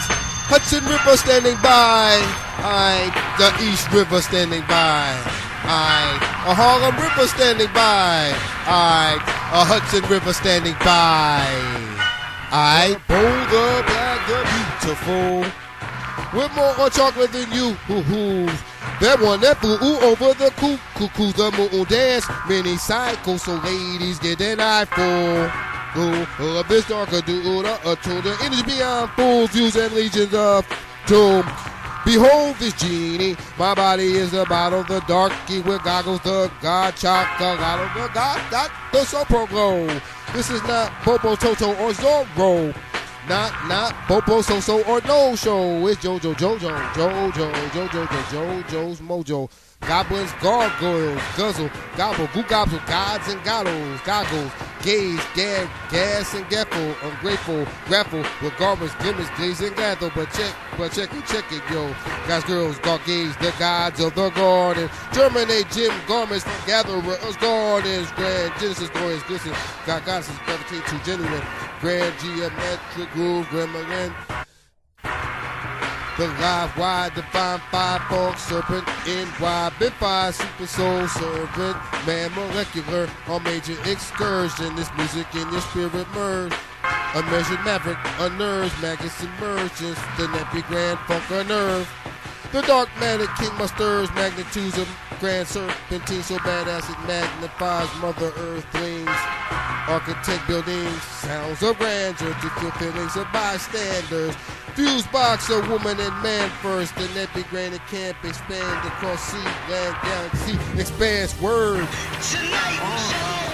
Hudson Ripper standing by. All right. The East River standing by. All right. A Harlem Ripper standing by. All right. A Hudson River standing by. All right. Boulder Black, the beautiful. We're more on chocolate than you. Hoo-hoo. That one that blew over the cuckoo, the moon dance, many cycles, so ladies get an eyeful. Ooh, of this darker doodle, a tool, the energy beyond fools, views and legions of doom. Behold this genie, my body is the bottle, the darky with goggles, the god chocolate, the god, that the sopro glow. This is not Popo, Toto, or Zorro. Not, not, Popo, So So, or No Show. It's Jojo, Jojo, Jojo, Jojo, Jojo, Jojo's Mojo. Goblins, gargoyles, guzzle, gobble, goo gobble, gods and goggles, goggles, gaze, gag, gas and gecko, ungrateful, grapple, with garments, gimmicks, gaze and gather, but check, but check it, check it, yo. Guys, girls, gargaze, the gods of the garden, germinate, gym, garments, gatherers, gardens, grand genesis, glorious glisten, god goddesses, gravitate to genuine, grand geometric groove, gremlin. The live, wide, divine, five, folk, serpent, in, wide, bit five, super soul, servant, man, molecular, all major excursion, this music in your spirit merge, a measured maverick, a nerve, maggots emergence, the nappy grand funk, a nerve, the dark manic king musters, magnitudes of grand serpentine, so badass it magnifies mother earthlings, architect buildings, sounds of grandeur, to feel feelings of bystanders, fuse box a woman and man first, an epigram camp expand across sea, land, galaxy, expands word.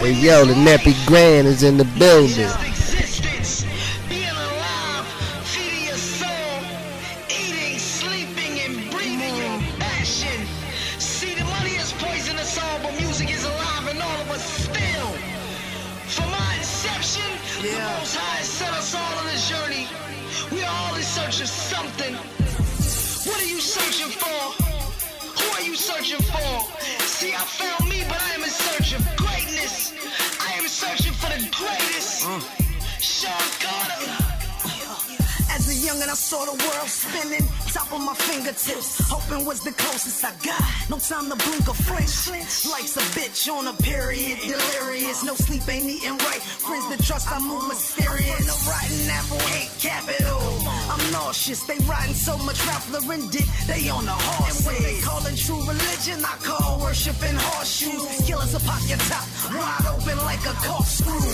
Hey yo, the nappy grand is in the building. Existence, being alive, feeding your soul, eating, sleeping, and breathing your passion. See, the money has poisoned us all, but music is alive and all of us still. From our inception, yeah. The Most High set us all on this journey. We are all in search of something. What are you searching for? Who are you searching for? See, I found me, but I am in search of greatness. I am searching for the greatest. Mm. Sean Carter. As a youngin', I saw the world spinning, top of my fingertips, hoping was the closest I got. No time to blink or flinch. Life's a bitch on a period, delirious. No sleep, ain't eating right. Friends that trust, I move mysterious. A rotten apple ain't capital. I'm nauseous. They riding so much Rappler and Dick, they on the horse. And what they callin' true religion, I call worshipin' horseshoes. Killers will pop your top, wide open like a corkscrew.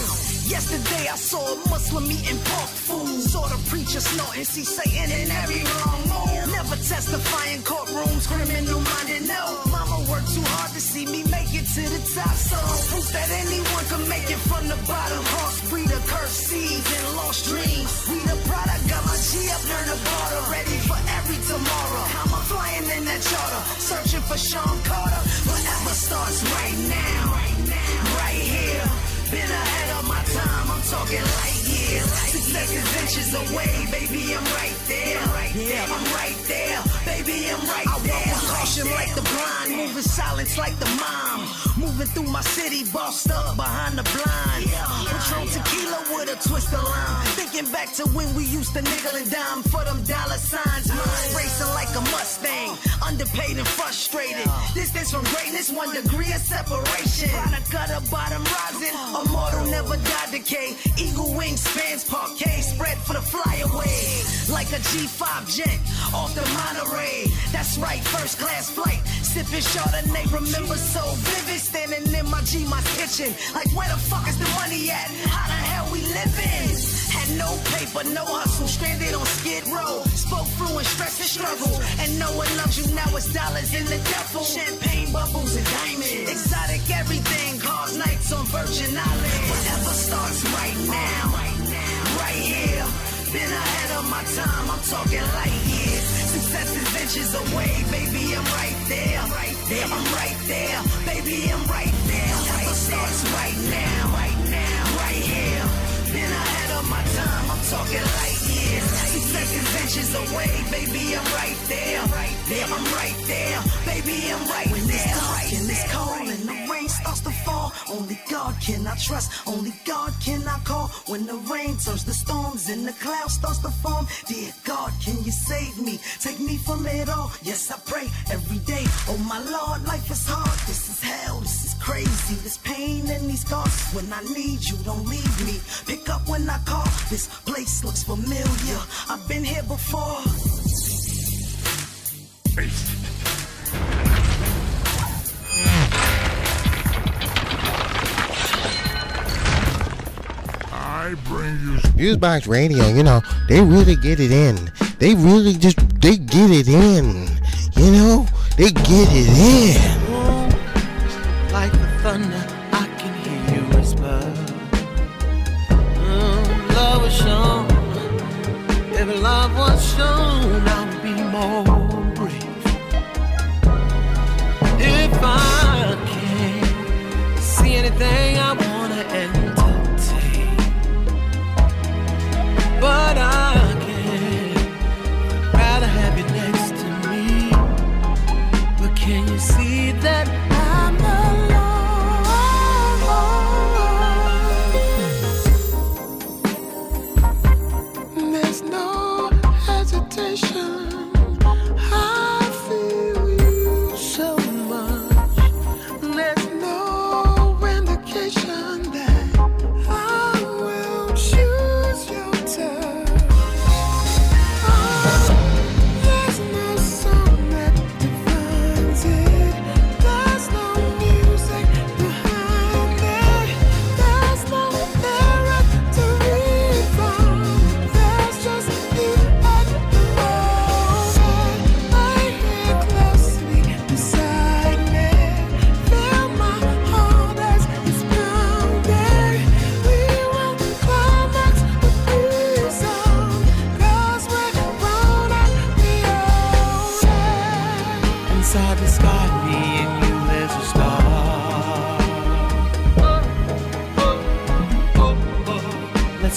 Yesterday I saw a Muslim eating pork food. Saw the preacher snorting, see Satan in every wrong move. Never testify in courtrooms, criminal-minded, no. Mama worked too hard to see me make it to the top, so proof that anyone can make it from the bottom. Horse breed of cursed seeds and lost dreams. We the product, got my G up, learn the border, ready for every tomorrow. I'm a flying in that charter, searching for Sean Carter. Whatever starts right now, right now, right here. Been ahead of my time, I'm talking light years. Success is inches away, baby, I'm right there. I'm right there, baby, I'm right there. I walk with caution like the blind, moving silence like the mom. Moving through my city, bossed up behind the blind. Patron tequila with a twist of lime. Thinking back to when we used to nickel and dime for them dollar signs. Mind racing like a Mustang, underpaid and frustrated. Distance from greatness, one degree of separation. Product of the bottom rising. A mortal never died, decay. Eagle wings spans parquet, spread for the flyaway. Like a G five jet off the Monterey. That's right, first class flight. Sipping Chardonnay, remember so vivid. Standing in my G, my kitchen. Like where the fuck is the money at? How the hell we living? Had no paper, no hustle, stranded on Skid Row. Spoke fluent, stress and struggle. And no one loves you now, it's dollars in the devil. Champagne bubbles and diamonds. Exotic everything, cars, nights on Virgin Islands. Whatever starts right now, right now, right here. Been ahead of my time, I'm talking light years. Success is inches away, baby, I'm right there. Right there, I'm right there, baby, I'm right there. Whatever starts right now, right now, right here. Been ahead of my time, I'm talking light years. Success is inches inches away, baby, I'm right there. Yeah, I'm right there, baby, I'm right when there. When it's dark and it's cold and the rain starts to fall, only God can I trust, only God can I call. When the rain turns to storms and the clouds starts to form, dear God, can you save me? Take me from it all. Yes, I pray every day. Oh my Lord, life is hard. This is hell, this is crazy, this pain and these scars. When I need you, don't leave me. Pick up when I call. This place looks familiar. I've been here before. Peace. I bring you FuseBox Radio. You know, they really get it in. They really just, they get it in. You know, they get it in. Oh, like the thunder, I can hear you whisper. Mm, love was shown. If love was shown, I'll be more brave. If I can't see anything I wanna entertain, but I can't, rather have you next to me. But can you see that I'm alone?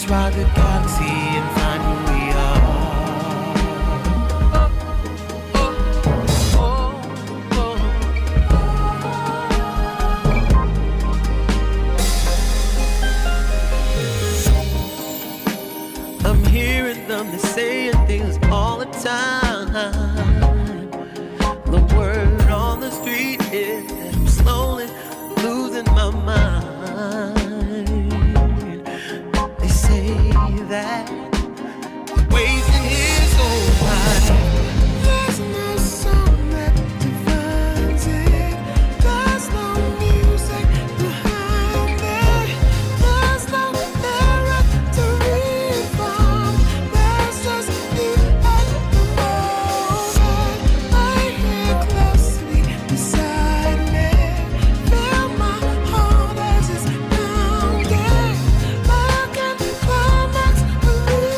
Ride the galaxy and find who we are. Oh, oh, oh, oh. I'm hearing them, they saying things all the time. The word on the street is that I'm slowly losing my mind. That wasting his whole life. There's no song that defines it. There's no music behind it. There's no therapy to read from. There's just you and the world. I hear closely beside me. Feel my heart as it's pounding. Look at the clock. Ooh.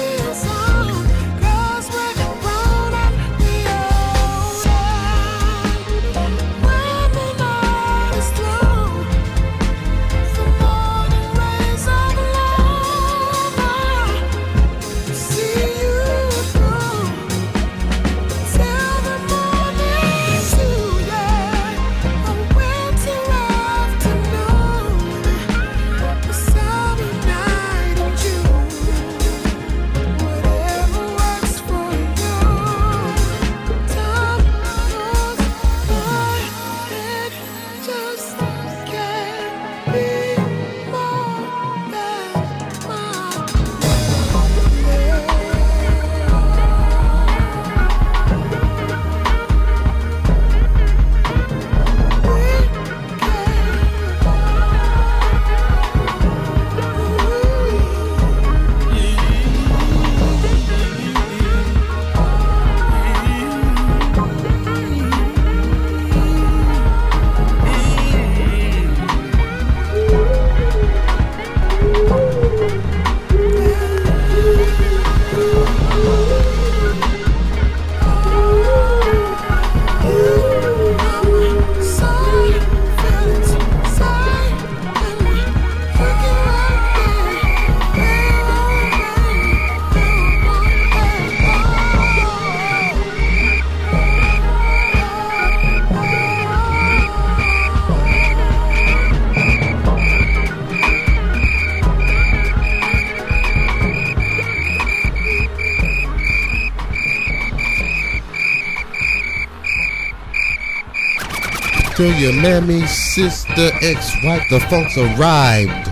till your mammy, sister, ex-wife, the folks arrived.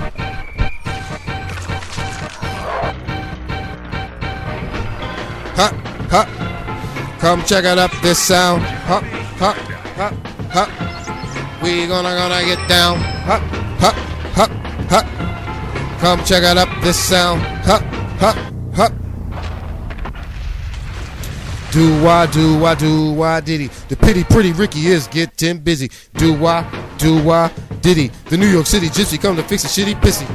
Hop, hop, come check it up this sound. Hop, hop, hop, hop, we gonna gonna get down. Hop, hop, hop, hop, come check it up this sound. Hop, hop, hop. Do I, do I, do I, diddy. The pity pretty Ricky is getting busy. Do I, do I, diddy. The New York City gypsy come to fix a shitty pissy.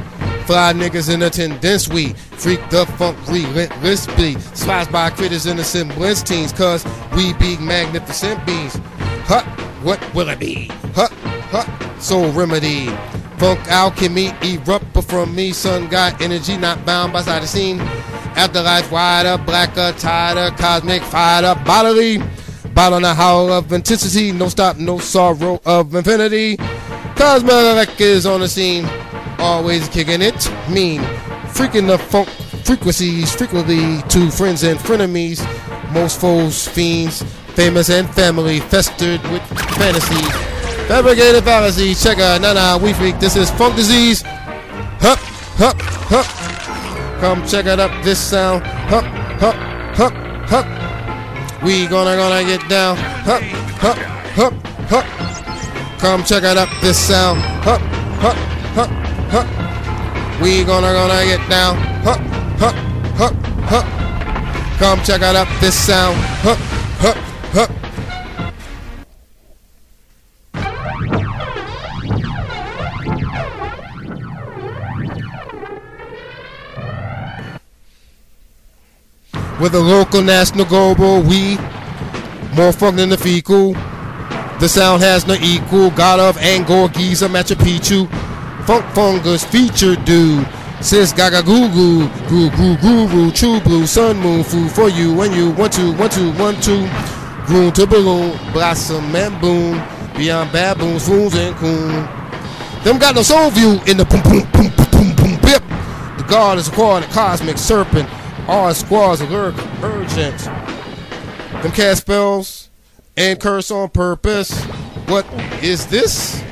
Fly niggas in attendance, we freak the funk relentlessly. Slides by critters in the semblance teens, cause we be magnificent bees. Huh, what will it be? Huh, huh, soul remedy. Funk alchemy erupt from me. Sun god energy, not bound by side of scene. Afterlife wider, blacker, tighter, cosmic fire, bodily. Bottle in a howl of intensity, no stop, no sorrow of infinity. Cosmic is on the scene, always kicking it mean. Freaking the funk frequencies frequently to friends and frenemies. Most foes, fiends, famous and family, festered with fantasy. Fabricated fallacy, checker, nah nah, we freak, this is funk disease. Hup, hup, hup. Come check it up this sound. Hup, hup, hup, hup. We gonna gonna get down. Hup, hup, hup, hup. Come check it up this sound. Hup, hup, hup, hup. We gonna gonna get down. Hup, hup, hup, hup. Come check it up this sound. Hup, hup, hup. With a local, national, global, we more funk than the fecal. The sound has no equal. God of Angkor, Giza, Machu Picchu. Funk fungus, featured dude. Sis, gaga, goo, goo, goo, goo, guru, true blue, sun, moon, food for you when you want to, one, two, one, two. Groom to balloon, blossom and boom. Beyond baboons, fools and coon. Them got no soul view in the boom, boom, boom, boom, boom, boom, bip. The god is called the cosmic serpent. Our squads are urgent. Them cast spells and curse on purpose. What is this?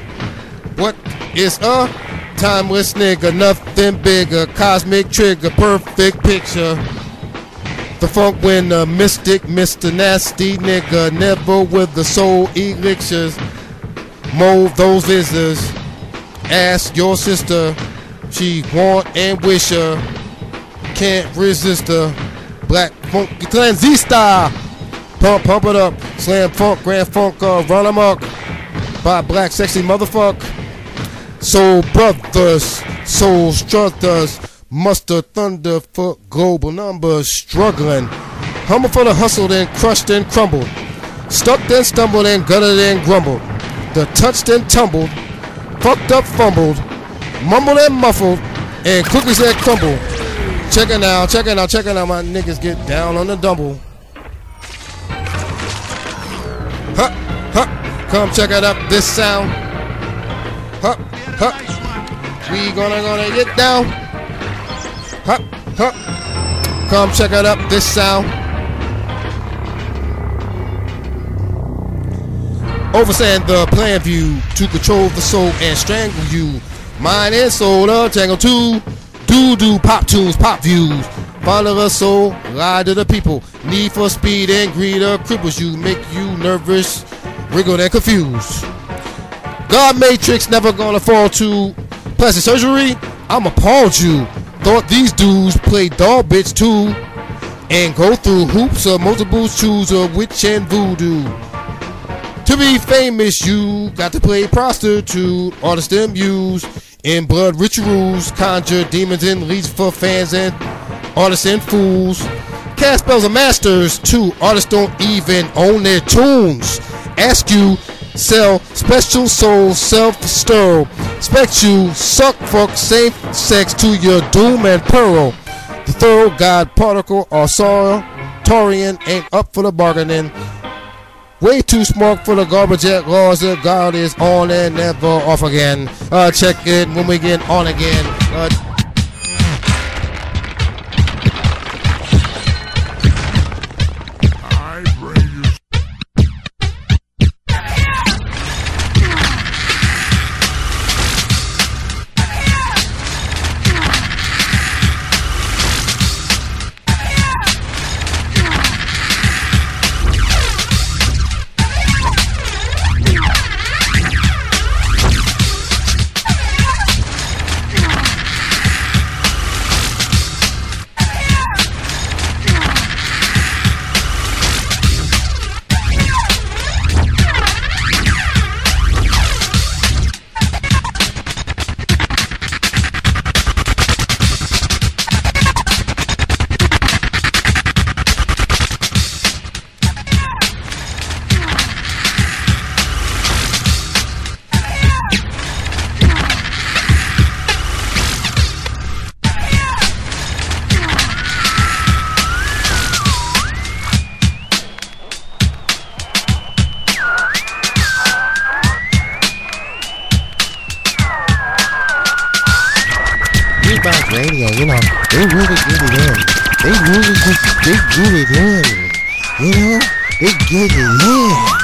What is a timeless nigga? Nothing bigger. Cosmic trigger. Perfect picture. The funk winner. Mystic Mister Nasty nigga. Never with the soul elixirs. Mold those visitors. Ask your sister. She want and wish her. Can't resist the black funky transistor. Pump, pump it up. Slam funk, grand funk, uh, run amok. By black sexy motherfuck. Soul brothers, soul struthers. Muster thunder for global numbers. Struggling. Humble for the hustle, then crushed and crumbled. Stuck, then stumbled, and gutted and grumbled. The touched and tumbled. Fucked up, fumbled. Mumbled and muffled. And quickly said crumbled. Check it out, check it out, check it out. My niggas get down on the double. Hup, hup, come check it up this sound. Hup, hup, we gonna gonna get down. Hup, hup, come check it up this sound. Overstand the plan view to control the soul and strangle you. Mind and soul, the tangle too. Do-do, pop tunes, pop views. Follow the soul, lie to the people. Need for speed and greed are cripples you. Make you nervous, wriggled and confused. God matrix never gonna fall to plastic surgery. I'm appalled you. Thought these dudes play doll bitch too. And go through hoops of multiple shoes of witch and voodoo. To be famous you got to play prostitute. Artist them use. In blood rituals, conjure demons and leads for fans and artists and fools. Cast spells are masters too. Artists don't even own their tunes. Ask you, sell special soul, self-stir. Expect you, suck, fuck, safe sex to your doom and peril. The thorough god particle or sorrow, Torian ain't up for the bargaining. Way too smart for the garbage at laws. The God is on and never off again. Uh, check it when we get on again. Uh, I bring you. they, they get it in, you know, they get it in.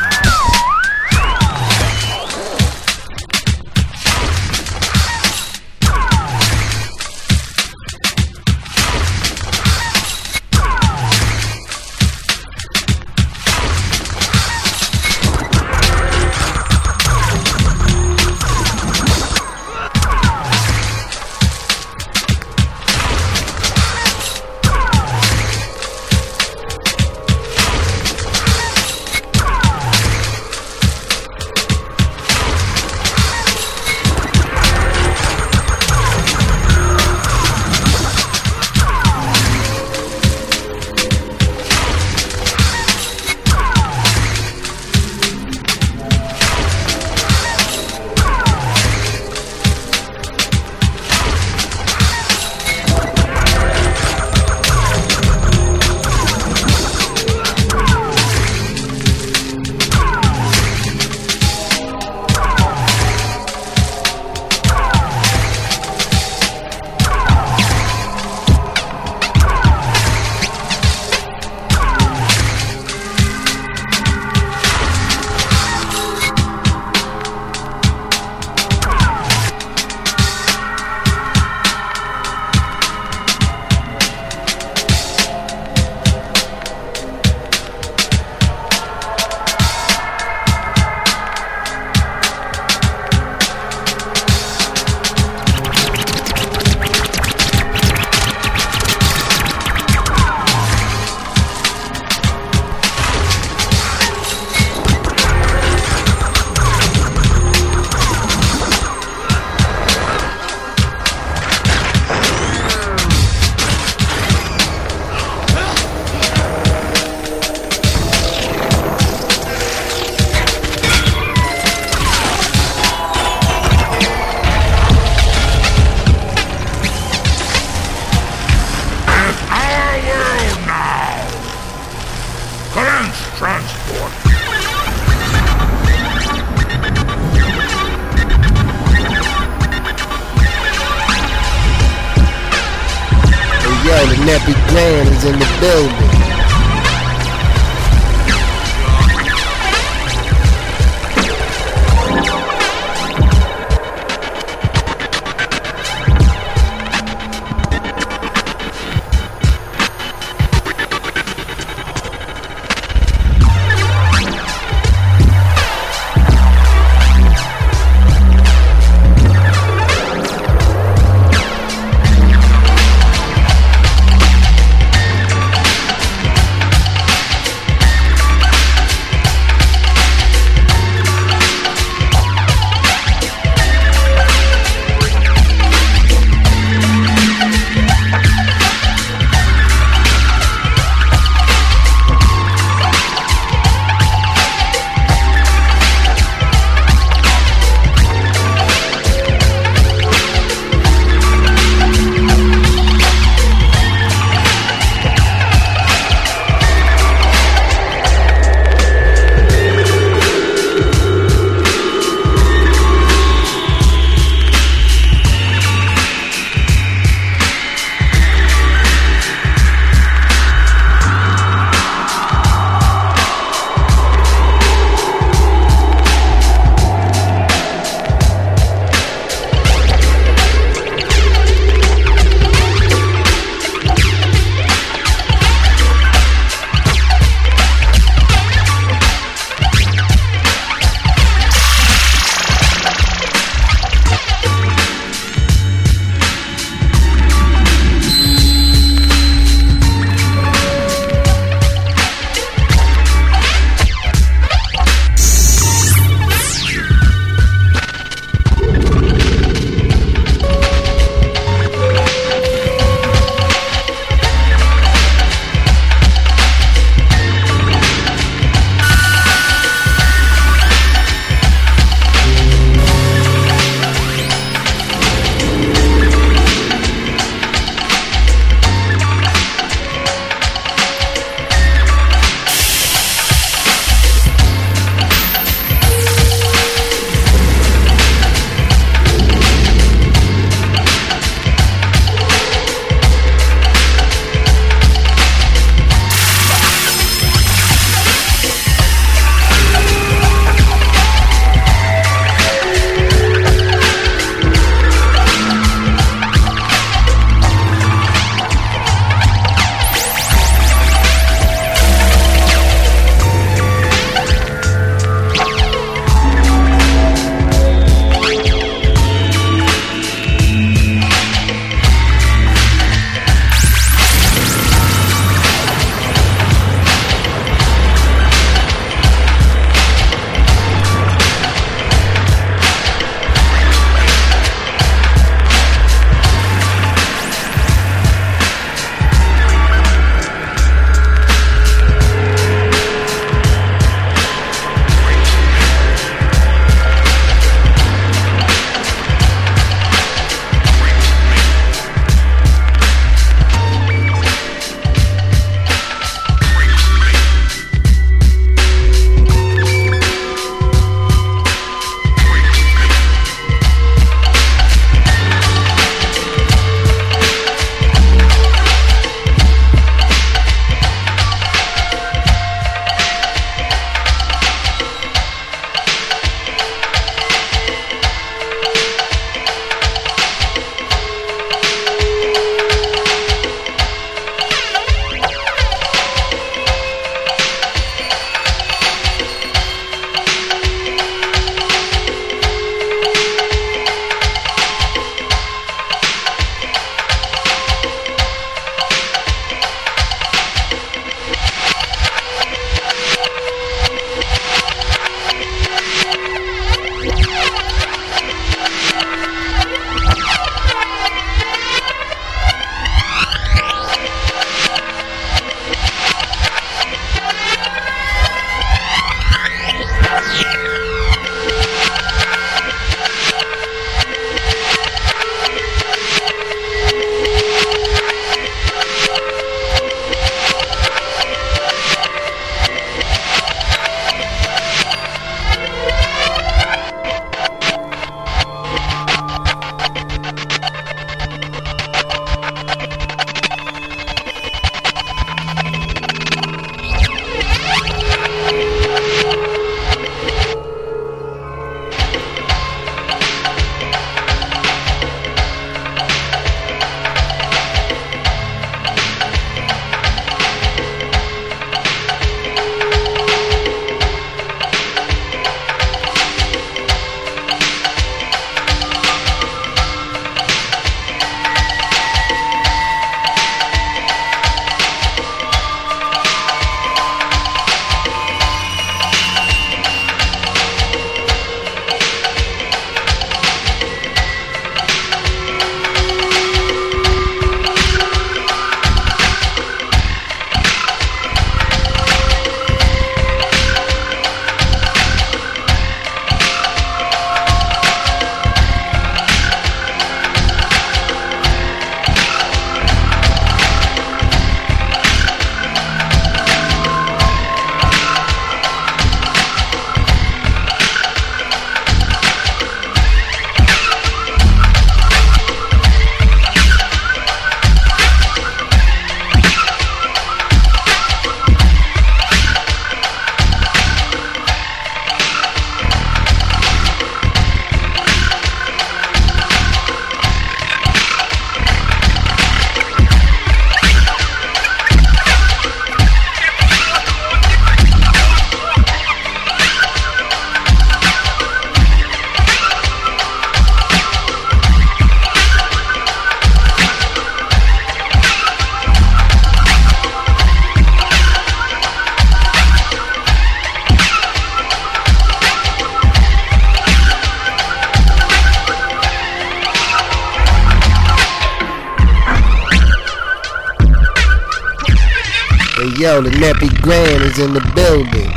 Yo, the nappy grand is in the building.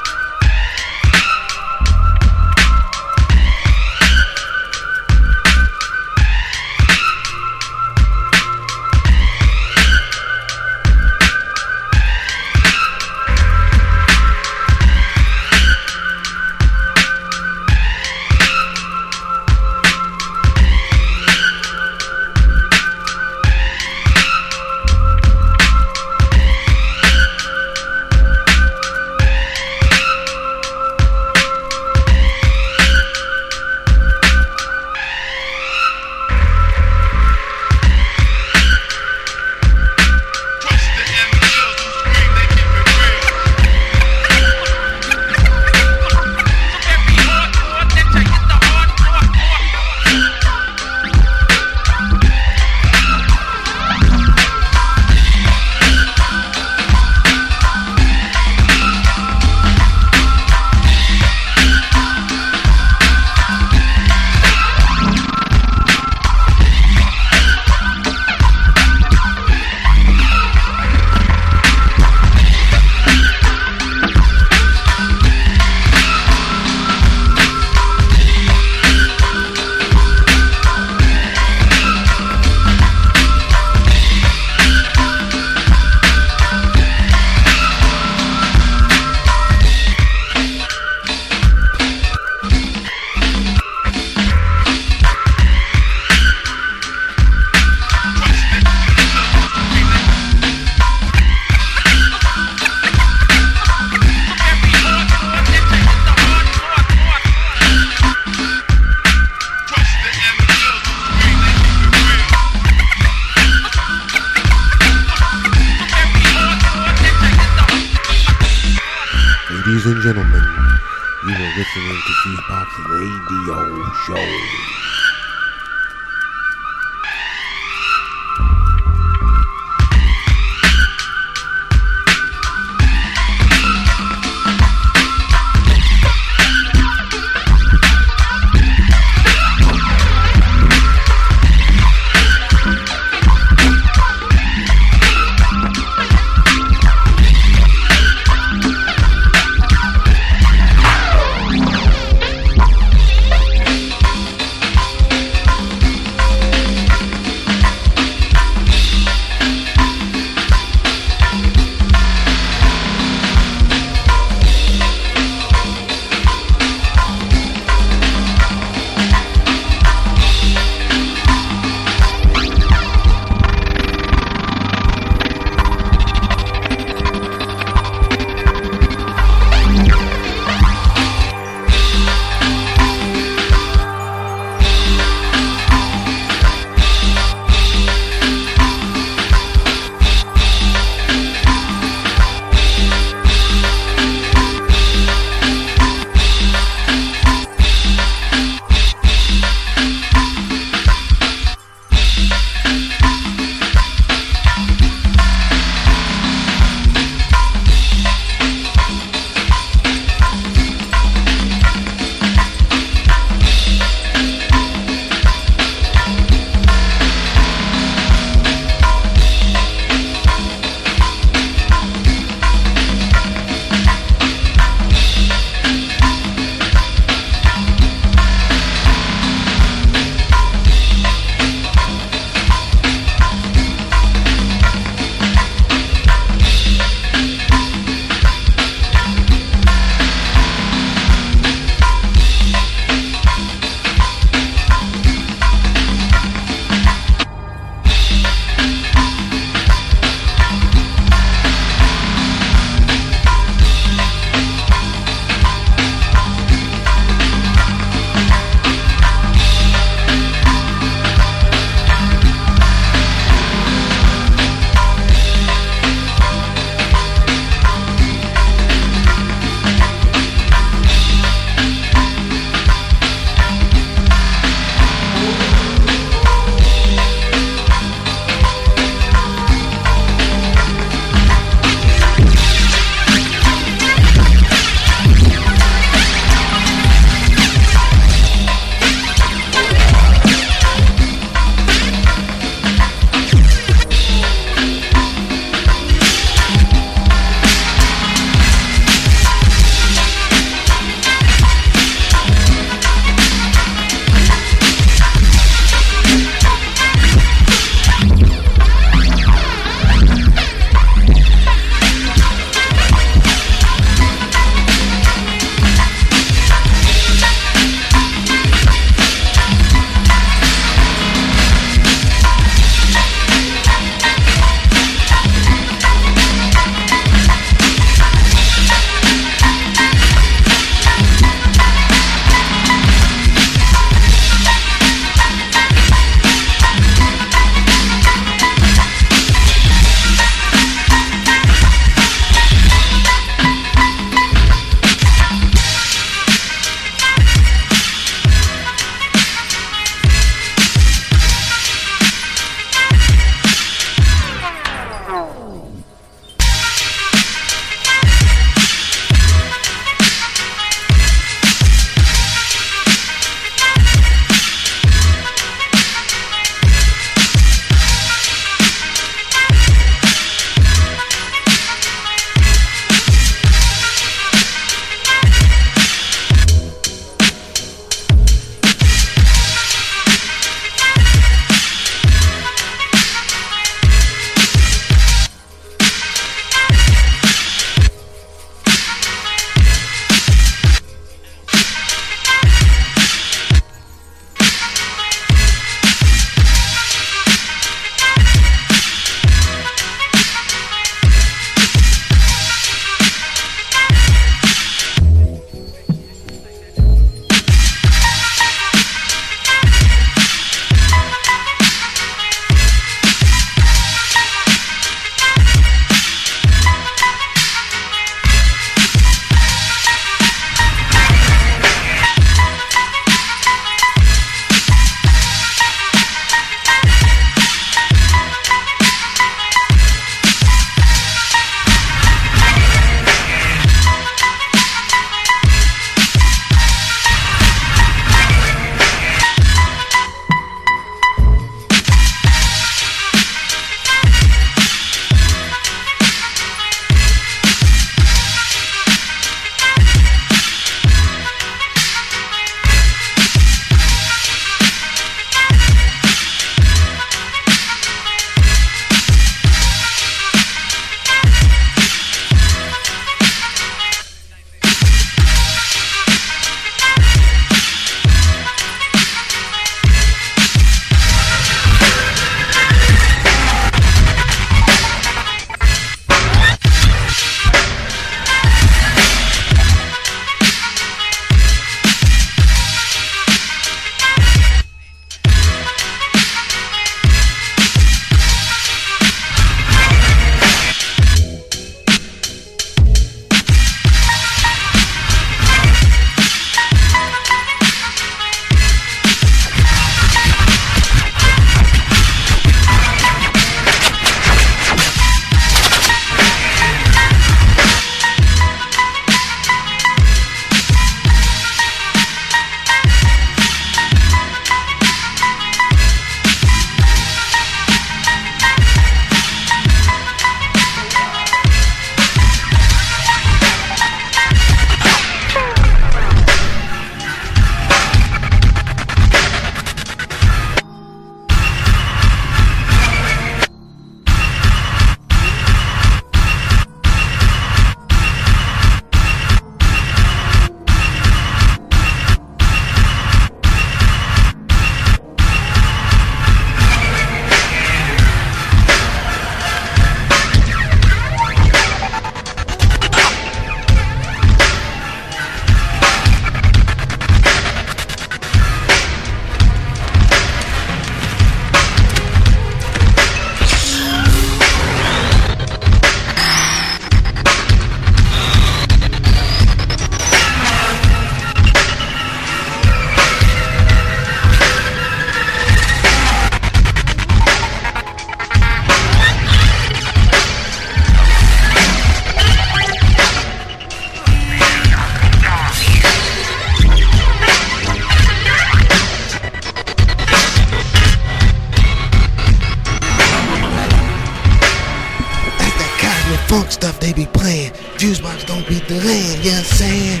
talk stuff they be playing. FuseBox don't beat the land, you know what I'm saying?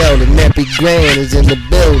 Yo, the nappy grand is in the building.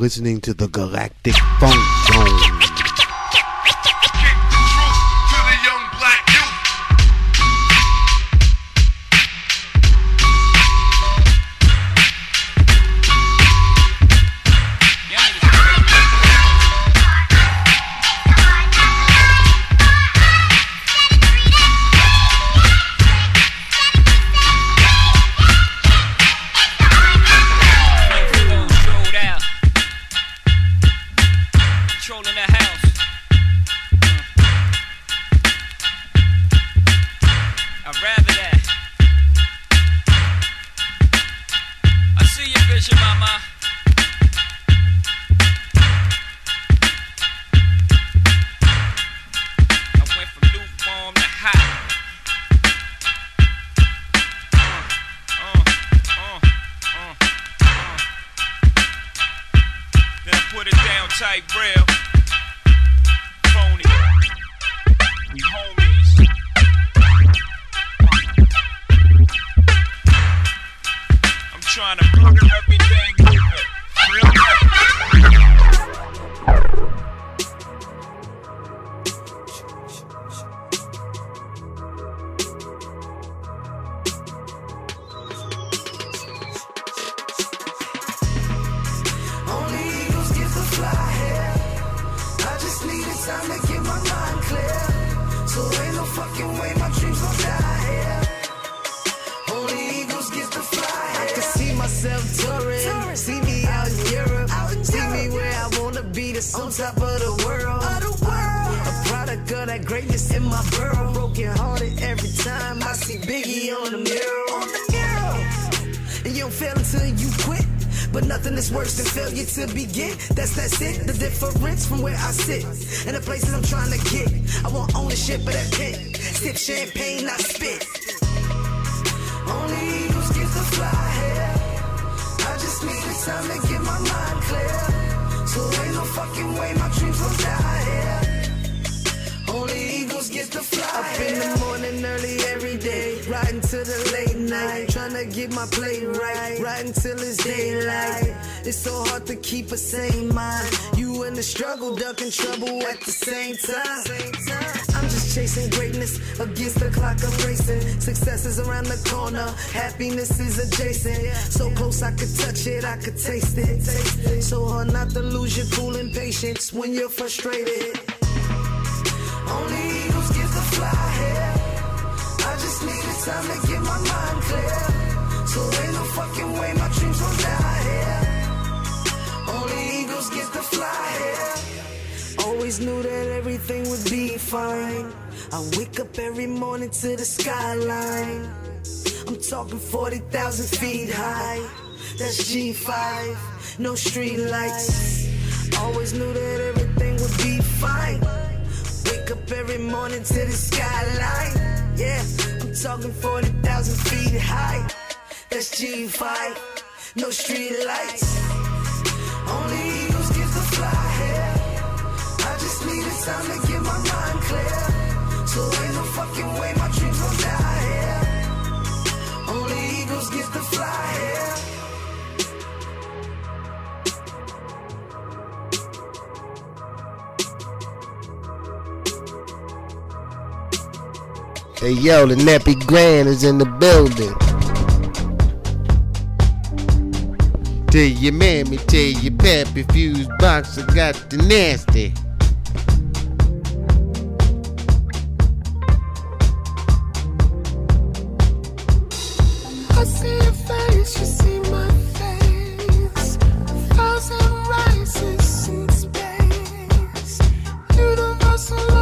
Listening to the Galactic Funk Zone. Kick the truth to the young black But nothing is worse than failure to begin. That's that's it, the difference from where I sit and the places I'm trying to get. I want ownership of that pit. Sip champagne, I spit. Only use gives the fly hair. I just need the time to get my mind clear. So ain't no fucking way my dreams will die here. Only eagles get the fly. Up in the morning early every day, riding to the late night, trying to get my play right, riding till it's daylight. It's so hard to keep a sane mind. You in the struggle, ducking trouble at the same time. I'm just chasing greatness against the clock of racing. Success is around the corner, happiness is adjacent. So close I could touch it, I could taste it. So hard not to lose your cool and patience when you're frustrated. Only eagles get the fly here. I just need the time to get my mind clear. So ain't no fucking way my dreams won't die here. Only eagles get the fly here. Always knew that everything would be fine. I wake up every morning to the skyline. I'm talking forty thousand feet high. That's G five, no street lights. Always knew that everything would be fine. Wake up every morning to the skyline. Yeah, I'm talking forty thousand feet high. That's G five, no street lights. Only eagles get the fly here. I just need the time to get my mind clear. So ain't no fucking way my dreams won't die here. Only eagles get the fly here. Hey yo, the Nappy Grand is in the building. Tell your mammy, tell your pappy, FuseBox, I got the nasty. I see your face, you see my face. Thousand rises in space. You don't know so long.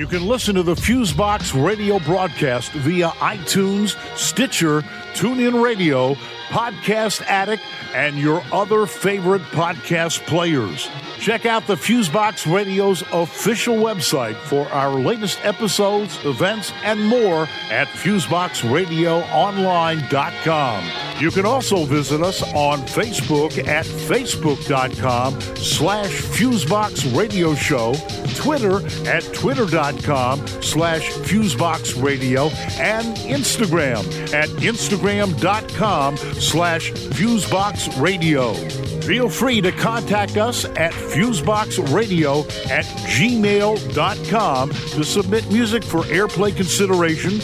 You can listen to the FuseBox Radio broadcast via iTunes, Stitcher, TuneIn Radio, Podcast Addict, and your other favorite podcast players. Check out the FuseBox Radio's official website for our latest episodes, events, and more at fusebox radio online dot com. You can also visit us on Facebook at facebook dot com slash fusebox radio show, Twitter at twitter dot com slash fusebox radio, and Instagram at instagram dot com slash fusebox radio. Feel free to contact us at fusebox radio at gmail dot com to submit music for airplay consideration,